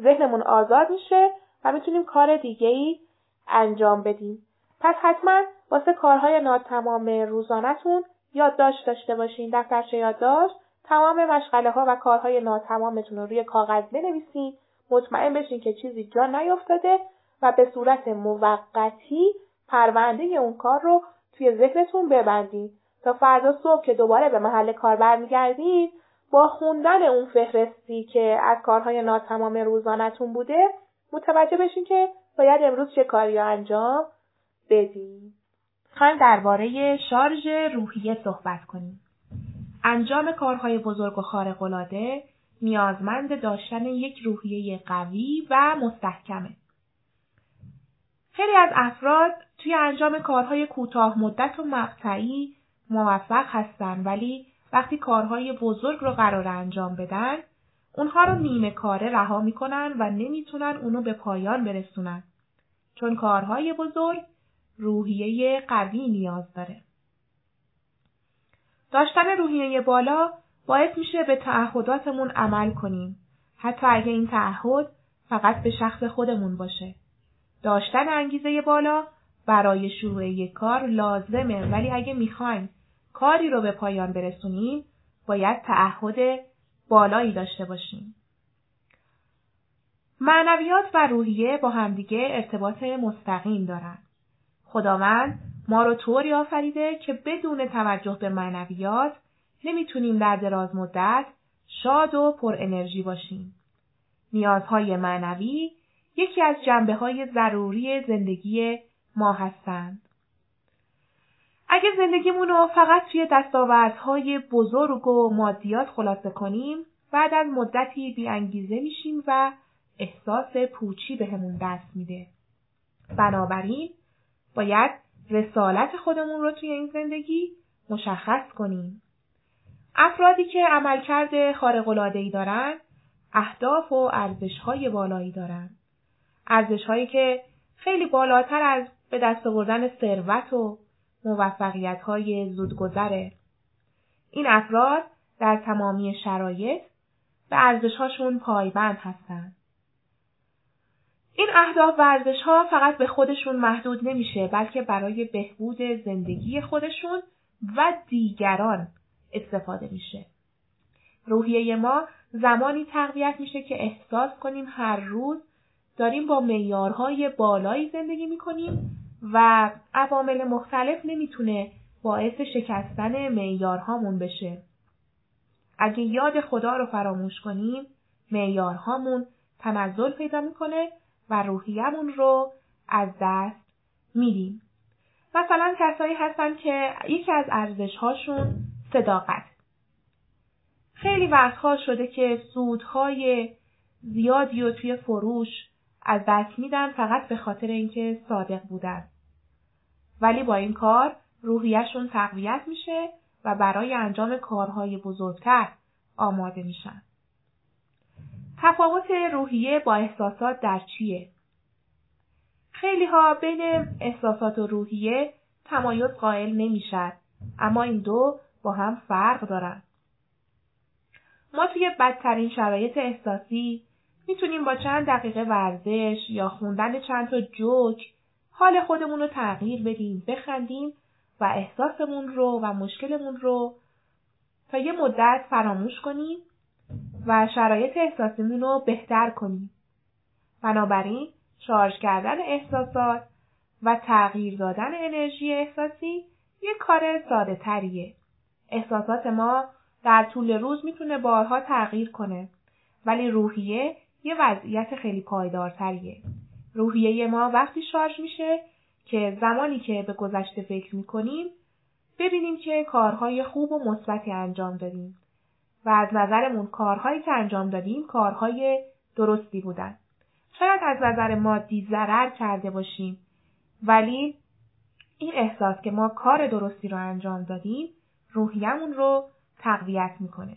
ذهنمون آزاد میشه و میتونیم کار دیگه‌ای انجام بدیم. پس حتما واسه کارهای ناتمام روزانه‌تون یادداشت داشته باشین. دفترچه یادداشت، تمام مشغله‌ها و کارهای ناتمامتون رو روی کاغذ بنویسین. مطمئن بشین که چیزی جا نیافتاده و به صورت موقتی پرونده اون کار رو توی ذهنتون ببندید تا فردا صبح که دوباره به محل کار برمیگردید با خوندن اون فهرستی که از کارهای ناتمام روزانه‌تون بوده متوجه بشین که باید امروز چه کاری رو انجام بدید. می‌خوایم درباره شارژ روحیه صحبت کنیم. انجام کارهای بزرگ و خارق‌العاده نیازمند داشتن یک روحیه قوی و مستحکمه. خیلی از افراد توی انجام کارهای کوتاه مدت و مقطعی موفق هستن ولی وقتی کارهای بزرگ رو قرار انجام بدن اونها رو نیمه کاره رها میکنن و نمیتونن اونو به پایان برسونن، چون کارهای بزرگ روحیه قوی نیاز داره. داشتن روحیه بالا باعث میشه به تعهداتمون عمل کنیم، حتی اگه این تعهد فقط به شخص خودمون باشه. داشتن انگیزه بالا برای شروع یک کار لازمه، ولی اگه میخوایم کاری رو به پایان برسونیم باید تعهد بالایی داشته باشیم. معنویات و روحیه با همدیگه ارتباط مستقیم دارن. خداوند ما رو طوری آفریده که بدون توجه به معنویات نمیتونیم در دراز مدت شاد و پر انرژی باشیم. نیازهای معنوی یکی از جنبه‌های ضروری زندگی ما هستند. اگه زندگیمون رو فقط توی دستاوردهای بزرگ و مادیات خلاصه کنیم، بعد از مدتی بی‌انگیزه میشیم و احساس پوچی بهمون دست میده. بنابراین باید رسالت خودمون رو توی این زندگی مشخص کنیم. افرادی که عملکرد خارق‌العاده‌ای دارن، اهداف و ارزش‌های بالایی دارن. ارزش‌هایی که خیلی بالاتر از به دست آوردن ثروت و موفقیت‌های زودگذره. این افراد در تمامی شرایط به ارزش‌هاشون پایبند هستند. این اهداف و ارزش‌ها فقط به خودشون محدود نمیشه، بلکه برای بهبود زندگی خودشون و دیگران استفاده میشه. روحیه ما زمانی تقویت میشه که احساس کنیم هر روز داریم با معیارهای بالایی زندگی میکنیم و عوامل مختلف نمیتونه باعث شکستن معیارهامون بشه. اگه یاد خدا رو فراموش کنیم، معیارهامون تنزل پیدا میکنه و روحیه‌مون رو از دست میدیم. مثلا کسایی هستن که یکی از ارزش‌هاشون صداقت. خیلی وقت‌ها شده که سودهای زیادی رو توی فروش از دست میدن فقط به خاطر اینکه صادق بودن. ولی با این کار روحیه‌شون تقویت میشه و برای انجام کارهای بزرگتر آماده میشن. تفاوت روحیه با احساسات در چیه؟ خیلی ها بین احساسات و روحیه تمایز قائل نمیشن، اما این دو با هم فرق دارن. ما توی بدترین شرایط احساسی میتونیم با چند دقیقه ورزش یا خوندن چند تا جوک حال خودمون رو تغییر بدیم، بخندیم و احساسمون رو و مشکلمون رو تا یه مدت فراموش کنیم و شرایط احساسیمون رو بهتر کنیم. بنابراین شارژ کردن احساسات و تغییر دادن انرژی احساسی یک کار ساده تریه. احساسات ما در طول روز میتونه بارها تغییر کنه، ولی روحیه یه وضعیت خیلی پایدارتریه. روحیه ما وقتی شارژ میشه که زمانی که به گذشته فکر میکنیم ببینیم که کارهای خوب و مثبتی انجام دادیم و از نظرمون کارهایی که انجام دادیم کارهای درستی بودن. شاید از نظر مادی ضرر کرده باشیم، ولی این احساس که ما کار درستی رو انجام دادیم روحیه‌مون رو تقویت میکنه.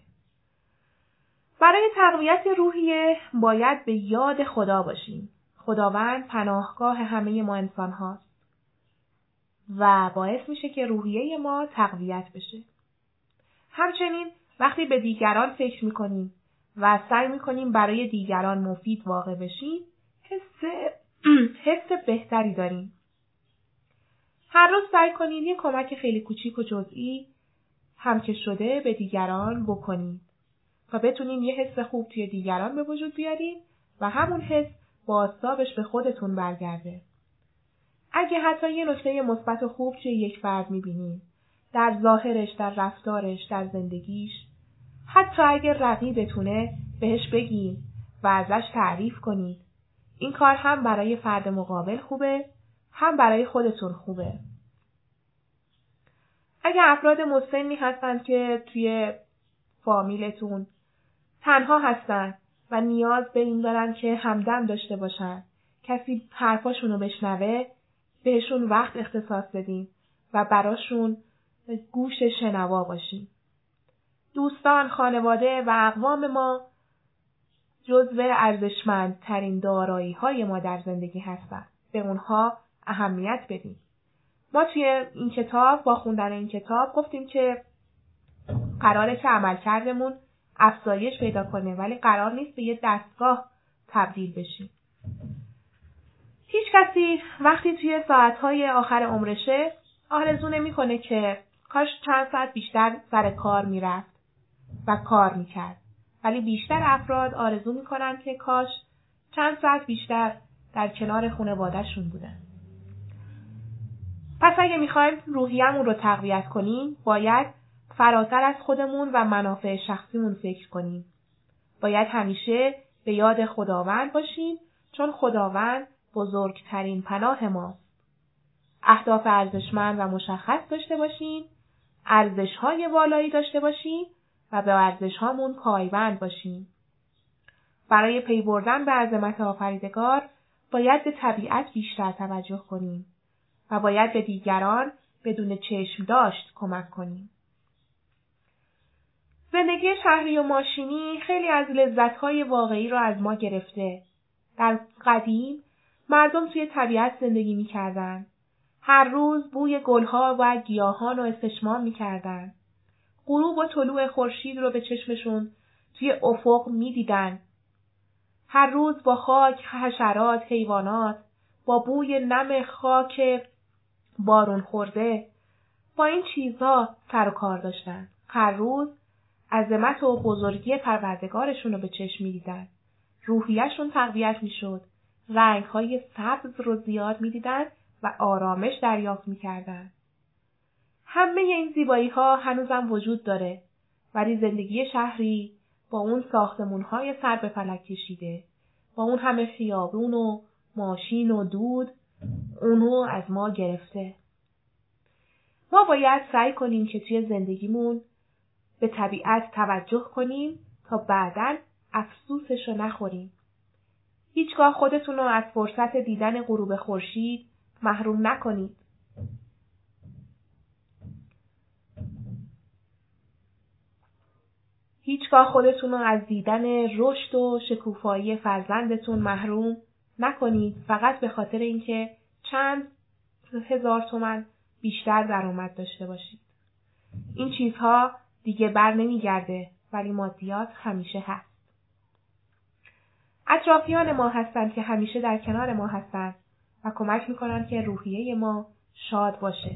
برای تقویت روحیه باید به یاد خدا باشیم. خداوند پناهگاه همه ما انسان هاست و باعث میشه که روحیه ما تقویت بشه. همچنین وقتی به دیگران فکر میکنیم و سعی میکنیم برای دیگران مفید واقع بشیم، حس, حس بهتری داریم. هر روز سعی کنید یک کمک خیلی کوچیک و جزئی هم که شده به دیگران بکنید تا بتونید یه حس خوب توی دیگران به وجود بیارید و همون حس بازتابش به خودتون برگرده. اگه حتی یه نکته مثبت و خوب توی یک فرد میبینید، در ظاهرش، در رفتارش، در زندگیش، حتی اگه رقیبتونه بهش بگید و ازش تعریف کنید. این کار هم برای فرد مقابل خوبه، هم برای خودتون خوبه. اگه افراد مسنی هستن که توی فامیلتون تنها هستن و نیاز به این دارن که همدم داشته باشن، کسی حرفاشون رو بشنوه، بهشون وقت اختصاص بدین و براشون گوش شنوا باشین. دوستان، خانواده و اقوام ما جزو ارزشمندترین دارایی های ما در زندگی هستن. به اونها اهمیت بدین. ما توی این کتاب، با خوندن این کتاب گفتیم که قراره که عملکردمون افزایش پیدا کنه، ولی قرار نیست به یه دستگاه تبدیل بشیم. هیچ کسی وقتی توی ساعتهای آخر عمرشه آرزو نمی‌کنه که کاش چند ساعت بیشتر سر کار میرفت و کار میکرد. ولی بیشتر افراد آرزو میکنن که کاش چند ساعت بیشتر در کنار خانواده‌شون بودن. پس اگه میخوایم روحیه‌مون رو تقویت کنیم، باید فراتر از خودمون و منافع شخصیمون فکر کنیم. باید همیشه به یاد خداوند باشیم، چون خداوند بزرگترین پناه ماست. اهداف ارزشمند و مشخص داشته باشیم، ارزش‌های والایی داشته باشیم و به ارزش‌هامون پایبند باشیم. برای پی بردن به عظمت آفریدگار باید به طبیعت بیشتر توجه کنیم و باید به دیگران بدون چشم داشت کمک کنیم. زندگی شهری و ماشینی خیلی از لذت‌های واقعی را از ما گرفته. در قدیم مردم توی طبیعت زندگی می‌کردند. هر روز بوی گلها و گیاهان رو استشمام می‌کردند. غروب و طلوع خورشید رو به چشمشون توی افق می‌دیدن. هر روز با خاک، حشرات، حیوانات، با بوی نم خاک بارون خورده، با این چیزها سر و کار داشتن. هر روز عظمت و بزرگی پروردگارشون رو به چشم می‌دیدن. روحیه‌شون تقویت می‌شد. رنگ‌های سبز رو زیاد می‌دیدن و آرامش دریافت می‌کردن. همه این زیبایی‌ها هنوزم وجود داره، ولی زندگی شهری با اون ساختمون‌های سر به فلک کشیده، با اون همه خیابون و ماشین و دود، اونو از ما گرفته. ما باید سعی کنیم که توی زندگیمون به طبیعت توجه کنیم تا بعداً افسوسش رو نخوریم. هیچگاه خودتون رو از فرصت دیدن غروب خورشید محروم نکنید. هیچگاه خودتون رو از دیدن رشد و شکوفایی فرزندتون محروم نکنید، فقط به خاطر اینکه چند هزار تومان بیشتر درآمد داشته باشید. این چیزها دیگه بر نمیگرده، ولی مادیات همیشه هست. اطرافیان ما هستند که همیشه در کنار ما هستند و کمک میکنند که روحیه ما شاد باشه.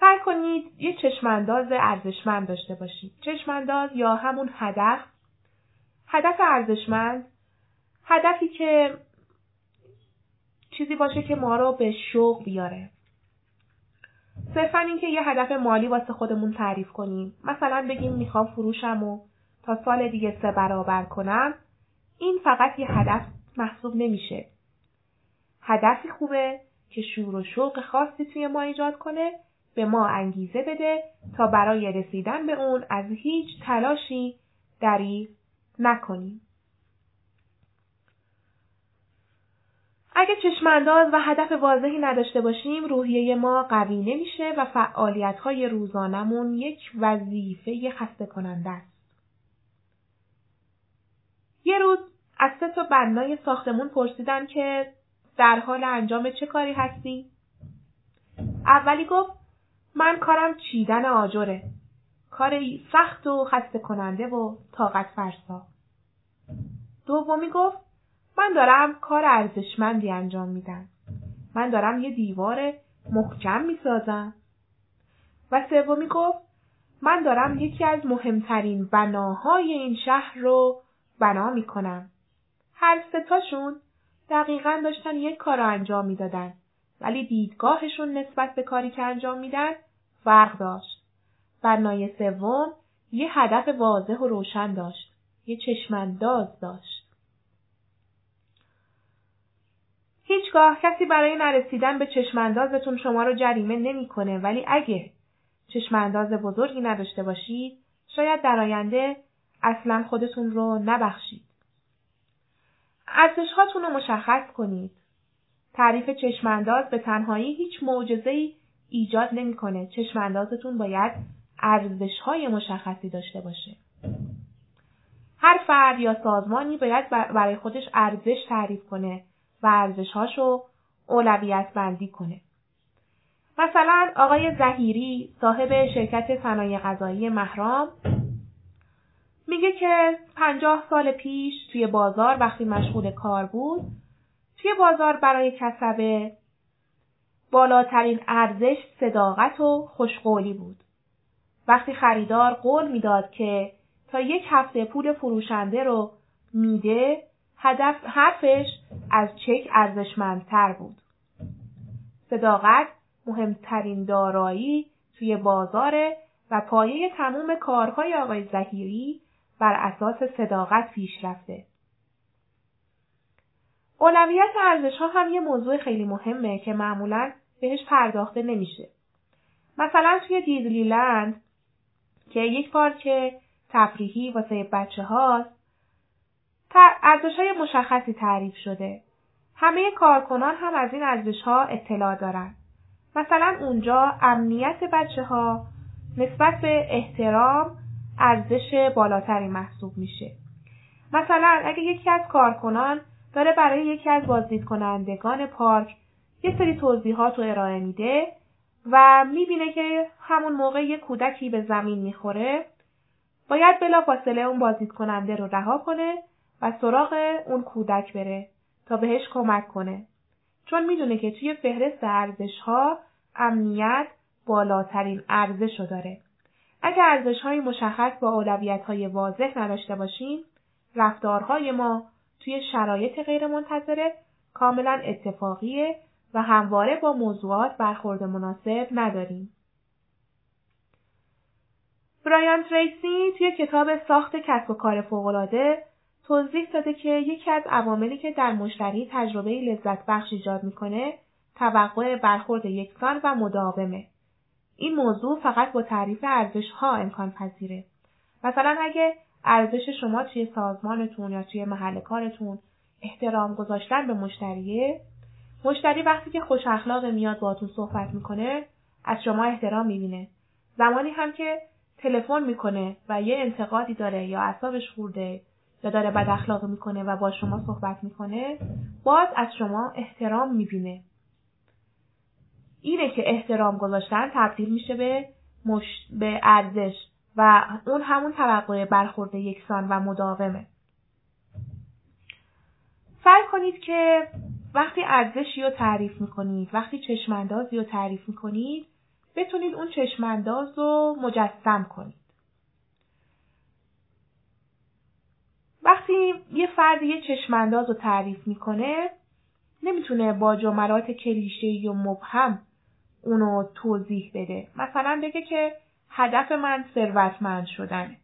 سعی کنید یه چشمانداز ارزشمند داشته باشید. چشمانداز یا همون هدف، هدف ارزشمند، هدفی که چیزی باشه که ما رو به شوق بیاره. صرفاً این که یه هدف مالی واسه خودمون تعریف کنیم. مثلا بگیم میخوام فروشم و تا سال دیگه سه برابر کنم. این فقط یه هدف محسوب نمیشه. هدفی خوبه که شور و شوق خاصی توی ما ایجاد کنه، به ما انگیزه بده تا برای رسیدن به اون از هیچ تلاشی دریغ نکنیم. اگه چشمانداز و هدف واضحی نداشته باشیم، روحیه ما قوی نمیشه و فعالیت‌های روزانمون یک وظیفه خسته کننده است. یه روز از سه تا بنای ساختمون پرسیدن که در حال انجام چه کاری هستی؟ اولی گفت من کارم چیدن آجره. کاری سخت و خسته کننده و طاقت فرسا. دومی گفت من دارم کار ارزشمندی انجام میدم. من دارم یه دیوار محکم میسازم. و سومی گفت من دارم یکی از مهمترین بناهای این شهر رو بنا میکنم. هر سه تاشون دقیقاً داشتن یک کار رو انجام میدادن، ولی دیدگاهشون نسبت به کاری که انجام میدن فرق داشت. بنای سوم یه هدف واضح و روشن داشت، یه چشمانداز داشت. هیچگاه کسی برای نرسیدن به چشماندازتون شما رو جریمه نمی کنه، ولی اگه چشمانداز بزرگی نداشته باشید، شاید در آینده اصلا خودتون رو نبخشید. ارزش‌هاتون رو مشخص کنید. تعریف چشمانداز به تنهایی هیچ معجزه‌ای ایجاد نمی‌کنه. چشماندازتون باید ارزش‌های مشخصی داشته باشه. هر فرد یا سازمانی باید برای خودش ارزش تعریف کنه و ارزش‌هاشو اولویت بندی کنه. مثلا آقای زهیری صاحب شرکت صنایع غذایی مهرام میگه که پنجاه سال پیش توی بازار وقتی مشغول کار بود، توی بازار برای کسبه بالاترین ارزش صداقت و خوشقولی بود. وقتی خریدار قول میداد که تا یک هفته پول فروشنده رو میده، هدف حرفش از چک ارزشمندتر بود. صداقت مهمترین دارایی توی بازاره و پایه تمام کارهای آقای زهیری بر اساس صداقت پیش رفته. اولویت ارزش‌ها هم یه موضوع خیلی مهمه که معمولاً بهش پرداخته نمیشه. مثلا توی دیزنی لند که یک پارک تفریحی واسه بچه هاست، ارزش‌های مشخصی تعریف شده. همه کارکنان هم از این ارزش‌ها اطلاع دارن. مثلا اونجا امنیت بچه‌ها نسبت به احترام ارزش بالاتری محسوب میشه. مثلا اگه یکی از کارکنان داره برای یکی از بازدیدکنندگان پارک یه سری توضیحات رو ارائه میده و میبینه که همون موقع یه کودکی به زمین میخوره، باید بلافاصله اون بازدیدکننده رو رها کنه و سراغ اون کودک بره تا بهش کمک کنه، چون میدونه که توی فهرست ارزش‌ها امنیت بالاترین ارزش رو داره. اگه ارزش‌های مشخص با اولویت‌های واضح نداشته باشیم، رفتارهای ما توی شرایط غیرمنتظره کاملا اتفاقیه و همواره با موضوعات برخورد مناسب نداریم. برایان تریسی توی کتاب ساخت کسب و کار فوقلاده توضیح داده که یکی از عواملی که در مشتری تجربه لذت بخش ایجاد میکنه، توقع برخورد یکسان و مداومه. این موضوع فقط با تعریف ارزش ها امکان پذیره. مثلا اگه ارزش شما توی سازمانتون یا توی محل کارتون احترام گذاشتن به مشتریه، مشتری وقتی که خوش اخلاق میاد باهاتون صحبت میکنه، از شما احترام میبینه. زمانی هم که تلفن میکنه و یه انتقادی داره یا اعصابش خورده یا داره بد اخلاقی میکنه و با شما صحبت میکنه، باز از شما احترام میبینه. اینه که احترام گذاشتن تبدیل میشه به مش... به ارزش و اون همون توقع برخورد یکسان و مداومه. فرض کنید که وقتی ارزشی رو تعریف میکنید، وقتی چشماندازی رو تعریف میکنید، بتونید اون چشمانداز رو مجسم کنید. وقتی یه فرد یه چشمانداز رو تعریف میکنه، نمیتونه با جملات کلیشه‌ای و مبهم اونو توضیح بده. مثلا بگه که هدف من ثروتمند شدنه،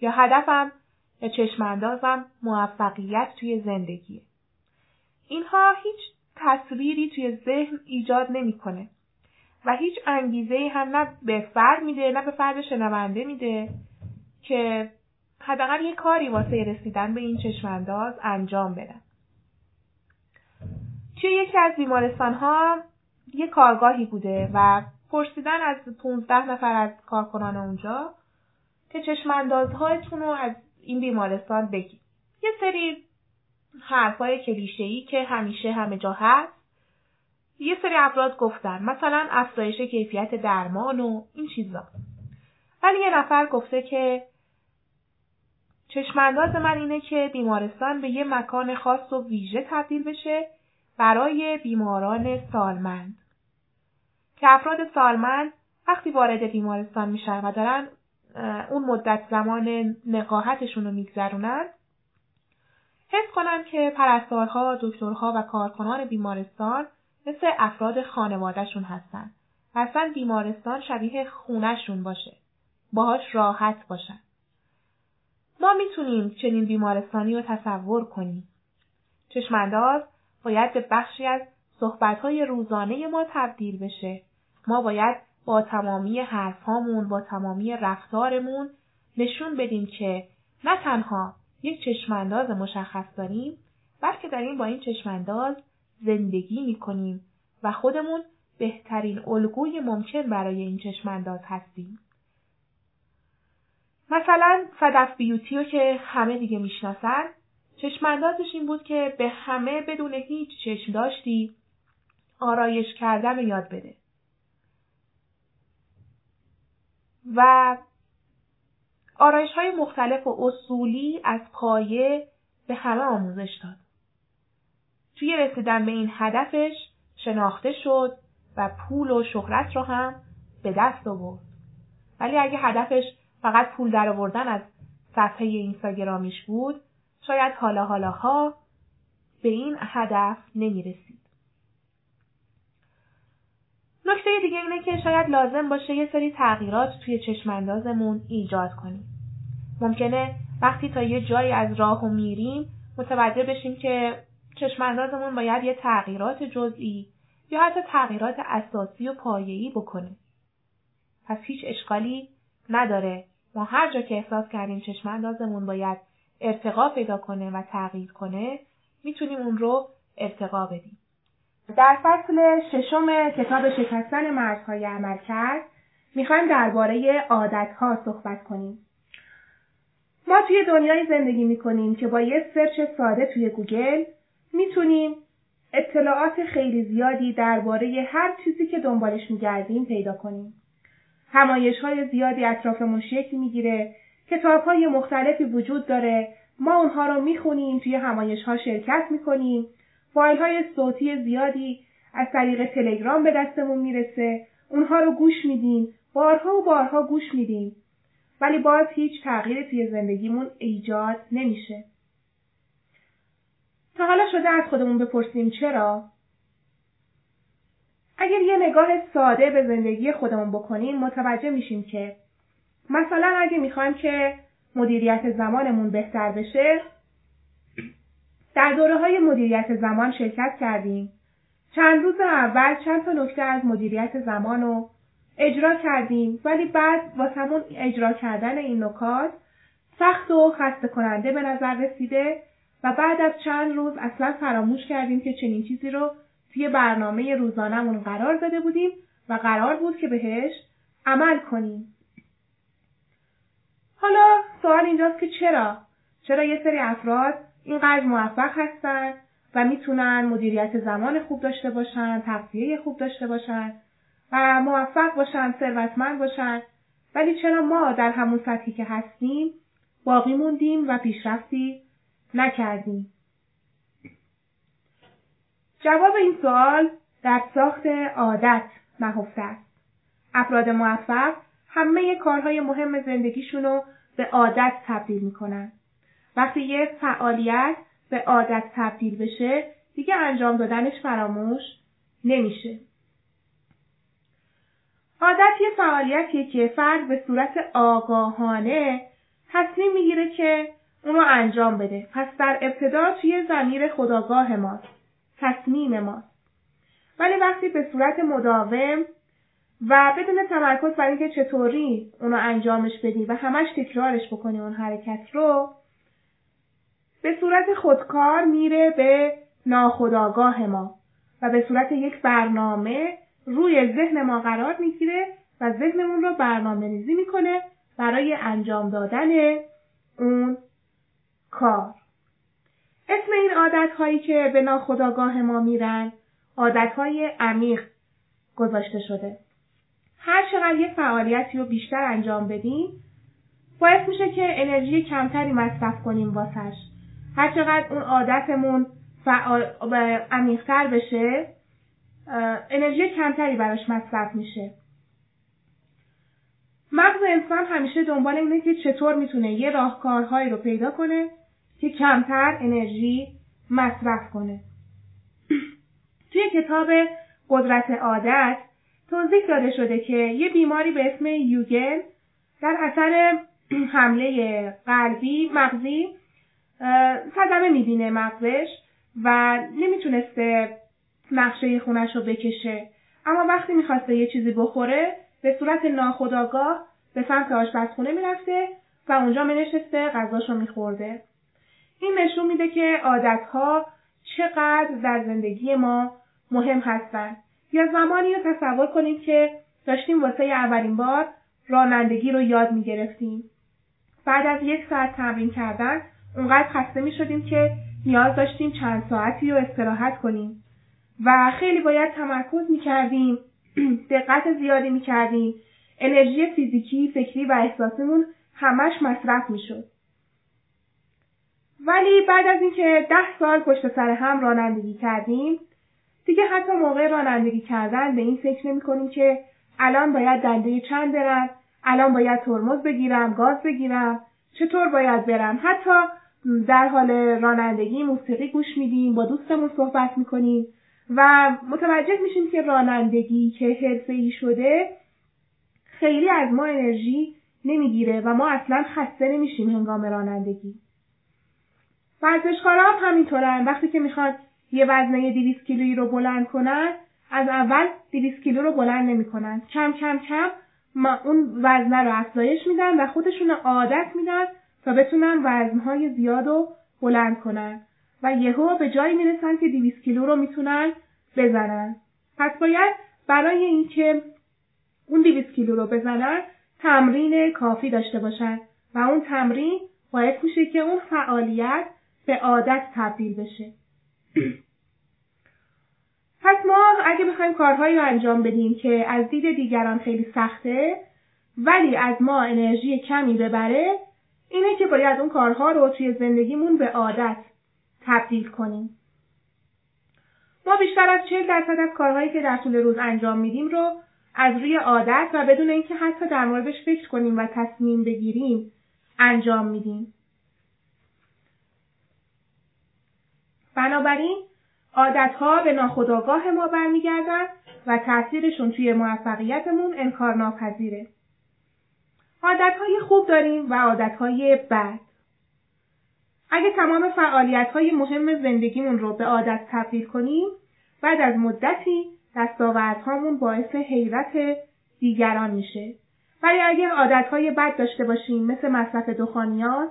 یا هدفم یا چشماندازم موفقیت توی زندگیه. اینها هیچ تصویری توی ذهن ایجاد نمیکنه و هیچ انگیزه‌ای هم نه به فرد میده نه به فرد شنونده میده که حداقل یه کاری واسه رسیدن به این چشمانداز انجام بدن. توی یکی از بیمارستان‌ها یه کارگاهی بوده و پرسیدن از پانزده نفر از کارکنان اونجا که چشماندازهایتون رو از این بیمارستان بگید. یه سری حرفای کلیشه‌ای که همیشه همه جا هست یه سری افراد گفتن، مثلا افزایش کیفیت درمان و این چیزا. ولی یه نفر گفته که چشمانداز من اینه که بیمارستان به یه مکان خاص و ویژه تبدیل بشه برای بیماران سالمند، که افراد سالمند وقتی وارد بیمارستان میشن و دارن اون مدت زمان نقاهتشون رو میگذرونن، حس کنن که پرستارها، دکترها و کارکنان بیمارستان مثل افراد خانوادهشون هستن. اصلا بیمارستان شبیه خونهشون باشه، باهاش راحت باشن. ما میتونیم چنین بیمارستانی رو تصور کنیم. چشمانداز باید به بخشی از صحبت‌های روزانه ما تبدیل بشه. ما باید با تمامی حرف‌هامون، با تمامی رفتارمون نشون بدیم که نه تنها یک چشمانداز مشخص داریم، بلکه داریم با این چشمانداز زندگی می‌کنیم و خودمون بهترین الگوی ممکن برای این چشمانداز هستیم. مثلا فدف بیوتیو که همه دیگه میشناسن، چشماندازش این بود که به همه بدون هیچ چشم داشتی آرایش کردن رو یاد بده. و آرایش های مختلف و اصولی از پایه به همه آموزش داد. توی رسیدن به این هدفش شناخته شد و پول و شهرت رو هم به دست آورد. ولی اگه هدفش فقط پول در آوردن از صفحه اینستاگرامیش بود، شاید حالا حالاها به این هدف نمیرسید. نکته دیگه اینه که شاید لازم باشه یه سری تغییرات توی چشماندازمون ایجاد کنیم. ممکنه وقتی تا یه جایی از راهو میریم متوجه بشیم که چشماندازمون باید یه تغییرات جزئی یا حتی تغییرات اساسی و پایه‌ای بکنیم. پس هیچ اشکالی نداره ما هر جا که احساس کردیم چشماندازمون باید ارتقا پیدا کنه و تغییر کنه، میتونیم اون رو ارتقا بدیم. در فصل ششم کتاب شکستن مرزهای عملکرد میخوایم درباره عادت‌ها صحبت کنیم. ما توی دنیای زندگی میکنیم که با یه سرچ ساده توی گوگل میتونیم اطلاعات خیلی زیادی درباره هر چیزی که دنبالش میگردیم پیدا کنیم. همایش‌های زیادی اطرافمون شکل میگیره، کتاب‌های مختلفی وجود داره، ما اونها رو میخونیم، توی همایش‌ها شرکت میکنیم، فایل‌های صوتی زیادی از طریق تلگرام به دستمون میرسه، اونها رو گوش میدیم، بارها و بارها گوش میدیم، ولی باز هیچ تغییری توی زندگیمون ایجاد نمیشه. تا حالا شده از خودمون بپرسیم چرا؟ اگر یه نگاه ساده به زندگی خودمون بکنیم متوجه میشیم که مثلا اگه میخوایم که مدیریت زمانمون بهتر بشه، در دوره‌های مدیریت زمان شرکت کردیم. چند روز اول چند تا نکته از مدیریت زمان رو اجرا کردیم، ولی بعد واسمون اجرا کردن این نکات سخت و خسته کننده به نظر رسیده و بعد از چند روز اصلا فراموش کردیم که چنین چیزی رو توی برنامه روزانمون قرار داده بودیم و قرار بود که بهش عمل کنیم. حالا سوال اینجاست که چرا؟ چرا یه سری افراد اینقدر موفق هستن و میتونن مدیریت زمان خوب داشته باشن، تغذیه خوب داشته باشن و موفق باشن، ثروتمند باشن، ولی چرا ما در همون سطحی که هستیم باقی موندیم و پیشرفتی نکردیم؟ جواب این سوال در ساخت عادت نهفته است. افراد موفق همه کارهای مهم زندگیشونو به عادت تبدیل میکنن. وقتی یه فعالیت به عادت تبدیل بشه، دیگه انجام دادنش فراموش نمیشه. عادت یه فعالیتیه که فرد به صورت آگاهانه تصمیم میگیره که اونو انجام بده. پس در ابتدا توی ضمیر خودآگاه ماست، تصمیم ماست. ولی وقتی به صورت مداوم و بدون تمرکز بر اینکه چطوری اونو انجامش بدی و همش تکرارش بکنی اون حرکت رو، به صورت خودکار میره به ناخودآگاه ما و به صورت یک برنامه روی ذهن ما قرار میگیره و ذهنمون رو برنامه‌ریزی میکنه برای انجام دادن اون کار. اسم این عادت‌هایی که به ناخودآگاه ما میرن، عادت‌های عمیق گذاشته شده. هر چقدر یه فعالیتی رو بیشتر انجام بدیم، باعث میشه که انرژی کمتری مصرف کنیم واسش. هر چقدر اون عادتمون فعال عمیق‌تر بشه، انرژی کمتری براش مصرف میشه. مغز انسان همیشه دنبال اینه که چطور میتونه یه راهکارهایی رو پیدا کنه که کمتر انرژی مصرف کنه. توی کتاب قدرت عادت توضیح داده شده که یه بیماری به اسم یوگن در اثر حمله قلبی مغزی صدمه می‌بینه مغزش و نمیتونسته نقشه خونش رو بکشه، اما وقتی میخواسته یه چیزی بخوره به صورت ناخودآگاه به سمت آشپزخونه میرفته و اونجا مینشسته غذاشو میخورده. این نشون میده که عادتها چقدر در زندگی ما مهم هستن. یا زمانی رو تصور کنیم که داشتیم واسه اولین بار رانندگی رو یاد میگرفتیم. بعد از یک ساعت تمرین کردن اونقدر خسته میشدیم که نیاز داشتیم چند ساعتی رو استراحت کنیم و خیلی باید تمرکز میکردیم، دقت زیادی میکردیم، انرژی فیزیکی، فکری و احساسیمون همش مصرف میشد. ولی بعد از اینکه ده سال پشت سر هم رانندگی کردیم، دیگه حتی موقع رانندگی کردن به این فکر نمی کنیم که الان باید دنده چند برم، الان باید ترمز بگیرم، گاز بگیرم، چطور باید برم. حتی در حال رانندگی موسیقی گوش میدیم، با دوستمون صحبت میکنیم و متوجه میشیم که رانندگی که حرفه‌ای شده خیلی از ما انرژی نمیگیره و ما اصلا خسته نمیشیم هنگام رانندگی. ورزشکارا هم همینطورن، وقتی که میخوان یه وزنه دویست کیلویی رو بلند کنن، از اول دویست کیلو رو بلند نمیکنن، کم کم کم ما اون وزنه رو افزایش میدن و خودشون عادت میدن تا بتونن وزنهای زیاد رو بلند کنن و یهو به جایی میرسن که دویست کیلو رو میتونن بزنن. پس باید برای اینکه اون دویست کیلو رو بزنن تمرین کافی داشته باشن و اون تمرین باید بشه که اون فعالیت به عادت تبدیل بشه. پس ما اگه بخوایم کارهایی رو انجام بدیم که از دید دیگران خیلی سخته ولی از ما انرژی کمی ببره، اینه که باید اون کارها رو توی زندگیمون به عادت تبدیل کنیم. ما بیشتر از چهل درصد از کارهایی که در طول روز انجام میدیم رو از روی عادت و بدون اینکه حتی در موردش فکر کنیم و تصمیم بگیریم انجام میدیم. بنابراین عادتها به ناخودآگاه ما برمیگردن و تأثیرشون توی موفقیتمون انکارناپذیره. عادتهای خوب داریم و عادتهای بد. اگه تمام فعالیتهای مهم زندگیمون رو به عادت تبدیل کنیم، بعد از مدتی دستاوردهامون باعث حیرت دیگران میشه. ولی اگه عادتهای بد داشته باشیم، مثل مصرف دخانیات،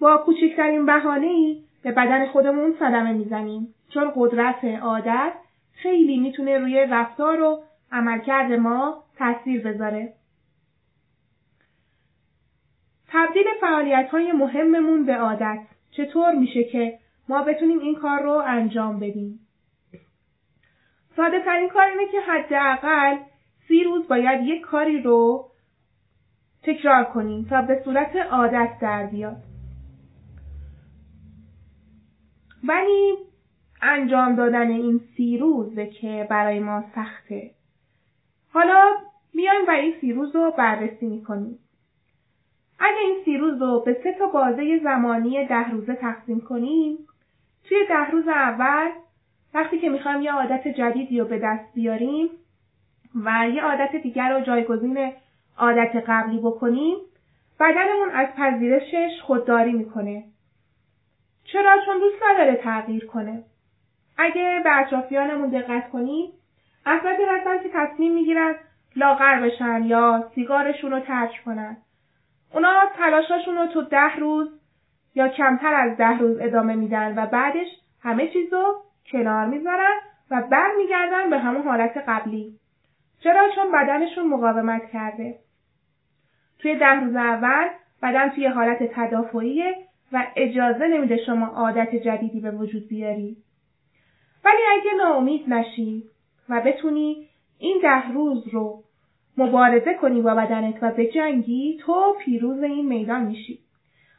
با کوچکترین بهانه‌ای به بدن خودمون صدمه میزنیم، چون قدرت عادت خیلی میتونه روی رفتار و عملکرد ما تاثیر بذاره. تبدیل فعالیت‌های مهممون به عادت چطور میشه که ما بتونیم این کار رو انجام بدیم؟ ساده‌ترین کار اینه که حداقل سی روز باید یک کاری رو تکرار کنیم تا به صورت عادت در بیاد. ولی انجام دادن این سی روزه که برای ما سخته. حالا میایم و این سی روز رو بررسی میکنیم. اگه این سی روز رو به سه تا بازه زمانی ده روزه تقسیم کنیم، توی ده روز اول وقتی که میخوایم یه عادت جدیدی رو به دست بیاریم و یه عادت دیگر رو جایگزین عادت قبلی بکنیم، بدنمون از پذیرشش خودداری میکنه. چرا؟ چون دوست نداره تغییر کنه. اگه به اطرافیانمون دقت کنیم، افرادی هستن که تصمیم میگیرن لاغر بشن یا سیگارشون رو ترک کنن. اونا تلاشاشون رو تو ده روز یا کمتر از ده روز ادامه میدن و بعدش همه چیز رو کنار میذارن و بر میگردن به همون حالت قبلی. چرا؟ چون بدنشون مقاومت کرده. توی ده روز اول بدن توی حالت تدافعیه و اجازه نمیده شما عادت جدیدی به وجود بیاری. ولی اگه ناامید نشی و بتونی این ده روز رو مبارزه کنی با بدنت و بجنگی، تو پیروز این میدان میشی.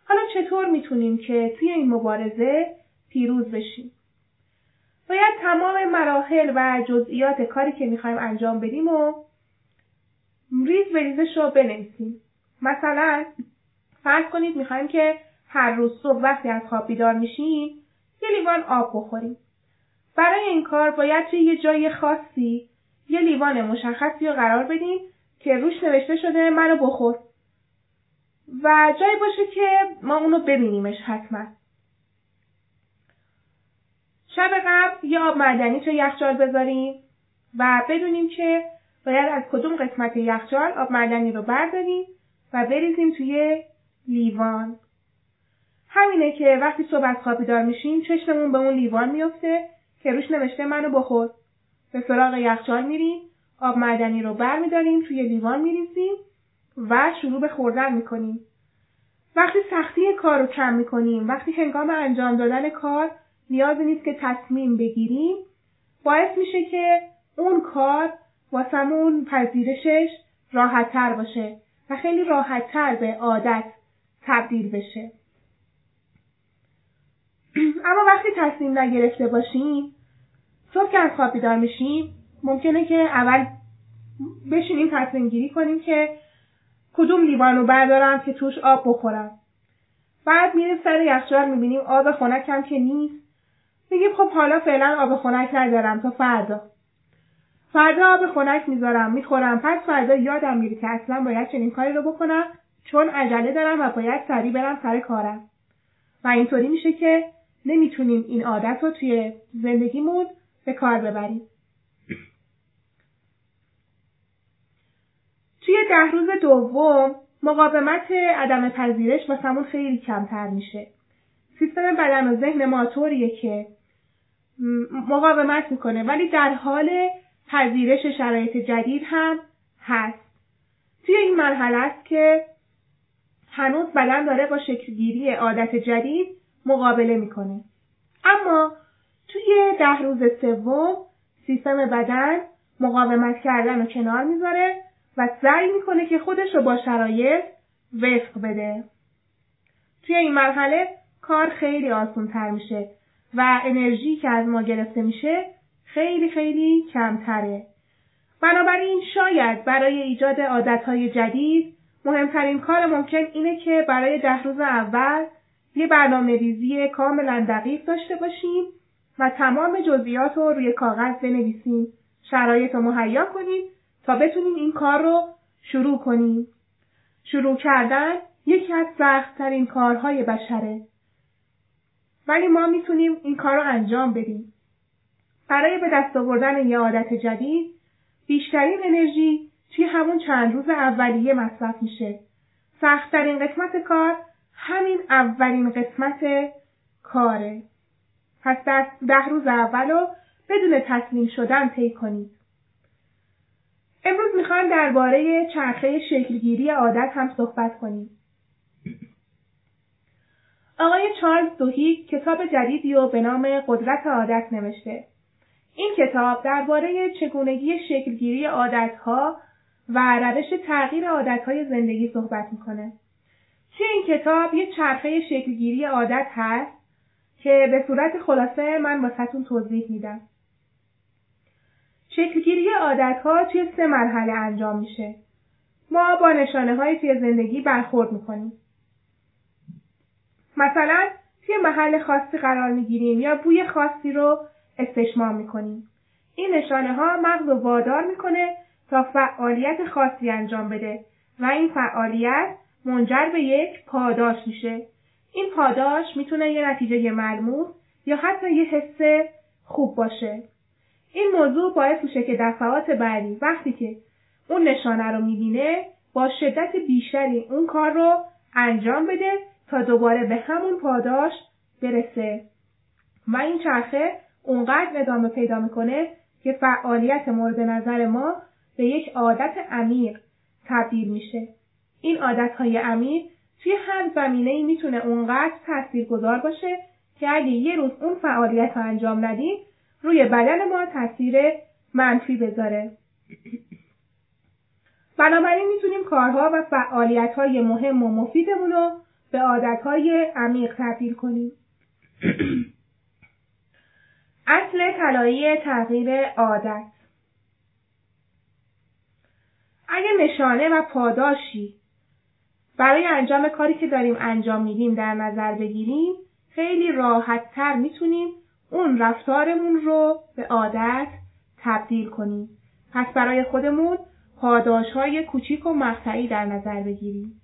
حالا چطور میتونیم که توی این مبارزه پیروز بشیم؟ باید تمام مراحل و جزئیات کاری که میخوایم انجام بدیم و ریز به ریزش رو بنویسیم. مثلا فرض کنید میخوایم که هر روز صبح وقتی از خواب بیدار میشیم یه لیوان آب بخوریم. برای این کار باید توی یه جای خاصی یه لیوان مشخصی رو قرار بدیم که روش نوشته شده منو بخور و جایی باشه که ما اونو ببینیمش حتما. شب قبل یه آب معدنی تو یخچال بذاریم و بدونیم که باید از کدوم قسمت یخچال آب معدنی رو برداریم و بریزیم توی لیوان. همینه که وقتی صبح از خواب بیدار میشیم چشممون به اون لیوان میفته که روش نوشته منو بخور. به سراغ یخچال میریم، آب معدنی رو بر میداریم، توی لیوان میریزیم و شروع به خوردن میکنیم. وقتی سختی کار رو کم میکنیم، وقتی هنگام انجام دادن کار نیازی نیست که تصمیم بگیریم، باعث میشه که اون کار واسمون پذیرشش راحت‌تر باشه و خیلی راحت‌تر به عادت تبدیل بشه. اما وقتی تصمیم نگرفته باشیم، صبح که از خواب بیدار میشیم، ممکنه که اول بشینیم تصمیم گیری کنیم که کدوم لیوانو بردارم که توش آب بخورم. بعد میریم سر یخچال میبینیم آب خنک هم که نیست. میگیم خب حالا فعلا آب خنک ندارم تا فردا. فردا آب خنک میذارم میخورم. پس فردا یادم میره که اصلا باید چنین کاری رو بکنم چون عجله دارم و باید سریع برم سر کارم. و اینطوری میشه که نمیتونیم این عادت رو توی زندگیمون به کار ببریم. توی ده روز دوم مقاومت عدم پذیرش واسمون خیلی کمتر میشه. سیستم بدن و ذهن ما طوریه که مقاومت میکنه ولی در حال پذیرش شرایط جدید هم هست. توی این مرحله است که هنوز بدن داره با شکلگیری عادت جدید مقابله میکنه. اما توی ده روز سوم سیستم بدن مقاومت کردن رو کنار میذاره و سعی میکنه که خودش رو با شرایط وفق بده. توی این مرحله کار خیلی آسان‌تر میشه و انرژی که از ما گرفته میشه خیلی خیلی کمتره. بنابراین شاید برای ایجاد عادتهای جدید مهمترین کار ممکن اینه که برای ده روز اول یه برنامه ریزی کاملا دقیق داشته باشیم و تمام جزئیات رو روی کاغذ بنویسیم، شرایط رو مهیا کنیم تا بتونیم این کار رو شروع کنیم. شروع کردن یکی از سخت‌ترین کارهای بشره. ولی ما میتونیم این کار رو انجام بدیم. برای به دست آوردن یه عادت جدید، بیشترین انرژی توی همون چند روز اولیه مصرف میشه. سخت‌ترین قسمت کار همین اولین قسمت کاره. پس در ده روز اول رو بدون تسلیم شدن طی کنید. امروز میخوایم درباره چرخه شکلگیری عادت هم صحبت کنیم. آقای چارلز دوهیک کتاب جدیدی رو به نام قدرت عادت نوشته. این کتاب درباره چگونگی شکلگیری عادت‌ها و روش تغییر عادت‌های زندگی صحبت میکنه. توی این کتاب یه چرخه شکلگیری عادت هست که به صورت خلاصه من واسه‌تون توضیح میدم. شکلگیری عادت‌ها توی سه مرحله انجام میشه. ما با نشانه‌های توی زندگی برخورد میکنیم. مثلا توی محل خاصی قرار میگیریم یا بوی خاصی رو استشمام میکنیم. این نشانه‌ها مغز رو وادار میکنه تا فعالیت خاصی انجام بده و این فعالیت منجر به یک پاداش میشه. این پاداش میتونه یه نتیجه ملموس یا حتی یه حس خوب باشه. این موضوع باعث میشه که دفعات بعدی وقتی که اون نشانه رو میبینه با شدت بیشتری اون کار رو انجام بده تا دوباره به همون پاداش برسه و این چرخه اونقدر ادامه پیدا میکنه که فعالیت مورد نظر ما به یک عادت عمیق تبدیل میشه. این عادتهای عمیق توی هر زمینه‌ای میتونه اونقدر تاثیرگذار باشه که اگه یه روز اون فعالیت رو انجام ندیم روی بدن ما تاثیر منفی بذاره. بنابراین میتونیم کارها و فعالیت‌های مهم و مفیدمون رو به عادت‌های عمیق تبدیل کنیم. اصل طلایی تغییر عادت. اگه نشانه و پاداشی برای انجام کاری که داریم انجام میدیم در نظر بگیریم، خیلی راحت‌تر میتونیم اون رفتارمون رو به عادت تبدیل کنیم. پس برای خودمون پاداش‌های کوچیک و مقطعی در نظر بگیریم.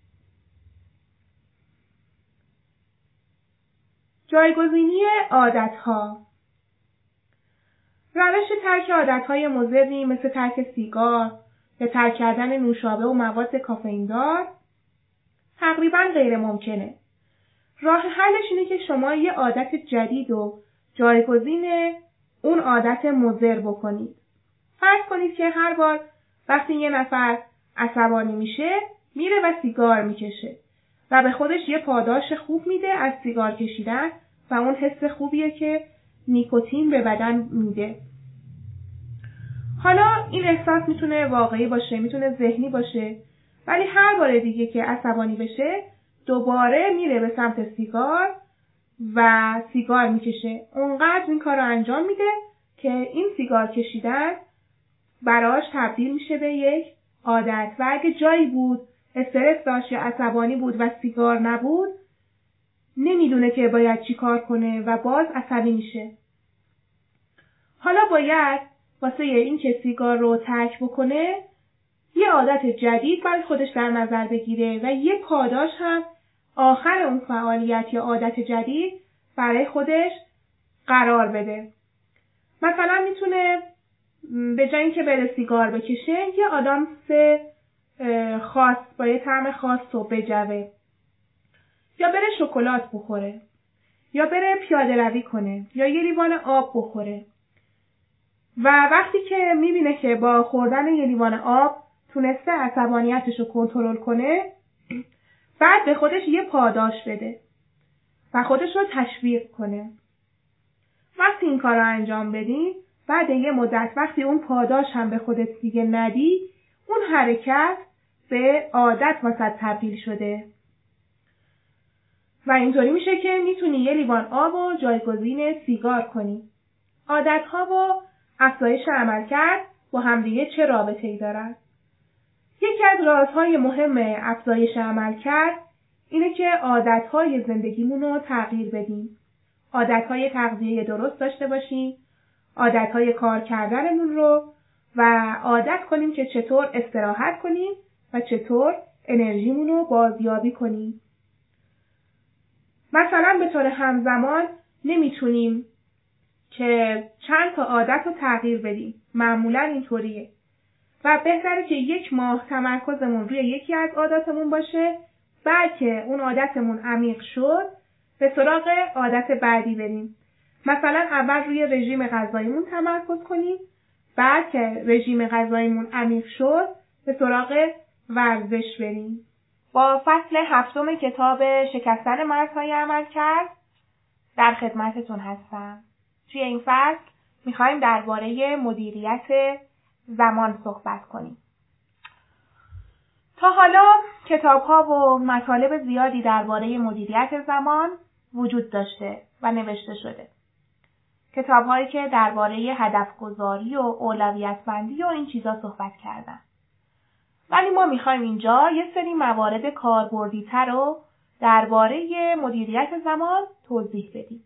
جایگزینی عادت‌ها. روش ترک عادت‌های مضری مثل ترک سیگار یا ترک کردن نوشابه و مواد کافئین‌دار تقریباً غیر ممکنه. راه حلش اینه که شما یه عادت جدید و جایگزین اون عادت مضر بکنید. فرض کنید که هر بار وقتی یه نفر عصبانی میشه میره و سیگار میکشه و به خودش یه پاداش خوب میده از سیگار کشیدن و اون حس خوبیه که نیکوتین به بدن میده. حالا این احساس میتونه واقعی باشه، میتونه ذهنی باشه، ولی هر بار دیگه که عصبانی بشه دوباره میره به سمت سیگار و سیگار میکشه. اونقدر این کار رو انجام میده که این سیگار کشیدن براش تبدیل میشه به یک عادت. و اگه جایی بود استرس داشت یا عصبانی بود و سیگار نبود، نمیدونه که باید چی کار کنه و باز عصبی میشه. حالا باید واسه این که سیگار رو ترک بکنه یه عادت جدید برای خودش در نظر بگیره و یه پاداش هم آخر اون فعالیت یا عادت جدید برای خودش قرار بده. مثلا میتونه به جای اینکه بره سیگار بکشه یه آدامس خاص با یه طعم خاص رو بجوه، یا بره شکلات بخوره، یا بره پیاده روی کنه، یا یه لیوان آب بخوره. و وقتی که میبینه که با خوردن یه لیوان آب تونسته عصبانیتش رو کنترل کنه، بعد به خودش یه پاداش بده و خودش رو تشویق کنه. وقتی این کار رو انجام بدین، بعد یه مدت وقتی اون پاداش هم به خودت دیگه ندی، اون حرکت به عادت واسه تبدیل شده و اینطوری میشه که میتونی یه لیوان آب و جایگزین سیگار کنی. عادت‌ها و افزایش عملکرد با همدیگه چه رابطه‌ای دارن؟ یکی از رازهای مهم افزایش عملکرد اینه که عادت‌های زندگیمون رو تغییر بدیم. عادت‌های تغذیه درست داشته باشیم، عادت‌های کار کردنمون رو، و عادت کنیم که چطور استراحت کنیم و چطور انرژیمون رو بازیابی کنیم. مثلا به طور همزمان نمیتونیم که چند تا عادت رو تغییر بدیم. معمولا اینطوریه. و بهتره که یک ماه تمرکزمون روی یکی از عاداتمون باشه، بعد که اون عادتمون عمیق شد به سراغ عادت بعدی بریم. مثلا اول روی رژیم غذاییمون تمرکز کنیم، بعد که رژیم غذاییمون عمیق شد به سراغ ورزش بریم. با فصل هفتم کتاب شکستن مرزهای عملکرد در خدمتتون هستم. توی این فصل میخوایم درباره مدیریت زمان صحبت کنیم. تا حالا کتاب‌ها و مطالب زیادی درباره مدیریت زمان وجود داشته و نوشته شده. کتاب‌هایی که درباره هدف‌گذاری و اولویت‌بندی و این چیزا صحبت کردن. ولی ما می‌خوایم اینجا یه سری موارد کاربردی‌تر رو درباره مدیریت زمان توضیح بدیم.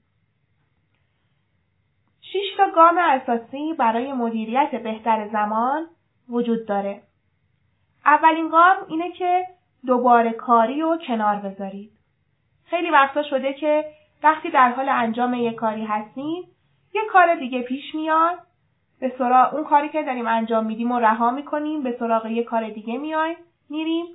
شش تا گام اساسی برای مدیریت بهتر زمان وجود داره. اولین گام اینه که دوباره کاری رو کنار بذارید. خیلی وقتا شده که وقتی در حال انجام یک کاری هستیم، یک کار دیگه پیش میاد، به سراغ اون کاری که داریم انجام میدیم و رها میکنیم، به سراغ یک کار دیگه میایم، میریم،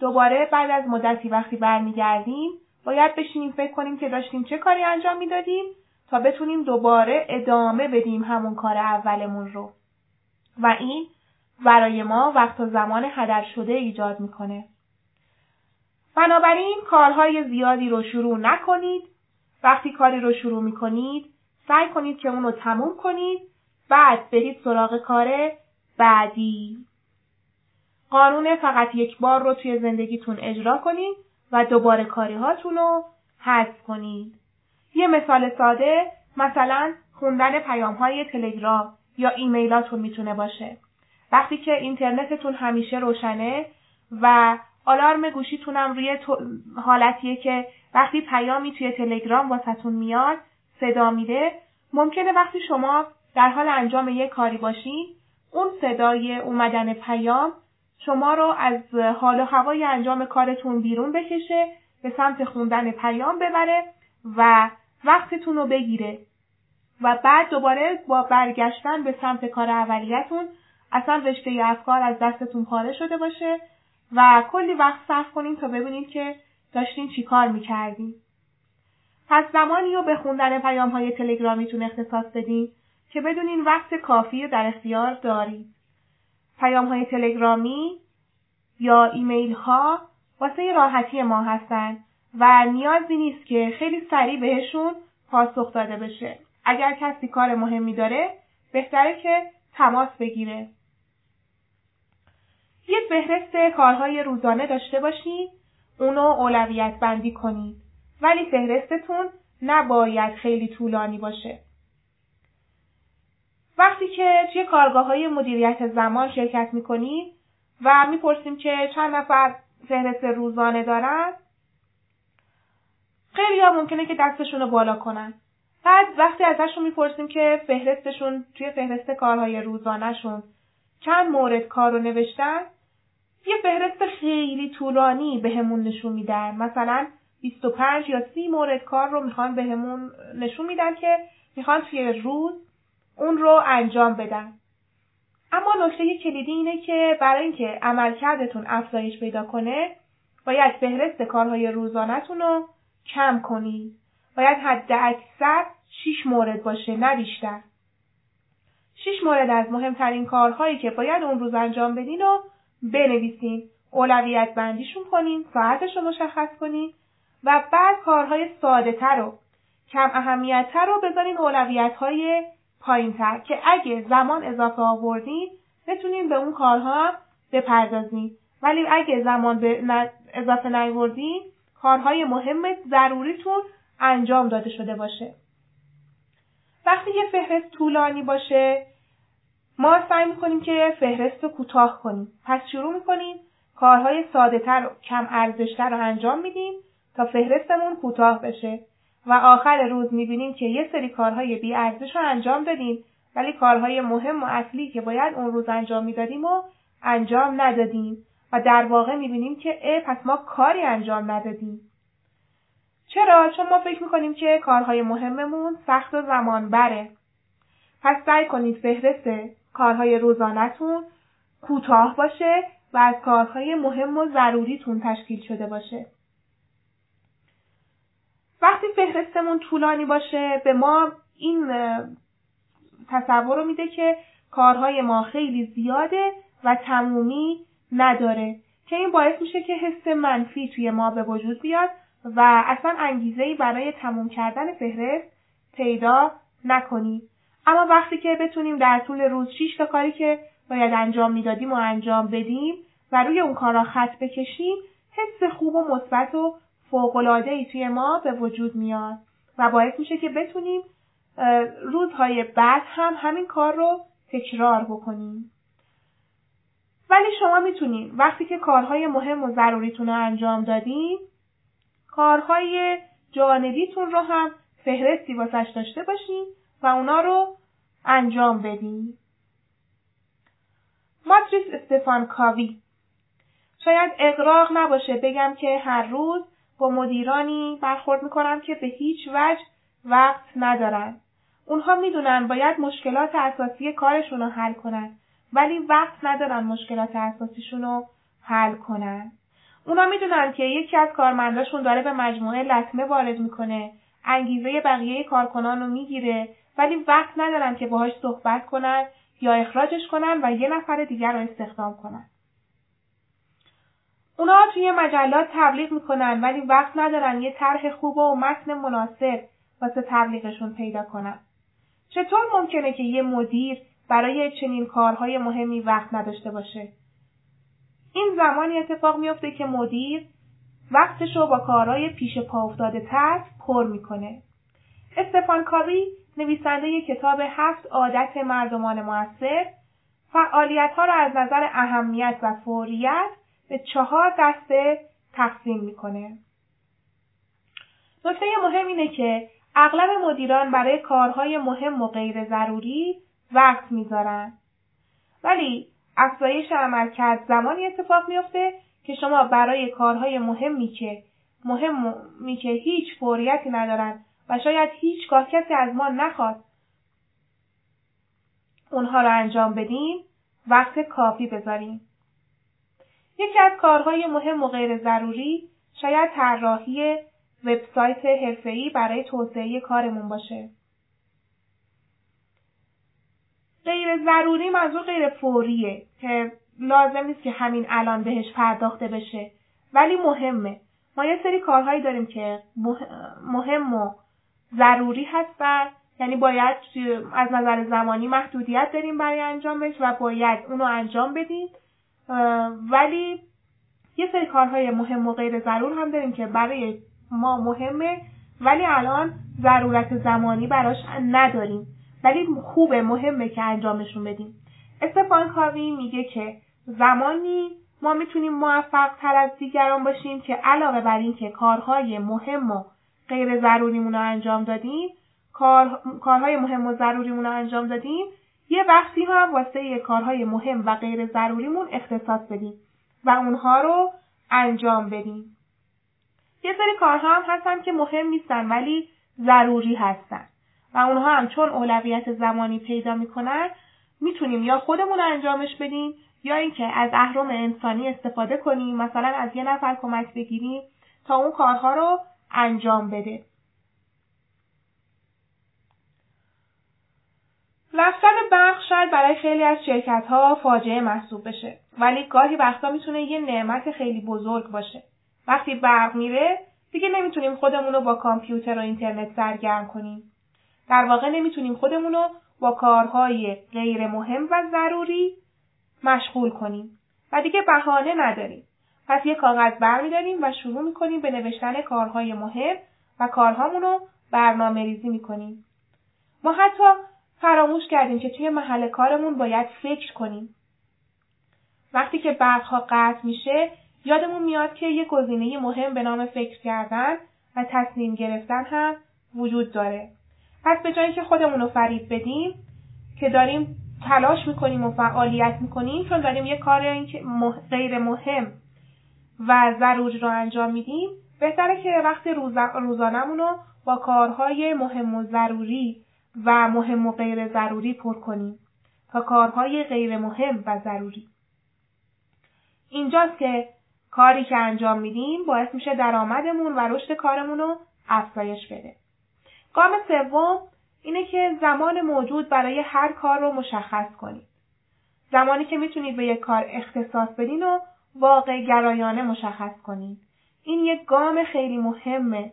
دوباره بعد از مدتی وقتی برمیگردیم، باید بشینیم فکر کنیم که داشتیم چه کاری انجام میدادیم تا بتونیم دوباره ادامه بدیم همون کار اولمون رو. و این برای ما وقت و زمان هدر شده ایجاد میکنه. بنابراین کارهای زیادی رو شروع نکنید. وقتی کاری رو شروع میکنید، سعی کنید که اون رو تموم کنید، بعد برید سراغ کار بعدی. قانون فقط یک بار رو توی زندگیتون اجرا کنید و دوباره کاری هاتون رو حذف کنید. یه مثال ساده، مثلا خوندن پیام‌های تلگرام یا ایمیلاتون میتونه باشه. وقتی که اینترنتتون همیشه روشنه و آلارم گوشیتون هم روی حالتیه که وقتی پیامی توی تلگرام واسهتون میاد صدا میده، ممکنه وقتی شما در حال انجام یه کاری باشین، اون صدای اومدن پیام شما رو از حال و هوای انجام کارتون بیرون بکشه، به سمت خوندن پیام ببره و وقتتون رو بگیره و بعد دوباره با برگشتن به سمت کار اولیتون اصلا رشته افکار از دستتون پاره شده باشه و کلی وقت صرف کنین تا ببینید که داشتین چی کار میکردین. پس زمانی رو به خوندن پیام های تلگرامیتون اختصاص بدین که بدونین وقت کافی در اختیار دارید. پیام های تلگرامی یا ایمیل ها واسه راحتی ما هستن و نیازی نیست که خیلی سریع بهشون پاسخ داده بشه. اگر کسی کار مهمی داره، بهتره که تماس بگیره. یه فهرست کارهای روزانه داشته باشید، اونو اولویت بندی کنید. ولی فهرستتون نباید خیلی طولانی باشه. وقتی که توی کارگاه‌های مدیریت زمان شرکت می‌کنید و می‌پرسیم که چند نفر فهرست روزانه دارن، خیلی‌ها ممکنه که دستشون رو بالا کنن. بعد وقتی ازشون می‌پرسیم که فهرستشون توی فهرست کارهای روزانه‌شون چند مورد کار رو نوشتن، یه فهرست خیلی طولانی بهمون نشون میدن. مثلا بیست و پنج یا سی مورد کار رو میخوان بهمون نشون میدن که میخوان توی روز اون رو انجام بدن. اما نکته کلیدی اینه که برای اینکه عملکردتون افزایش پیدا کنه، باید فهرست کارهای روزانه‌تون رو کم کنی. باید حد اکثر شش مورد باشه، نه بیشتر. شش مورد از مهمترین کارهایی که باید اون روز انجام بدین رو بنویسین، اولویت بندیشون کنین، ساعتش رو مشخص کنین و بعد کارهای ساده تر رو، کم اهمیت تر رو بذارین اولویت های پایین تر که اگه زمان اضافه آوردین بتونین به اون کارها بپردازین. ولی اگه زمان اضافه نیاوردین، کارهای مهم ضروریتون انجام داده شده باشه. وقتی یه فهرست طولانی باشه، ما سعی می‌کنیم که فهرست رو کوتاه کنیم. پس شروع می‌کنیم کارهای ساده‌تر و کم ارزش‌تر رو انجام میدیم تا فهرستمون کوتاه بشه و آخر روز می‌بینیم که یه سری کارهای بی‌ارزش رو انجام دادیم، ولی کارهای مهم و اصلی که باید اون روز انجام می‌دادیم و انجام ندادیم و در واقع می‌بینیم که اه پس ما کاری انجام ندادیم. چرا؟ چون ما فکر می‌کنیم که کارهای مهممون سخت و زمان بره. پس سعی کنید فهرست کارهای روزانه‌تون کوتاه باشه و از کارهای مهم و ضروریتون تشکیل شده باشه. وقتی فهرستمون طولانی باشه، به ما این تصور رو میده که کارهای ما خیلی زیاده و تمومی نداره، که این باعث میشه که حس منفی توی ما به وجود بیاد و اصلا انگیزه‌ای برای تموم کردن فهرست پیدا نکنیم. اما وقتی که بتونیم در طول روز شش تا کاری که باید انجام میدادیم و انجام بدیم و روی اون کارا خط بکشیم، حس خوب و مثبت و فوق‌العاده‌ای توی ما به وجود میاد و باعث میشه که بتونیم روزهای بعد هم همین کار رو تکرار بکنیم. ولی شما میتونید وقتی که کارهای مهم و ضروریتون رو انجام دادین، کارهای جانبیتون رو هم فهرستی واسش داشته باشین و اونا رو انجام بدین. ماتریس استفان کاوی. شاید اغراق نباشه بگم که هر روز با مدیرانی برخورد میکنم که به هیچ وجه وقت ندارن. اونها میدونن باید مشکلات اساسی کارشون رو حل کنن، ولی وقت ندارن مشکلات اساسیشون رو حل کنن. اونا میدونن که یکی از کارمنداشون داره به مجموعه لطمه وارد میکنه، انگیزه بقیه کارکنان رو میگیره، ولی وقت ندارن که باهاش صحبت کنن یا اخراجش کنن و یه نفر دیگر رو استخدام کنن. اونا توی مجلات تبلیغ میکنن، ولی وقت ندارن یه طرح خوب و متن مناسب واسه تبلیغشون پیدا کنن. چطور ممکنه که یه مدیر برای چنین کارهای مهمی وقت نداشته باشه؟ این زمانی اتفاق میفته که مدیر وقتش رو با کارهای پیش پا افتاده تر پر میکنه. استفان کاوی، نویسنده کتاب هفت عادت مردمان موثر، فعالیت‌ها را از نظر اهمیت و فوریت به چهار دسته تقسیم میکنه. نکته مهم اینه که اغلب مدیران برای کارهای مهم و غیر ضروری وقت میذارن. ولی افزایش عملکرد زمانی اتفاق میفته که شما برای کارهای مهمی که مهمی که هیچ فوریتی ندارن و شاید هیچگاه کسی از ما نخواد اونها رو انجام بدیم، وقت کافی بذاریم. یکی از کارهای مهم و غیر ضروری شاید طراحی وبسایت حرفه‌ای برای توسعه کارمون باشه. غیر ضروری منظور غیر فوریه که لازم نیست که همین الان بهش پرداخته بشه، ولی مهمه. ما یه سری کارهایی داریم که مهم و ضروری هستن، یعنی باید از نظر زمانی محدودیت داریم برای انجامش و باید اونو انجام بدیم، ولی یه سری کارهای مهم و غیر ضرور هم داریم که برای ما مهمه ولی الان ضرورت زمانی براش نداریم، ولی خوبه، مهمه که انجامشون بدیم. استفان کاوی میگه که زمانی ما میتونیم موفق تر از دیگران باشیم که علاوه بر این که کارهای مهم و غیر ضروریمون رو انجام دادیم، کار... کارهای مهم و ضروریمون رو انجام دادیم، یه وقتی هم واسه کارهای مهم و غیر ضروریمون اختصاص بدیم و اونها رو انجام بدیم. یه سری کارها هم هستن که مهم نیستن ولی ضروری هستن و اونها هم چون اولویت زمانی پیدا میکنن میتونیم یا خودمون انجامش بدیم یا اینکه از اهرم انسانی استفاده کنیم، مثلا از یه نفر کمک بگیریم تا اون کارها رو انجام بده. رفتن برق شاید برای خیلی از شرکت‌ها فاجعه محسوب بشه، ولی گاهی وقتا میتونه یه نعمت خیلی بزرگ باشه. وقتی برق میره دیگه نمیتونیم خودمون رو با کامپیوتر و اینترنت سرگرم کنیم. در واقع نمیتونیم خودمون رو با کارهای غیر مهم و ضروری مشغول کنیم و دیگه بهانه نداریم. پس یه کاغذ برمی‌داریم و شروع می‌کنیم به نوشتن کارهای مهم و کارهامون رو برنامه‌ریزی می‌کنیم. ما حتی فراموش کردیم که توی محل کارمون باید فکر کنیم. وقتی که برق‌ها قطع میشه یادمون میاد که یه گزینه مهم به نام فکر کردن و تصمیم گرفتن هم وجود داره. پس به جایی که خودمون رو فریب بدیم که داریم تلاش میکنیم و فعالیت میکنیم، چون داریم یه کار غیر مهم و ضروری رو انجام میدیم، بهتره که وقت روزانمون رو با کارهای مهم و ضروری و مهم و غیر ضروری پر کنیم تا کارهای غیر مهم و ضروری. اینجاست که کاری که انجام میدیم باعث میشه درآمدمون و رشد کارمون رو افزایش بده. گام سوم اینه که زمان موجود برای هر کار رو مشخص کنید. زمانی که میتونید به یک کار اختصاص بدین و واقع گرایانه مشخص کنید. این یک گام خیلی مهمه.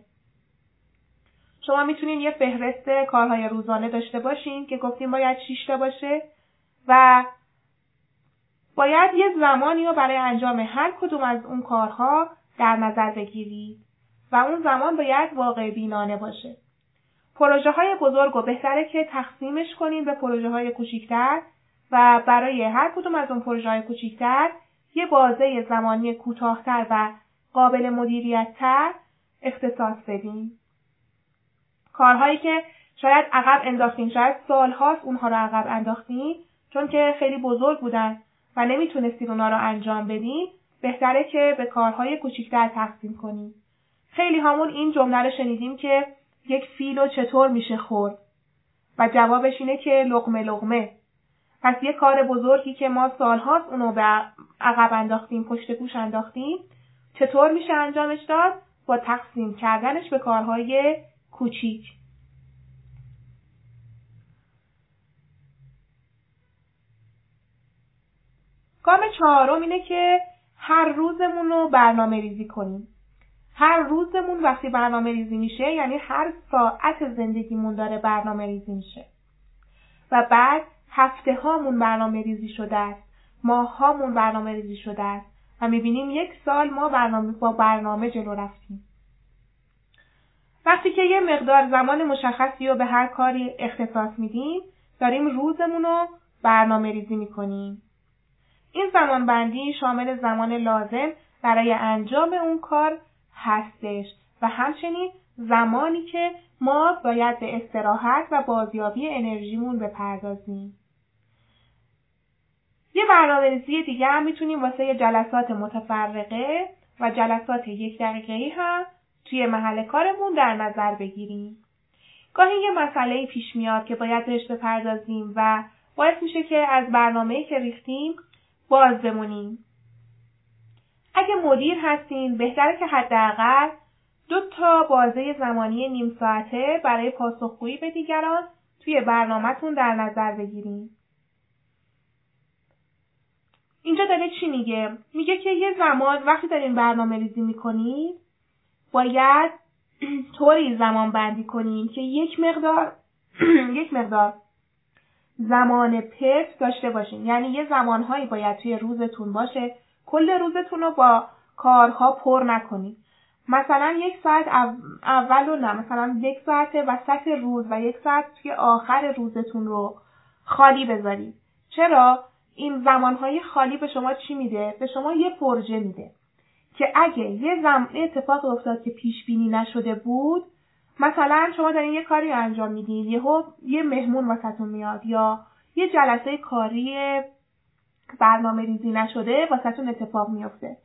شما میتونید یه فهرست کارهای روزانه داشته باشین که گفتیم باید شش تا باشه و باید یه زمانی رو برای انجام هر کدوم از اون کارها در نظر بگیرید و اون زمان باید واقع بینانه باشه. پروژه های بزرگ رو بهتره که تقسیمش کنیم به پروژه های کوچیکتر و برای هر کدوم از اون پروژه های کوچیکتر یه بازه زمانی کوتاهتر و قابل مدیریت تر اختصاص بدیم. کارهایی که شاید عقب انداختیم، شاید سالهاست اونها رو عقب انداختیم چون که خیلی بزرگ بودن و نمیتونستیم اونها رو انجام بدیم، بهتره که به کارهای کوچیکتر تقسیم کنیم. خیلی هامون این جمله رو شنیدیم که یک فیلو چطور میشه خورد و جوابش اینه که لقمه لقمه. پس یه کار بزرگی که ما سالهاست اونو به عقب انداختیم، پشت گوش انداختیم، چطور میشه انجامش داد؟ با تقسیم کردنش به کارهای کوچیک. کار چهارم اینه که هر روزمون رو برنامه ریزی کنیم. هر روزمون وقتی برنامه ریزی میشه یعنی هر ساعت زندگیمون داره برنامه ریزی میشه و بعد هفته هامون برنامه ریزی شده است، ماه هامون برنامه ریزی شده است و میبینیم یک سال ما برنامه با برنامه جلو رفتیم. وقتی که یه مقدار زمان مشخصی رو به هر کاری اختصاص میدیم داریم روزمون رو برنامه ریزی میکنیم. این زمان بندی شامل زمان لازم برای انجام اون کار هستش و همچنین زمانی که ما باید به استراحت و بازیابی انرژیمون بپردازیم. یه برنامه‌ریزی دیگه هم میتونیم واسه جلسات متفرقه و جلسات یک دقیقه‌ای هم توی محل کارمون در نظر بگیریم. گاهی یه مسئله پیش میاد که باید بهش بپردازیم و باعث میشه که از برنامه‌ای که ریختیم باز بمونیم. اگه مدیر هستین بهتره که حداقل دو تا بازه زمانی نیم ساعته برای پاسخگویی به دیگران توی برنامه‌تون در نظر بگیرین. اینجا داره چی میگه؟ میگه که یه زمان وقتی دارین برنامه ریزی میکنین باید طوری زمان بندی کنین که یک مقدار یک مقدار زمان پرت داشته باشین. یعنی یه زمانهایی باید توی روزتون باشه کل روزتون رو با کارها پر نکنید مثلا یک ساعت اول و نه مثلا یک ساعت وسط روز و یک ساعت توی آخر روزتون رو خالی بذارید. چرا؟ این زمانهای خالی به شما چی میده؟ به شما یه پروژه میده که اگه یه زمان اتفاق افتاد که پیش بینی نشده بود، مثلا شما دارین یه کاری انجام میدید، یهو یه مهمون واسهتون میاد یا یه جلسه کاری برنامه ریزی نشده واسهتون اتفاق میفته.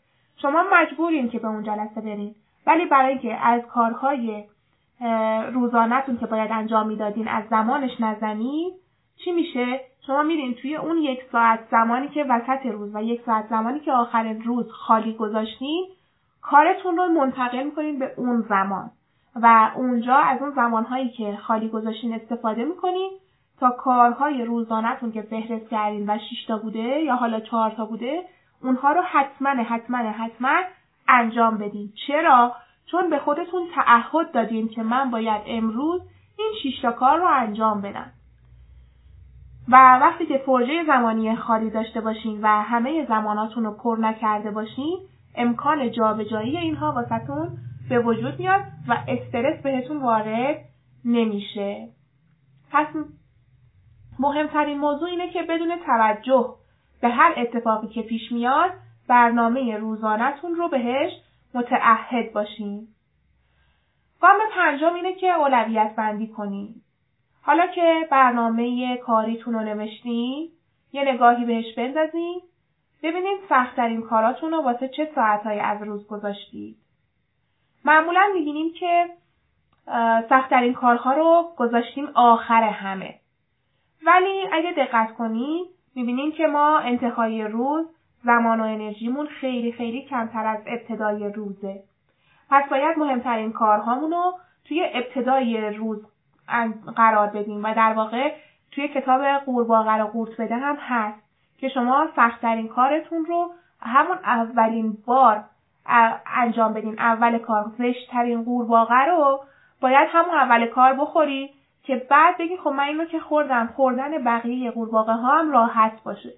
شما مجبورین که به اون جلسه برین، ولی برای که از کارهای روزانه‌تون که باید انجام میدادین از زمانش نزنید، چی میشه؟ شما میرین توی اون یک ساعت زمانی که وسط روز و یک ساعت زمانی که آخر روز خالی گذاشتین، کارتون رو منتقل میکنین به اون زمان و اونجا از اون زمانهایی که خالی گذاشتین استفاده میکنین تا کارهای روزانه‌تون که فهرست کردین و شش تا بوده یا حالا چهار تا بوده، اونها رو حتما حتما حتما انجام بدین. چرا؟ چون به خودتون تعهد دادین که من باید امروز این شش تا کار رو انجام بدم. و وقتی که پروژه زمانی خالی داشته باشین و همه زماناتون رو پر نکرده باشین، امکان جابجایی اینها واسهتون به وجود میاد و استرس بهتون وارد نمیشه. پس مهمترین موضوع اینه که بدون توجه به هر اتفاقی که پیش میاد، برنامه روزانه‌تون رو بهش متعهد باشین. گام پنجم اینه که اولویت بندی کنین. حالا که برنامه کاریتون رو نوشتین، یه نگاهی بهش بندازین، ببینید سخت‌ترین کاراتون رو واسه چه ساعت‌هایی از روز گذاشتید. معمولاً می‌بینیم که سخت‌ترین کارها رو گذاشتیم آخر همه. ولی اگه دقت کنید می‌بینیم که ما انتهای روز زمان و انرژیمون خیلی خیلی کمتر از ابتدای روزه. پس باید مهمترین کارهامون رو توی ابتدای روز قرار بدیم و در واقع توی کتاب قورباغه را قورت بده هم هست که شما سخت‌ترین کارتون رو همون اولین بار انجام بدین. اول کار زشت‌ترین قورباغه رو باید همون اول کار بخوری که بعد بگی خب من اینو که خوردم، خوردن بقیه قورباغه ها هم راحت باشه.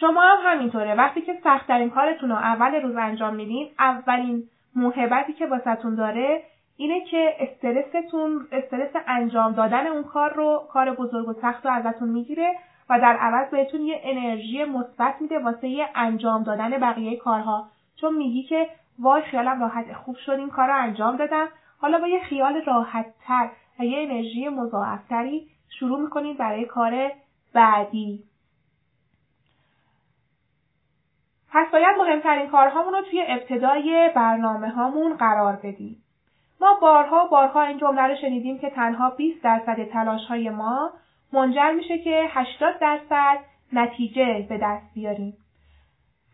شما هم همینطوره، وقتی که سخت‌ترین کارتون رو اول روز انجام میدین، اولین موهبتی که واسهتون داره اینه که استرستون، استرس انجام دادن اون کار رو، کار بزرگ و سخت رو ازتون میگیره و در عوض بهتون یه انرژی مثبت میده واسه یه انجام دادن بقیه کارها. چون میگی که وای خیالم راحت، خوب شد این کار رو انجام دادم، حالا با یه خیال راحت تر و یه انرژی مضاعف تری شروع میکنید برای کار بعدی. پس باید مهمترین کارهامون رو توی ابتدای برنامه هامون قرار بدیم. ما بارها بارها این جمله رو شنیدیم که تنها بیست درصد تلاش‌های ما منجر میشه که هشتاد درصد نتیجه به دست بیاریم.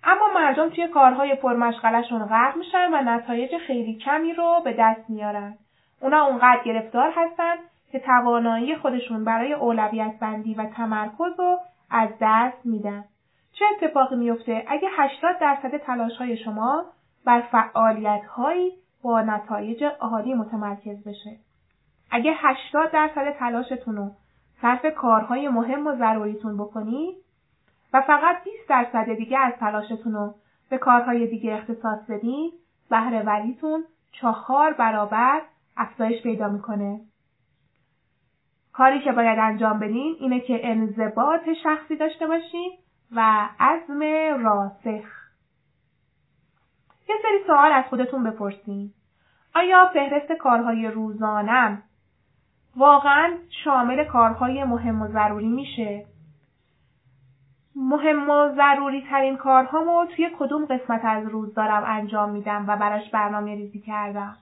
اما مردم توی کارهای پرمشغله‌شون غرق میشن و نتایج خیلی کمی رو به دست میارن. اونا اونقدر گرفتار هستن که توانایی خودشون برای اولویت بندی و تمرکز رو از دست میدن. چه اتفاقی میفته اگه هشتاد درصد تلاش‌های شما بر فعالیت‌هایی با نتایج عالی متمرکز بشه؟ اگه هشتاد درصد تلاشتون رو صرف کارهای مهم و ضروریتون بکنید و فقط بیست درصد دیگه از تلاشتون رو به کارهای دیگه اختصاص بدید، بهره‌وریتون چهار برابر افزایش پیدا میکنه. کاری که باید انجام بدین اینه که انضباط شخصی داشته باشین و عزم راسخ. یه سری سوال از خودتون بپرسین. آیا فهرست کارهای روزانم واقعاً شامل کارهای مهم و ضروری میشه؟ مهم و ضروری ترین کارهامو توی کدوم قسمت از روز دارم انجام میدم و براش برنامه ریزی کردم؟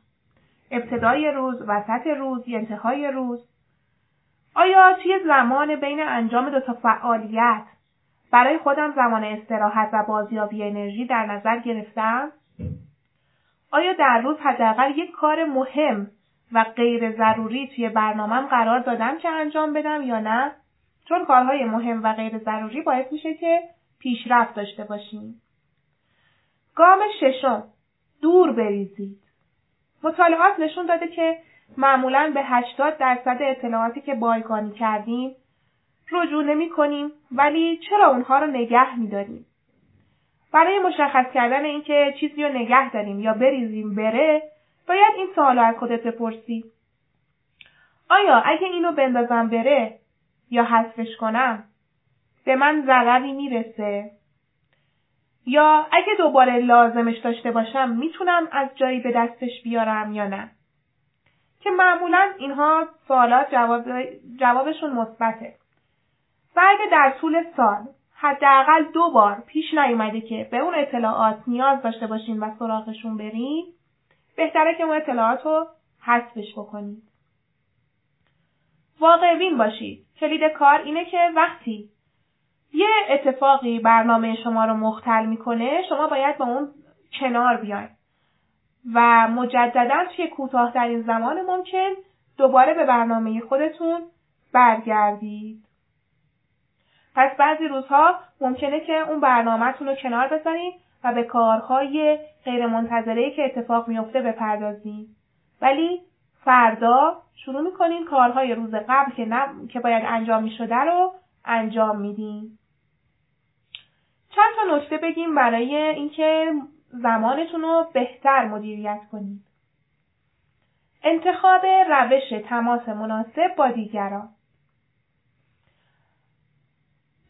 ابتدای روز، وسط روز، یا انتهای روز؟ آیا توی زمان بین انجام دو تا فعالیت برای خودم زمان استراحت و بازیابی انرژی در نظر گرفتم؟ آیا در روز حداقل یک کار مهم و غیر ضروری توی برنامه‌ام قرار دادم که انجام بدم یا نه؟ چون کارهای مهم و غیر ضروری باعث میشه که پیشرفت داشته باشیم. گام ششم، دور بریزید. مطالعات نشون داده که معمولاً به هشتاد درصد اطلاعاتی که بایگانی کردیم رجوع نمی‌کنیم، ولی چرا اونها رو نگه می‌داریم؟ برای مشخص کردن اینکه چیزی رو نگه داریم یا بریزیم بره، باید این سوالو از خودت بپرسی. آیا اگه اینو بندازم بره یا حذفش کنم به من ضرری میرسه؟ یا اگه دوباره لازمش داشته باشم میتونم از جایی به دستش بیارم یا نه؟ که معمولاً اینها سوالات جواب جوابشون مثبته. و اگه در طول سال حداقل دو بار پیش نیومده که به اون اطلاعات نیاز داشته باشین و سراغشون برین، بهتره که اون اطلاعات رو حذفش بکنید. واقع بین باشید. کلید کار اینه که وقتی یه اتفاقی برنامه شما رو مختل میکنه، شما باید با اون کنار بیاید و مجدداً توی کوتاه‌ترین زمان ممکن دوباره به برنامه خودتون برگردید. پس بعضی روزها ممکنه که اون برنامه‌تون رو کنار بذارید و به کارهای غیرمنتظره‌ای که اتفاق میفته بپردازید. ولی فردا شروع میکنین کارهای روز قبل که نب... که باید انجام میشده رو انجام میدین. چند تا نکته بگیم برای اینکه زمانتون رو بهتر مدیریت کنید. انتخاب روش تماس مناسب با دیگران.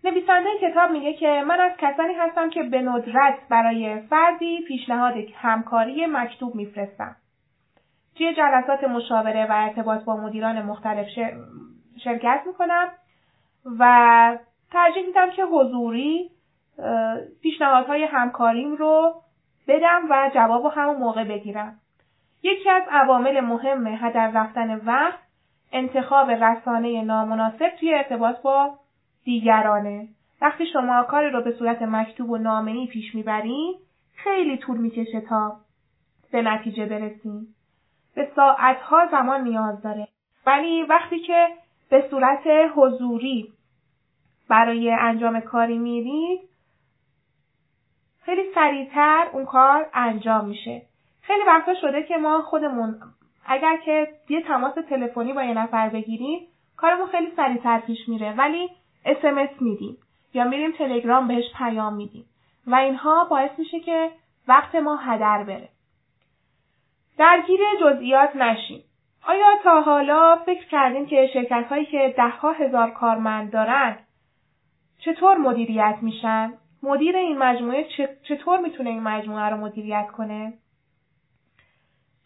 نویسنده کتاب میگه که من از کسانی هستم که به ندرت برای فردی پیشنهاد همکاری مکتوب میفرستم. توی جلسات مشاوره و ارتباط با مدیران مختلف شرکت میکنم و ترجیح میدم که حضوری پیشنهادهای همکاریم رو بدم و جواب رو همون موقع بگیرم. یکی از عوامل مهم هدر رفتن وقت، انتخاب رسانه نامناسب توی ارتباط با دیگرانه. وقتی شما کاری رو به صورت مکتوب و نامه‌ای پیش میبرین، خیلی طول میکشه تا به نتیجه برسین. به ساعتها زمان نیاز داره. ولی وقتی که به صورت حضوری برای انجام کاری میرید، خیلی سریعتر اون کار انجام میشه. خیلی وقتا شده که ما خودمون اگر که یه تماس تلفنی با یه نفر بگیریم، کارمون خیلی سریعتر پیش میره، ولی اس ام اس میدیم یا میریم تلگرام بهش پیام میدیم و اینها باعث میشه که وقت ما هدر بره. درگیر جزئیات نشین. آیا تا حالا فکر کردین که شرکت‌هایی که ده ها هزار کارمند دارن چطور مدیریت میشن؟ مدیر این مجموعه چطور میتونه این مجموعه رو مدیریت کنه؟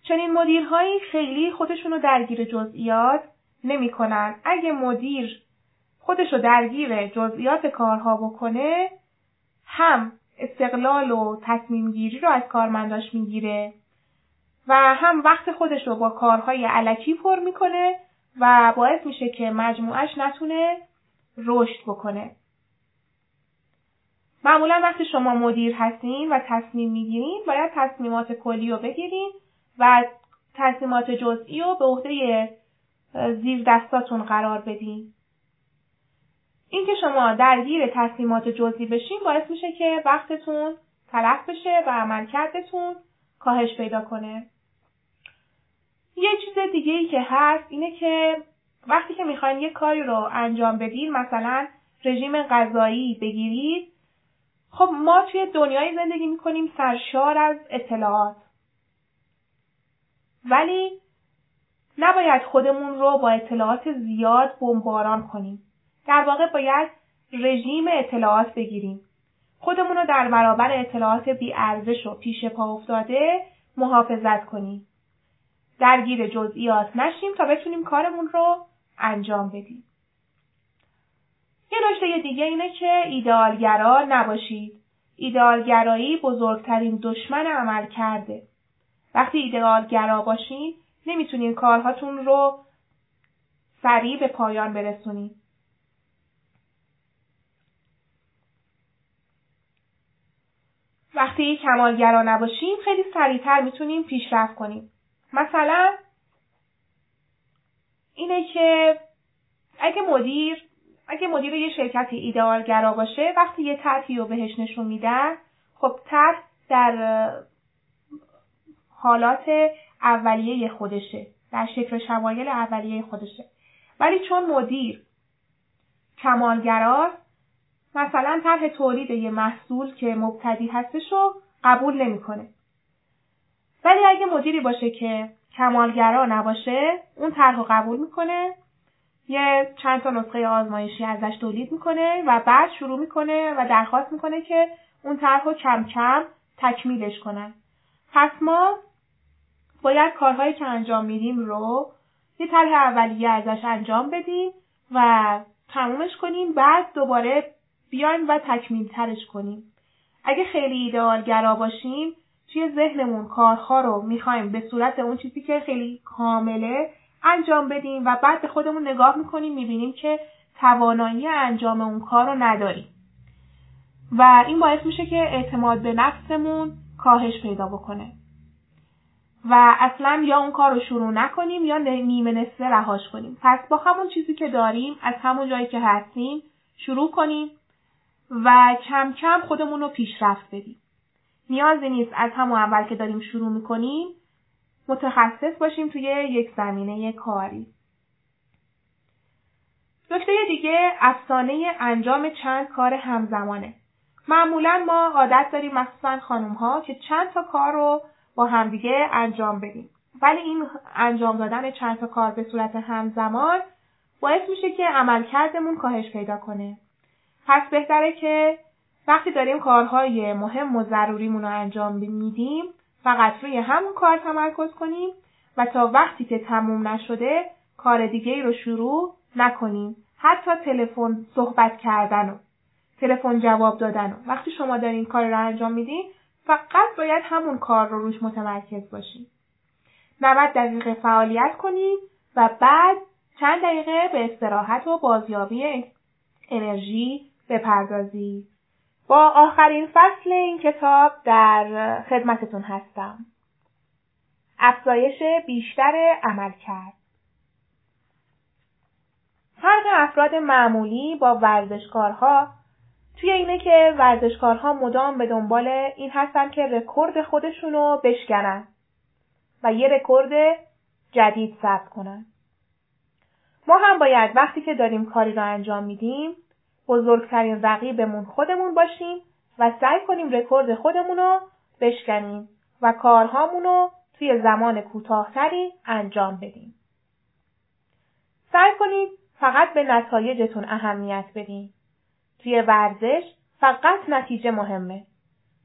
چنین مدیرهایی خیلی خودشونو درگیر جزئیات نمی‌کنن. اگه مدیر خودشو درگیر جزئیات کارها بکنه، هم استقلال و تصمیم گیری رو از کارمنداش میگیره و هم وقت خودش رو با کارهای الکی پر میکنه و باعث میشه که مجموعش نتونه رشد بکنه. معمولا وقتی شما مدیر هستین و تصمیم میگیرین، باید تصمیمات کلی رو بگیرین و تصمیمات جزئی رو به عهده زیر دستاتون قرار بدین. اینکه شما درگیر تصمیمات جزئی بشین باعث میشه که وقتتون تلف بشه و عملکردتون کاهش پیدا کنه. یه چیز دیگه ای که هست اینه که وقتی که میخواین یه کاری رو انجام بدین، مثلا رژیم غذایی بگیرید، خب ما توی دنیای زندگی میکنیم سرشار از اطلاعات، ولی نباید خودمون رو با اطلاعات زیاد بمباران کنیم. در واقع باید رژیم اطلاعات بگیریم. خودمون رو در برابر اطلاعات بی‌ارزش و پیش پا افتاده محافظت کنیم. درگیر جزئیات نشیم تا بتونیم کارمون رو انجام بدیم. یه نکته دیگه اینه که ایدئالگرا نباشید. ایدئالگرایی بزرگترین دشمن عمل کرده. وقتی ایدئالگرا باشید، نمیتونید کارهاتون رو سریع به پایان برسونید. وقتی کمالگرا نباشیم، خیلی سریعتر میتونیم پیشرفت کنیم. مثلا اینه که اگه مدیر اگه مدیر یه شرکت ایدئالگرا باشه، وقتی یه طرحی رو بهش نشون میدن، خب طرح در حالات اولیه خودشه، در شکل شمایل اولیه خودشه. ولی چون مدیر کمالگراست مثلا طرح تولید یه محصول که مبتدی هستش رو قبول نمی‌کنه. ولی اگه مدیری باشه که کمالگرا نباشه، اون طرح رو قبول می‌کنه، یه چند تا نسخه آزمایشی ازش تولید می‌کنه و بعد شروع می‌کنه و درخواست می‌کنه که اون طرح رو کم کم تکمیلش کنن. پس ما باید کارهایی که انجام میدیم رو یه طرح اولیه ازش انجام بدیم و تمومش کنیم، بعد دوباره بیایم و تکمیل ترش کنیم. اگه خیلی ایدئالگرا باشیم، توی ذهنمون کارها رو میخوایم به صورت اون چیزی که خیلی کامله انجام بدیم و بعد به خودمون نگاه میکنیم، میبینیم که توانایی انجام اون کار رو نداریم و این باعث میشه که اعتماد به نفسمون کاهش پیدا بکنه و اصلا یا اون کار رو شروع نکنیم یا نیمه نصفه رهاش کنیم. پس با همون چیزی که داریم، از همون جایی که هستیم شروع کنیم و کم کم خودمون رو پیشرفت بدیم. نیازی نیست از همون اول که داریم شروع میکنیم متخصص باشیم توی یک زمینه یک کاری. نکته دیگه افسانه انجام چند کار همزمانه. معمولا ما عادت داریم، مخصوصا خانم‌ها، که چند تا کار رو با همدیگه انجام بدیم. ولی این انجام دادن چند تا کار به صورت همزمان باعث میشه که عملکردمون کاهش پیدا کنه. پس بهتره که وقتی داریم کارهای مهم و ضروریمون رو انجام میدیم، فقط روی همون کار تمرکز کنیم و تا وقتی که تموم نشده کار دیگه‌ای رو شروع نکنیم. حتی تلفن صحبت کردن و تلفن جواب دادن و وقتی شما دارین کار رو انجام میدین، فقط باید همون کار رو روش متمرکز باشین. نود دقیقه فعالیت کنید و بعد چند دقیقه به استراحت و بازیابی انرژی بپردازید. با آخرین فصل این کتاب در خدمتتون هستم. افزایش بیشتر عملکرد. فرق افراد معمولی با ورزشکارها توی اینه که ورزشکارها مدام به دنبال این هستن که رکورد خودشونو بشکنن و یه رکورد جدید ثبت کنن. ما هم باید وقتی که داریم کاری رو انجام میدیم، بزرگترین رقیبمون خودمون باشیم و سعی کنیم رکورد خودمونو بشکنیم و کارهامونو توی زمان کوتاه‌تری انجام بدیم. سعی کنید فقط به نتایجتون اهمیت بدین. توی ورزش فقط نتیجه مهمه.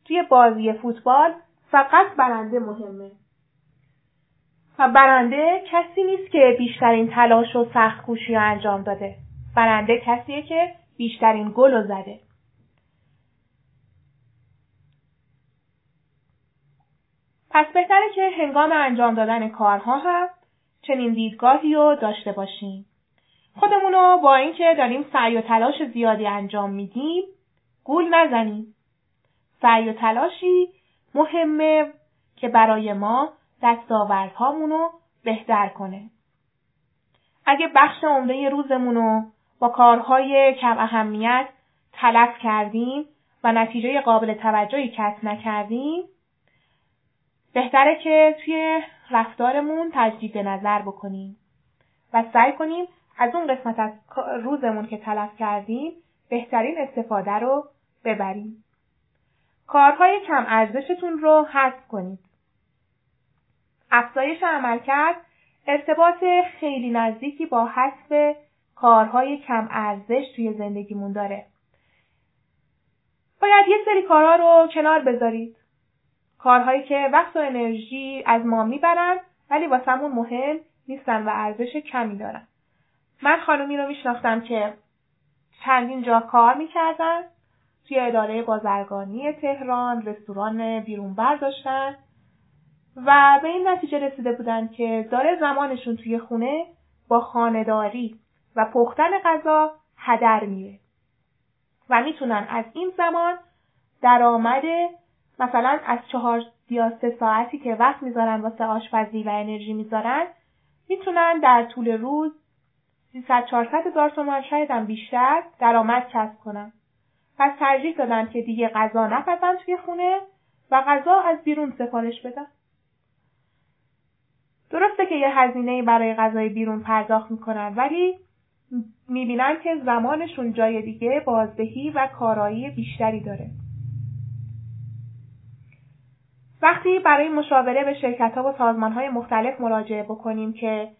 توی بازی فوتبال فقط برنده مهمه. و برنده کسی نیست که بیشترین تلاش و سخت‌کوشی رو انجام داده. برنده کسیه که بیشترین گل رو زده. پس بهتره که هنگام انجام دادن کارها هم چنین دیدگاهی رو داشته باشیم. خودمونو با اینکه داریم سعی و تلاش زیادی انجام میدیم، گول نزنیم. سعی و تلاشی مهمه که برای ما دستاوردهامونو بهتر کنه. اگه بخش عمده روزمونو با کارهای کم اهمیت تلف کردیم و نتیجه قابل توجهی کسب نکردیم، بهتره که توی رفتارمون تجدید نظر بکنیم و سعی کنیم از اون قسمت از روزمون که تلف کردیم بهترین استفاده رو ببریم. کارهای کم ارزشتون رو حذف کنید. افزایش عملکرد ارتباط خیلی نزدیکی با حذف کارهای کم ارزش توی زندگیمون داره. باید یه سری کارها رو کنار بذارید. کارهایی که وقت و انرژی از ما میبرن ولی واسمون مهم نیستن و ارزش کمی دارن. من خانومی رو میشناختم که چندین جا کار میکردن. توی اداره بازرگانی تهران رستوران بیرونبر داشتن و به این نتیجه رسیده بودن که داره زمانشون توی خونه با خانه‌داری و پختن غذا هدر میره و میتونن از این زمان درآمد مثلا از چهار یا سه ساعتی که وقت میذارن واسه آشپزی و انرژی میذارن، میتونن در طول روز سیصد تا چهارصد هزار تومان شاید هم بیشتر درآمد کسب کنن. پس ترجیح دادن که دیگه غذا نپزن توی خونه و غذا از بیرون سفارش بدن. درسته که یه هزینه برای غذای بیرون پرداخت میکنن، ولی میبینن که زمانشون جای دیگه بازدهی و کارایی بیشتری داره. وقتی برای مشاوره به شرکت‌ها و سازمان‌های مختلف مراجعه بکنیم که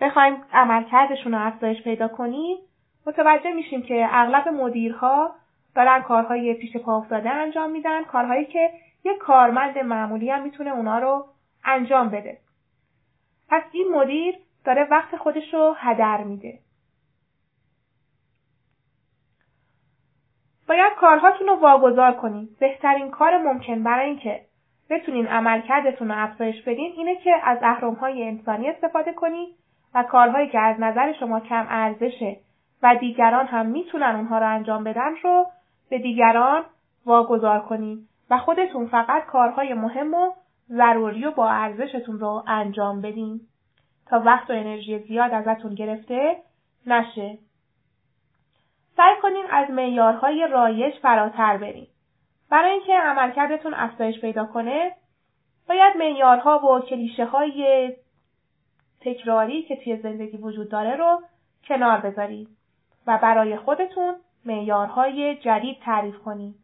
بخوایم عملکردشون رو افزایش پیدا کنیم، متوجه میشیم که اغلب مدیرها دارن کارهای پیش پا افتاده انجام میدن، کارهایی که یک کارمند معمولی هم میتونه اونا رو انجام بده. پس این مدیر داره وقت خودش رو هدر میده. باید کارهاتون رو واگذار کنید. بهترین کار ممکن برای اینکه بتونین عملکردتون رو افزایش بدین اینه که از اهرم‌های انسانی استفاده کنید و کارهایی که از نظر شما کم ارزشه و دیگران هم میتونن اونها رو انجام بدن رو به دیگران واگذار کنید و خودتون فقط کارهای مهم و ضروری و با ارزشتون رو انجام بدین تا وقت و انرژی زیاد ازتون گرفته نشه. سعی کنین از معیارهای رایج فراتر برین. برای اینکه عملکردتون افزایش پیدا کنه، باید معیارها و کلیشه‌های تکراری که توی زندگی وجود داره رو کنار بذارید و برای خودتون معیارهای جدید تعریف کنید.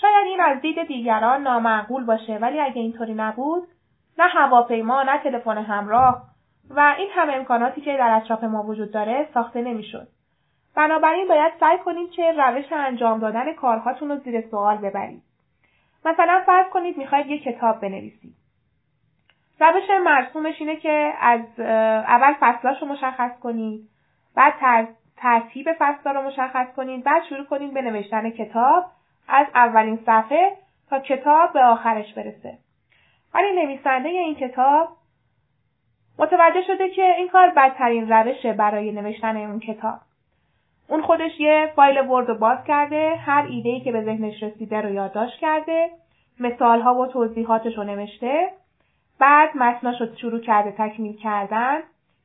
شاید این از دید دیگران نامعقول باشه، ولی اگه اینطوری نبود، نه هواپیما، نه تلفن همراه و این همه امکاناتی که در اطراف ما وجود داره ساخته نمی‌شد. بنابراین باید سعی کنید که روش انجام دادن کارهاتون رو زیر سوال ببرید. مثلا فرض کنید میخواید یک کتاب بنویسید. روش مرسومش اینه که از اول فصلاش رو مشخص کنید، بعد ترتیب فصلا رو مشخص کنید، بعد شروع کنید به نوشتن کتاب از اولین صفحه تا کتاب به آخرش برسه. ولی نویسنده این کتاب متوجه شده که این کار بدترین روشه برای نوشتن اون کتاب. اون خودش یه فایل ورد رو باز کرده، هر ایده‌ای که به ذهنش رسیده رو یادداشت کرده، مثال‌ها و توضیحاتش رو نوشته، بعد متناش رو شروع کرده تکمیل کردن،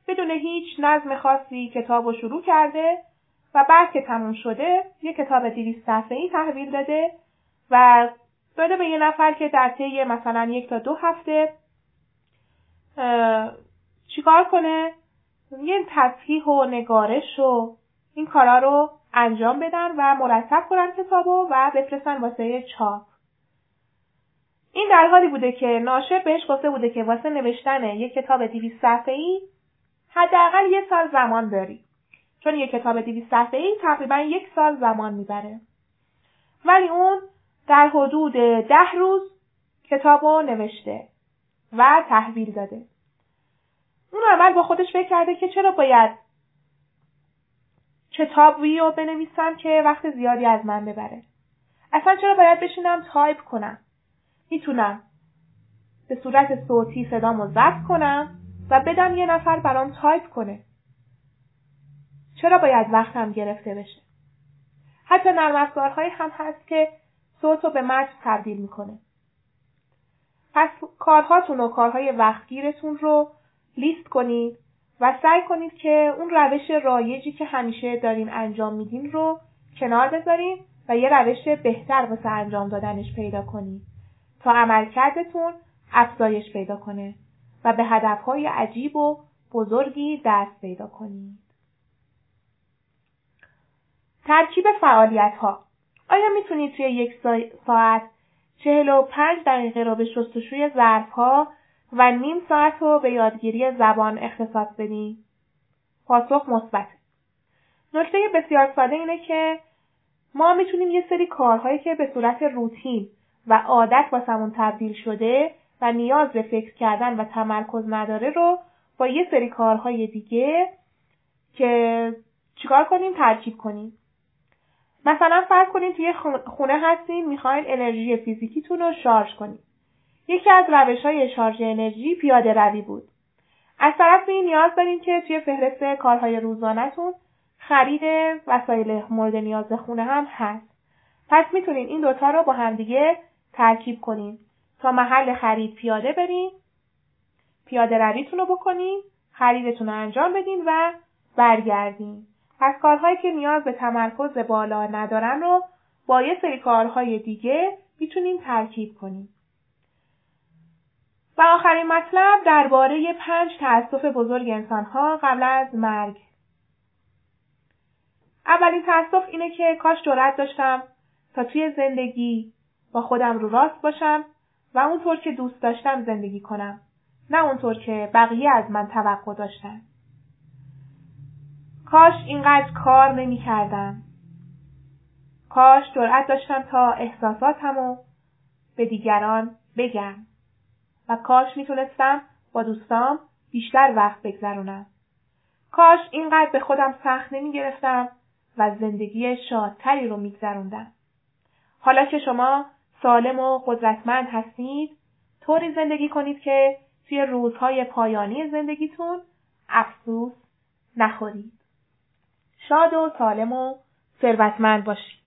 بدون هیچ نظم خاصی کتاب رو شروع کرده و بعد که تموم شده یه کتاب دویست صفحه‌ای تحویل داده و داده به یه نفر که در طی مثلا یک تا دو هفته چیکار کنه؟ یه تصحیح و نگارش و این کارا رو انجام بدن و مرتب کنن کتابو و بفرستن واسه چاپ. این در حالی بوده که ناشر بهش گفته بوده که واسه نوشتن یک کتاب دویست صفحه‌ای حداقل یک سال زمان داری. چون یک کتاب دویست صفحه‌ای تقریبا یک سال زمان میبره. ولی اون در حدود ده روز کتابو نوشته و تحویل داده. اون اول با خودش فکر کرده که چرا باید کتابی رو بنویسم که وقت زیادی از من ببره. اصلا چرا باید بشینم تایپ کنم؟ میتونم به صورت صوتی صدامو ضبط کنم و بدم یه نفر برام تایپ کنه. چرا باید وقتم گرفته بشه؟ حتی نرم افزارهایی هم هست که صوتو به متن تبدیل میکنه. پس کارهاتون و کارهای وقتگیرتون رو لیست کنید و سعی کنید که اون روش رایجی که همیشه دارین انجام میدین رو کنار بذارین و یه روش بهتر واسه انجام دادنش پیدا کنید تا عملکردتون افزایش پیدا کنه و به هدفهای عجیب و بزرگی دست پیدا کنید. ترکیب فعالیت‌ها. آیا میتونید توی یک ساعت چهل و پنج دقیقه رو به شستشوی ظرف‌ها و نیم ساعت رو به یادگیری زبان اختصاص بدین؟ پاسخ مثبت. نکته بسیار ساده اینه که ما میتونیم یه سری کارهایی که به صورت روتین و عادت واسمون تبدیل شده و نیاز به فکر کردن و تمرکز نداره رو با یه سری کارهای دیگه که چیکار کنیم؟ ترکیب کنیم. مثلا فرض کنید توی خونه هستین، میخواین انرژی فیزیکیتون رو شارژ کنید. یکی از روش‌های شارژ انرژی پیاده‌روی بود. از طرف این نیاز دارین که توی فهرست کارهای روزانه‌تون خرید وسایل مورد نیاز خونه هم هست. پس میتونین این دوتا رو با همدیگه ترکیب کنین تا محل خرید پیاده برین، پیاده‌رویتون رو بکنین، خریدتون رو انجام بدین و برگردین. پس کارهایی که نیاز به تمرکز بالا ندارن رو با یه سری کارهای دیگه میتونین ترکیب کنین. و آخرین مطلب درباره پنج تأسف بزرگ انسان‌ها قبل از مرگ. اولین تأسف اینه که کاش جرأت داشتم تا توی زندگی با خودم رو راست باشم و اونطور که دوست داشتم زندگی کنم، نه اونطور که بقیه از من توقع داشتن. کاش اینقدر کار نمی کردم. کاش جرأت داشتم تا احساساتمو به دیگران بگم و کاش می تونستم با دوستام بیشتر وقت بگذرونم. کاش اینقدر به خودم سخت نمی گرفتم و زندگی شادتری رو می گذروندم. حالا که شما سالم و قدرتمند هستید، طوری زندگی کنید که توی روزهای پایانی زندگیتون افسوس نخورید. شاد و سالم و ثروتمند باشید.